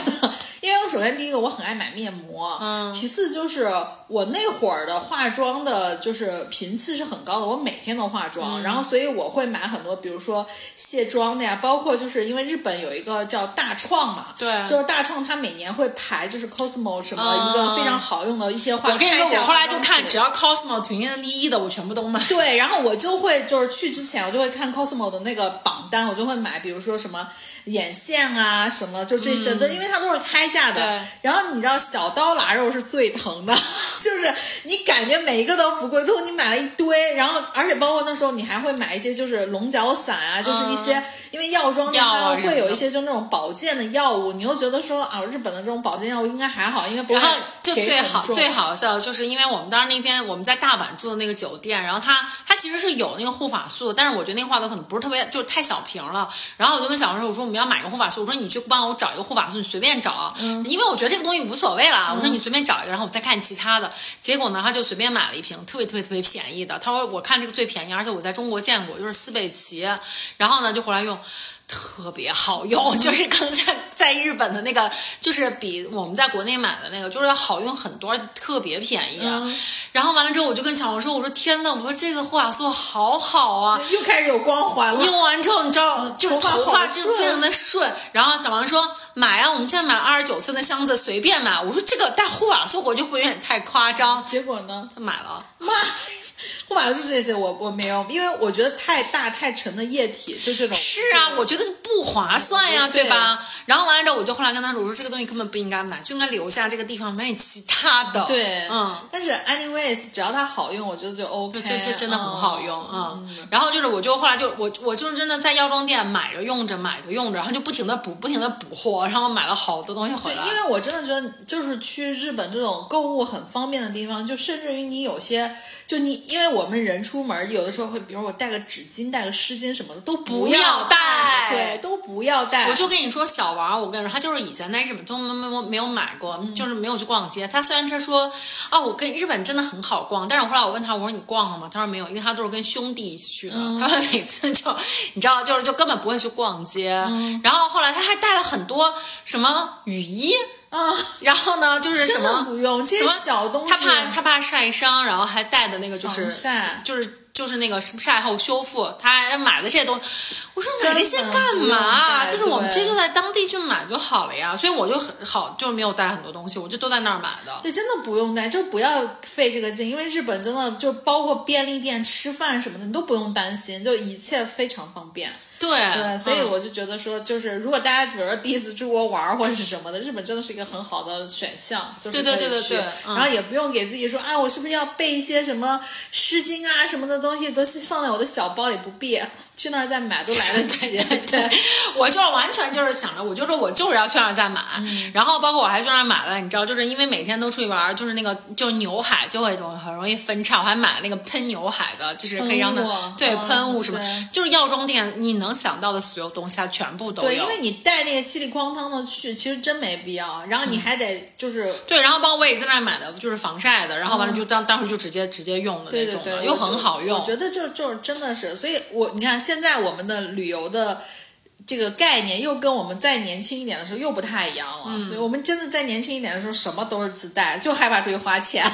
因为我首先第一个我很爱买面膜，嗯，其次就是我那会儿的化妆的就是频次是很高的，我每天都化妆，嗯，然后所以我会买很多，比如说卸妆的呀，包括就是因为日本有一个叫大创嘛，对，就是大创它每年会排就是 Cosmo 什么一个非常好用的一些化妆，嗯，我跟你说我后来就看只要 Cosmo 评定第一的我全部都买，对，然后我就会就是去之前我就会看 Cosmo 的那个榜单，我就会买比如说什么眼线啊什么就这些的，嗯，因为它都是开价的，然后你知道小刀拉肉是最疼的，就是你感觉每一个都不贵，最后你买了一堆，然后而且包括那时候你还会买一些就是龙角散啊，就是一些，嗯，因为药妆它会有一些就那种保健的药物，你又觉得说啊日本的这种保健药物应该还好，应该不会，然后就最好最好笑的就是因为我们当时那天我们在大阪住的那个酒店，然后它它其实是有那个护发素，但是我觉得那个化头可能不是特别就是太小瓶了，然后我就跟小王说我说我们要买个护发素，我说你去帮我找一个护发素，你随便找，嗯，因为我觉得这个东西无所谓了，我说你随便找一个，然后我再看其他的，结果呢他就随便买了一瓶特别特别特别便宜的，他说我看这个最便宜，而且我在中国见过，就是斯贝奇，然后呢就回来用特别好用，就是刚才在日本的那个就是比我们在国内买的那个就是好用很多，特别便宜，嗯，然后完了之后我就跟小王说我说天哪，我说这个护发素好好啊，又开始有光环了，用完之后你知道就是头发就是非常的顺，然后小王说买啊，我们现在买二十九寸的箱子随便买，我说这个带护发素我就会有点太夸张，结果呢他买了，妈护发素这些我我没有，因为我觉得太大太沉的液体就这种是啊，我觉得不划算呀，啊，对吧，对，然后完了之后我就后来跟他说我说这个东西根本不应该买，就应该留下这个地方买其他的，对，嗯，但是 anyways 只要它好用我觉得就 OK， 就这真的很好用，哦，嗯，然后就是我就后来就我我就是真的在药妆店买着用着买着用着，然后就不停的补不停的补货，然后买了好多东西回来，因为我真的觉得就是去日本这种购物很方便的地方，就甚至于你有些就你因为我们人出门有的时候会比如我带个纸巾带个湿巾什么的都不要带，对，都不要带，我就跟你说小王我跟你说他就是以前在日本都没有买过，嗯，就是没有去逛街，他虽然他说啊，我跟日本真的很好逛，但是我后来我问他我说你逛了吗，他说没有，因为他都是跟兄弟一起去的，嗯，他每次就你知道就是就根本不会去逛街，嗯，然后后来他还带了很多什么雨衣啊，嗯，然后呢，就是什么不用这些小东西，他怕他怕晒伤，然后还带的那个就是晒，就是就是那个晒后修复，他还买了这些东西。我说买这些干嘛？就是我们这就在当地去买就好了呀。所以我就很好，就是没有带很多东西，我就都在那儿买的。对，真的不用带，就不要费这个劲，因为日本真的就包括便利店吃饭什么的，你都不用担心，就一切非常方便。对，对，所以我就觉得说，就是如果大家比如说第一次出国玩或者是什么的，日本真的是一个很好的选项，就是可以去，对对对对对，嗯，然后也不用给自己说啊，我是不是要备一些什么湿巾啊什么的东西，都是放在我的小包里，不必去那儿再买都来得及。对， 对， 对， 对，我就是完全就是想着，我就说我就是要去那儿再买，嗯，然后包括我还去那儿买了，你知道，就是因为每天都出去玩，就是那个就牛海就会很容易分叉，我还买了那个喷牛海的，就是可以让它，嗯，对，嗯，喷雾什么，就是药妆店你能。能想到的所有东西它全部都有，对，因为你带那个七里哐汤的去其实真没必要，然后你还得就是，嗯，对，然后包括我也在那买的就是防晒的，然后完了就当，嗯，当时就直接直接用的那种的，对对对，又很好用，我觉得就就是真的是，所以我你看现在我们的旅游的这个概念又跟我们再年轻一点的时候又不太一样了，嗯，对，我们真的再年轻一点的时候什么都是自带，就害怕出去花钱。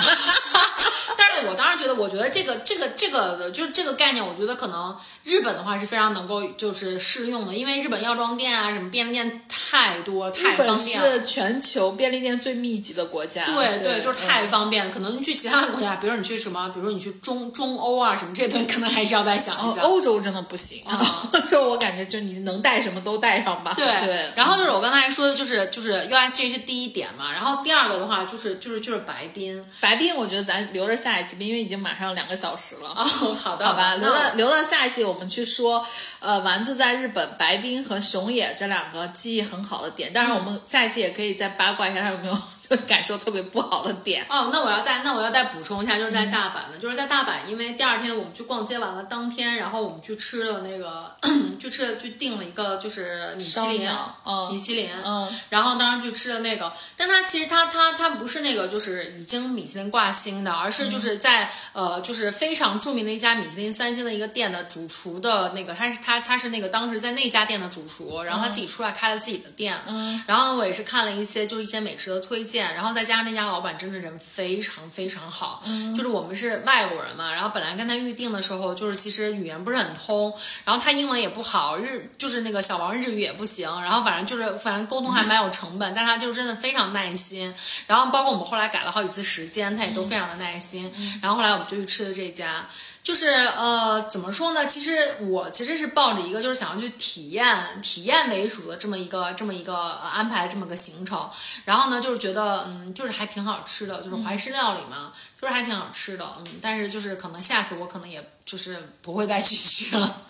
但是我当然觉得，我觉得这个这个这个就是这个概念，我觉得可能日本的话是非常能够就是适用的，因为日本药妆店啊什么便利店太多太方便了，日本是全球便利店最密集的国家，对 对， 对，就是太方便了，可能你去其他的国家，比如说你去什么，比如说你去中中欧啊什么这些东西，可能还是要再想一下，哦，欧洲真的不行，欧洲我感觉就你能带什么都带上吧， 对， 对，然后就是我刚才说的就是就是 U S J 是第一点嘛，然后第二个的话就是就是就是白冰白冰我觉得咱留着下一期，因为已经马上两个小时了，哦，好的，好吧，留到留到下一期我们去说，呃，丸子在日本白冰和熊野这两个记忆很好的点，当然我们下一期也可以再八卦一下他有没有就感受特别不好的点。哦，那我要再那我要再补充一下，就是在大阪的，嗯、就是在大阪，因为第二天我们去逛街完了，当天然后我们去吃了那个，去吃了去订了一个就是米其林，嗯，米其林，嗯，然后当时去吃的那个，但它其实它它它不是那个就是已经米其林挂星的，而是就是在、嗯、呃就是非常著名的一家米其林三星的一个店的主厨的那个，他是他他是那个当时在那家店的主厨，然后他自己出来开了自己的店，嗯，然后我也是看了一些就是一些美食的推荐。然后再加上那家老板真的人非常非常好、嗯、就是我们是外国人嘛，然后本来跟他预定的时候就是其实语言不是很通，然后他英文也不好，日就是那个小王日语也不行，然后反正就是反正沟通还蛮有成本、嗯、但是他就是真的非常耐心，然后包括我们后来改了好几次时间他也都非常的耐心、嗯、然后后来我们就去吃的这家就是呃，怎么说呢？其实我其实是抱着一个就是想要去体验、体验为主的这么一个、这么一个、呃、安排，这么个行程。然后呢，就是觉得嗯，就是还挺好吃的，就是怀石料理嘛，嗯、就是还挺好吃的。嗯，但是就是可能下次我可能也就是不会再去吃了，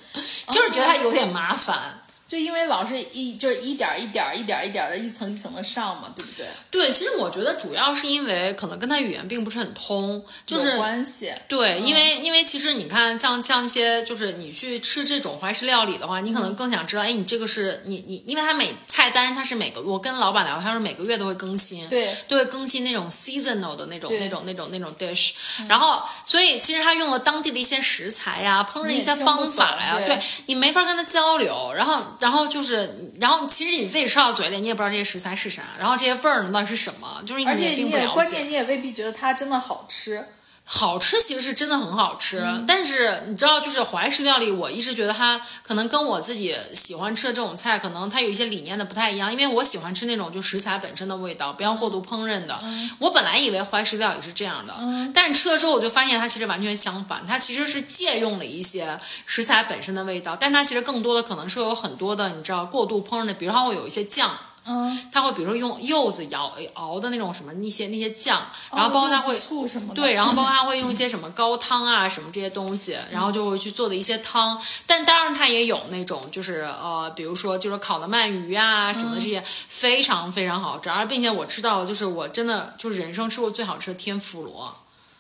就是觉得它有点麻烦。Okay.就因为老是一就是一点一点一点一点的一层一层的上嘛，对不对？对，其实我觉得主要是因为可能跟他语言并不是很通，就是有关系。对，嗯、因为因为其实你看，像像一些就是你去吃这种怀石料理的话，你可能更想知道，嗯、哎，你这个是你你，因为它每菜单它是每个，我跟老板聊，他说每个月都会更新，对，都会更新那种 seasonal 的那种那种那种那种 dish，、嗯、然后所以其实他用了当地的一些食材呀、烹饪一些方法呀、啊，对你没法跟他交流，然后。然后就是，然后其实你自己吃到嘴里，你也不知道这些食材是啥，然后这些味儿到底是什么，就是你也并不了解。而且你也关键你也未必觉得它真的好吃。好吃其实是真的很好吃、嗯、但是你知道就是怀石料理我一直觉得它可能跟我自己喜欢吃的这种菜可能它有一些理念的不太一样，因为我喜欢吃那种就食材本身的味道，不要过度烹饪的、嗯、我本来以为怀石料理是这样的、嗯、但是吃了之后我就发现它其实完全相反，它其实是借用了一些食材本身的味道，但是它其实更多的可能是有很多的你知道过度烹饪的，比如它会有一些酱，嗯，他会比如说用柚子熬熬的那种什么那些那些酱，然后包括他会、哦、醋什么的，对，然后包括他会用一些什么高汤啊、嗯、什么这些东西，然后就会去做的一些汤，但当然他也有那种就是呃，比如说就是烤的鳗鱼啊什么的，这些、嗯、非常非常好吃，而并且我吃到了就是我真的就是人生吃过最好吃的天妇罗。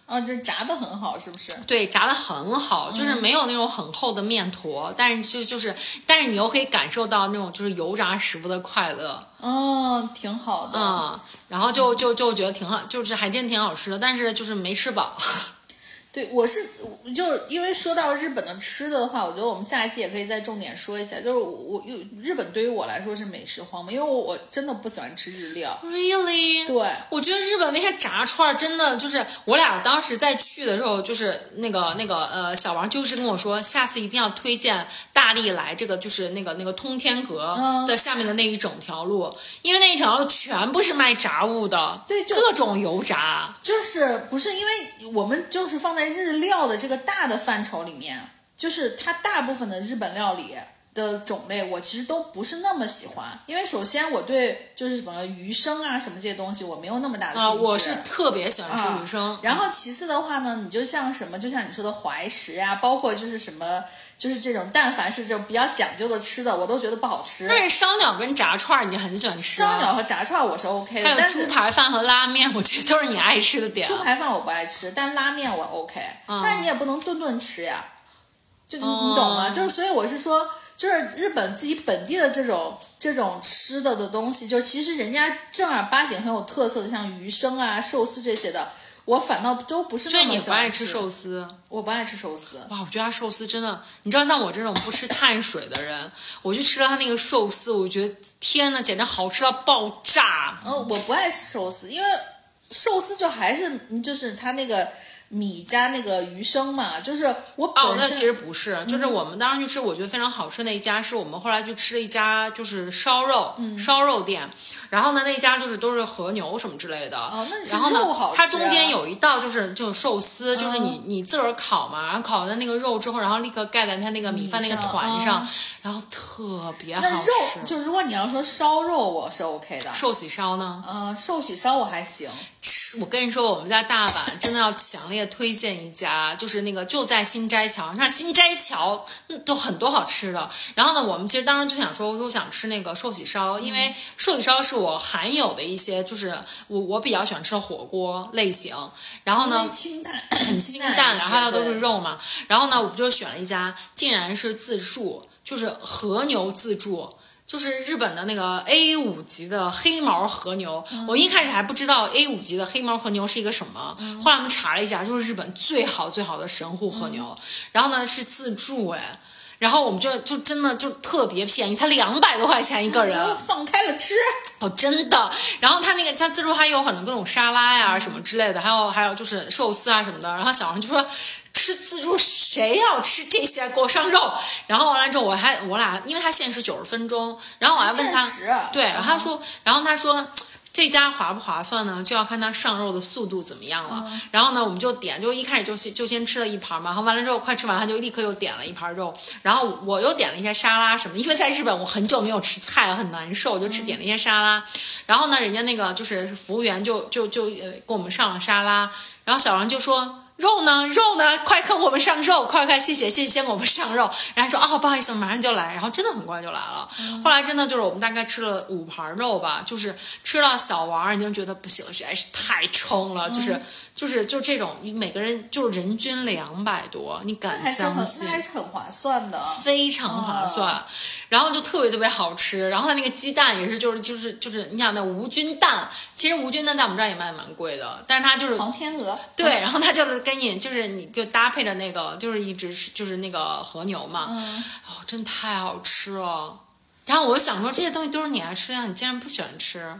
啊、哦，这炸的很好，是不是？对，炸的很好，就是没有那种很厚的面坨，嗯、但是就就是，但是你又可以感受到那种就是油炸食物的快乐。哦，挺好的。嗯，然后就就就觉得挺好，就是还真挺好吃的，但是就是没吃饱。对，我是就是因为说到日本的吃的的话，我觉得我们下一期也可以再重点说一下。就是我日本对于我来说是美食荒漠，因为我我真的不喜欢吃日料。Really？ 对，我觉得日本那些炸串真的就是，我俩当时在去的时候，就是那个那个呃，小王就是跟我说，下次一定要推荐大力来这个就是那个那个通天阁的下面的那一整条路，嗯、因为那一整条路全部是卖炸物的，对，就各种油炸，就是不是因为我们就是放在。日料的这个大的范畴里面，就是它大部分的日本料理的种类我其实都不是那么喜欢，因为首先我对就是什么鱼生啊什么这些东西我没有那么大的兴趣、啊、我是特别喜欢吃鱼生、啊、然后其次的话呢，你就像什么就像你说的怀石啊，包括就是什么就是这种但凡是这种比较讲究的吃的我都觉得不好吃，但是烧鸟跟炸串你很喜欢吃、啊、烧鸟和炸串我是 OK 的，还有猪排饭和拉面我觉得都是你爱吃的点，猪排饭我不爱吃，但拉面我 OK、嗯、但是你也不能顿顿吃呀，就你懂吗、嗯、就是所以我是说就是日本自己本地的这种这种吃的的东西，就其实人家正儿八经很有特色的，像鱼生啊、寿司这些的，我反倒都不是那么喜欢吃。所以你不爱吃寿司？我不爱吃寿司。哇，我觉得他寿司真的，你知道像我这种不吃碳水的人，我去吃了他那个寿司，我觉得天哪，简直好吃到爆炸。嗯、哦，我不爱吃寿司，因为寿司就还是就是他那个。米加那个鱼生嘛，就是我本身哦，那其实不是，就是我们当时去吃，我觉得非常好吃的那一家，是我们后来去吃了一家就是烧肉、嗯、烧肉店，然后呢那家就是都是和牛什么之类的，哦，那然后呢好吃、啊、它中间有一道就是就是寿司，就是你、嗯、你自个儿烤嘛，然后烤完那个肉之后，然后立刻盖在它那个米饭那个团上，嗯、然后特别好吃。那肉就如果你要说烧肉，我是 OK 的。寿喜烧呢？嗯，寿喜烧我还行。我跟你说，我们在大阪真的要强烈推荐一家，就是那个就在新斋桥，你看新斋桥都很多好吃的。然后呢，我们其实当时就想说，我说想吃那个寿喜烧，因为寿喜烧是我。我含有的一些，就是我我比较喜欢吃火锅类型，然后呢清淡很清淡，然后它都是肉嘛，然后呢我就选了一家竟然是自助，就是和牛自助，就是日本的那个 A 五 级的黑毛和牛、嗯、我一开始还不知道 A 五 级的黑毛和牛是一个什么、嗯、后来我们查了一下，就是日本最好最好的神户和牛、嗯、然后呢是自助哎，然后我们就就真的就特别便宜，才两百多块钱一个人，放开了吃哦，真的。然后他那个他自助还有很多各种沙拉呀、啊、什么之类的，还有还有就是寿司啊什么的。然后小王就说吃自助谁要吃这些，给我上肉。然后完了之后我还我俩，因为他限时九十分钟，然后我还问他，对，然后他说，然后他说。这家划不划算呢？就要看它上肉的速度怎么样了。嗯、然后呢，我们就点，就一开始就先就先吃了一盘嘛。然后完了之后，快吃完，他就立刻又点了一盘肉。然后我又点了一些沙拉什么，因为在日本我很久没有吃菜了，很难受，我就只点了一些沙拉。嗯、然后呢，人家那个就是服务员就就就呃给我们上了沙拉。然后小王就说。肉呢？肉呢？快给我们上肉！快快，谢谢谢谢，给我们上肉。然后说哦，不好意思，马上就来。然后真的很快就来了。嗯、后来真的就是我们大概吃了五盘肉吧，就是吃到小王已经觉得不行，实在是太撑了，嗯、就是就是就这种，每个人就是人均两百多，你敢相信？那还是很划算的，非常划算。嗯、然后就特别特别好吃。然后它那个鸡蛋也是，就是就是就是，你想那无菌蛋，其实无菌蛋在我们这儿也卖蛮贵的，但是它就是黄天鹅，对，然后它就是。跟你就是你就搭配着那个就是一直吃就是那个和牛嘛，嗯、哦，真的太好吃了。然后我就想说这些东西都是你爱吃的，你竟然不喜欢吃。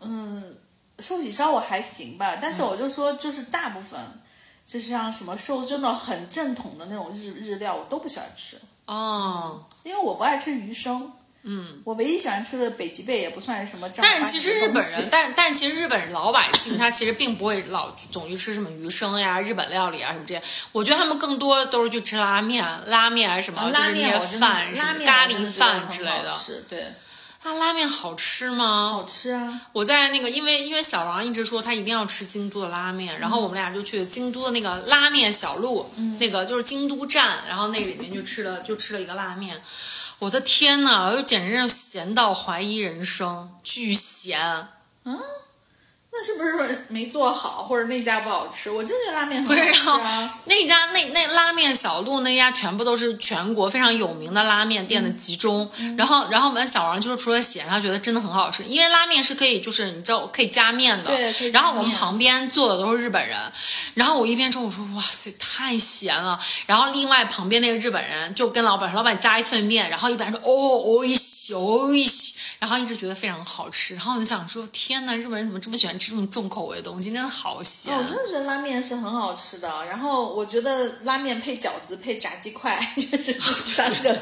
嗯，寿喜烧我还行吧，但是我就说就是大部分、嗯、就是像什么寿真的很正统的那种日日料我都不喜欢吃哦，因为我不爱吃鱼生。嗯，我唯一喜欢吃的北极贝也不算什么，但是其实日本人，但但其实日本人老百姓他其实并不会老总去吃什么鱼生呀、日本料理啊什么这些，我觉得他们更多都是去吃拉面、拉面还是什么，拉面饭、咖喱饭之类的。是，对。啊，拉面好吃吗？好吃啊！我在那个，因为因为小王一直说他一定要吃京都的拉面，嗯、然后我们俩就去京都的那个拉面小路，嗯、那个就是京都站，然后那里面就吃了就吃了一个拉面。我的天哪，我就简直咸到怀疑人生，巨咸。嗯，那是不是没做好，或者那家不好吃？我真觉得拉面很好吃啊。不是，那家那那拉面小路那家全部都是全国非常有名的拉面店的集中。嗯、然后，然后我们小王就是除了咸，他觉得真的很好吃，因为拉面是可以就是你知道可以加面的。对。可以加面。然后我们旁边坐的都是日本人，然后我一边吃我说哇塞太咸了，然后另外旁边那个日本人就跟老板说老板加一份面，然后一般说哦哦一西哦一西，然后一直觉得非常好吃，然后我就想说天哪，日本人怎么这么喜欢吃这种重口味的东西，真的好咸。我真的觉得拉面是很好吃的，然后我觉得拉面配饺子配炸鸡块就是三个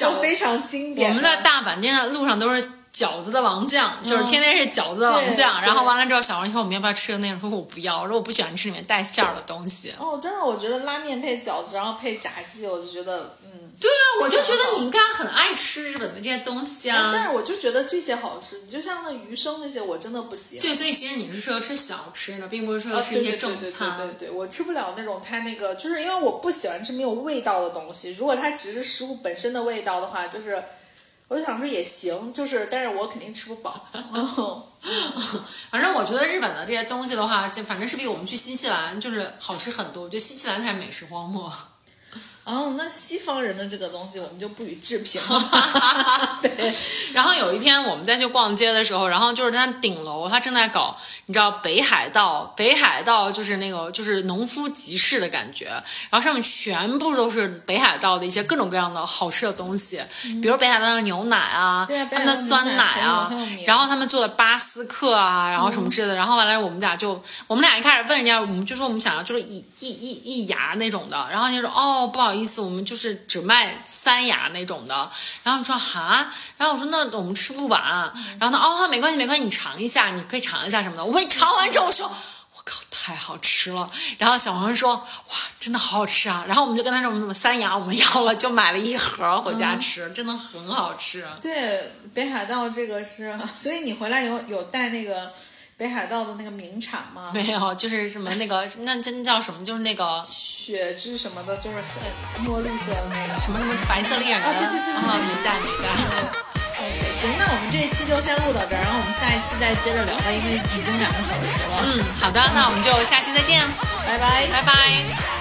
都非常经典。我们在大阪这路上都是饺子的王酱，就是天天是饺子的王酱、嗯、然后完了之后小王说我们要不要吃个那种，说我不要，我说我不喜欢吃里面带馅儿的东西。哦，真的我觉得拉面配饺子然后配炸鸡我就觉得嗯，对啊，我就觉得你应该很爱吃日本的这些东西啊、嗯、但是我就觉得这些好吃，你就像那鱼生那些我真的不喜欢。对，所以其实你是适合吃小吃的，并不是适合吃一些正餐、哦、对对对对 对, 对, 对我吃不了那种太那个，就是因为我不喜欢吃没有味道的东西，如果它只是食物本身的味道的话就是我就想说也行，就是，但是我肯定吃不饱。哦、反正我觉得日本的这些东西的话，就反正是比我们去新西兰就是好吃很多。我觉得新西兰才是美食荒漠。哦，那西方人的这个东西我们就不予置评了。对。然后有一天我们再去逛街的时候，然后就是他顶楼他正在搞，你知道北海道，北海道就是那个就是农夫集市的感觉，然后上面全部都是北海道的一些各种各样的好吃的东西，嗯、比如北海道的牛奶啊，对啊，他们的酸奶啊，然后他们做的巴斯克啊，然后什么之类的。嗯、然后完了我们俩就我们俩一开始问人家，我们就说我们想要就是一一一一牙那种的，然后人家说哦不好意思。意思我们就是只卖三牙那种的，然后我说哈，然后我说那我们吃不完，然后他哦没关系没关系，你尝一下，你可以尝一下什么的。我一尝完之后我说我靠太好吃了，然后小王说哇真的好好吃啊，然后我们就跟他说我们怎么三牙我们要了，就买了一盒回家吃，嗯、真的很好吃。对，北海道这个是，所以你回来有有带那个。北海道的那个名产吗？没有，就是什么那个那真叫什么，就是那个雪之什么的，就是墨绿色的那个什么什么白色恋人啊，对对对对，没带没带。行，那我们这一期就先录到这儿，然后我们下一期再接着聊吧，因为已经两个小时了。嗯，好的，那我们就下期再见，拜拜，拜拜。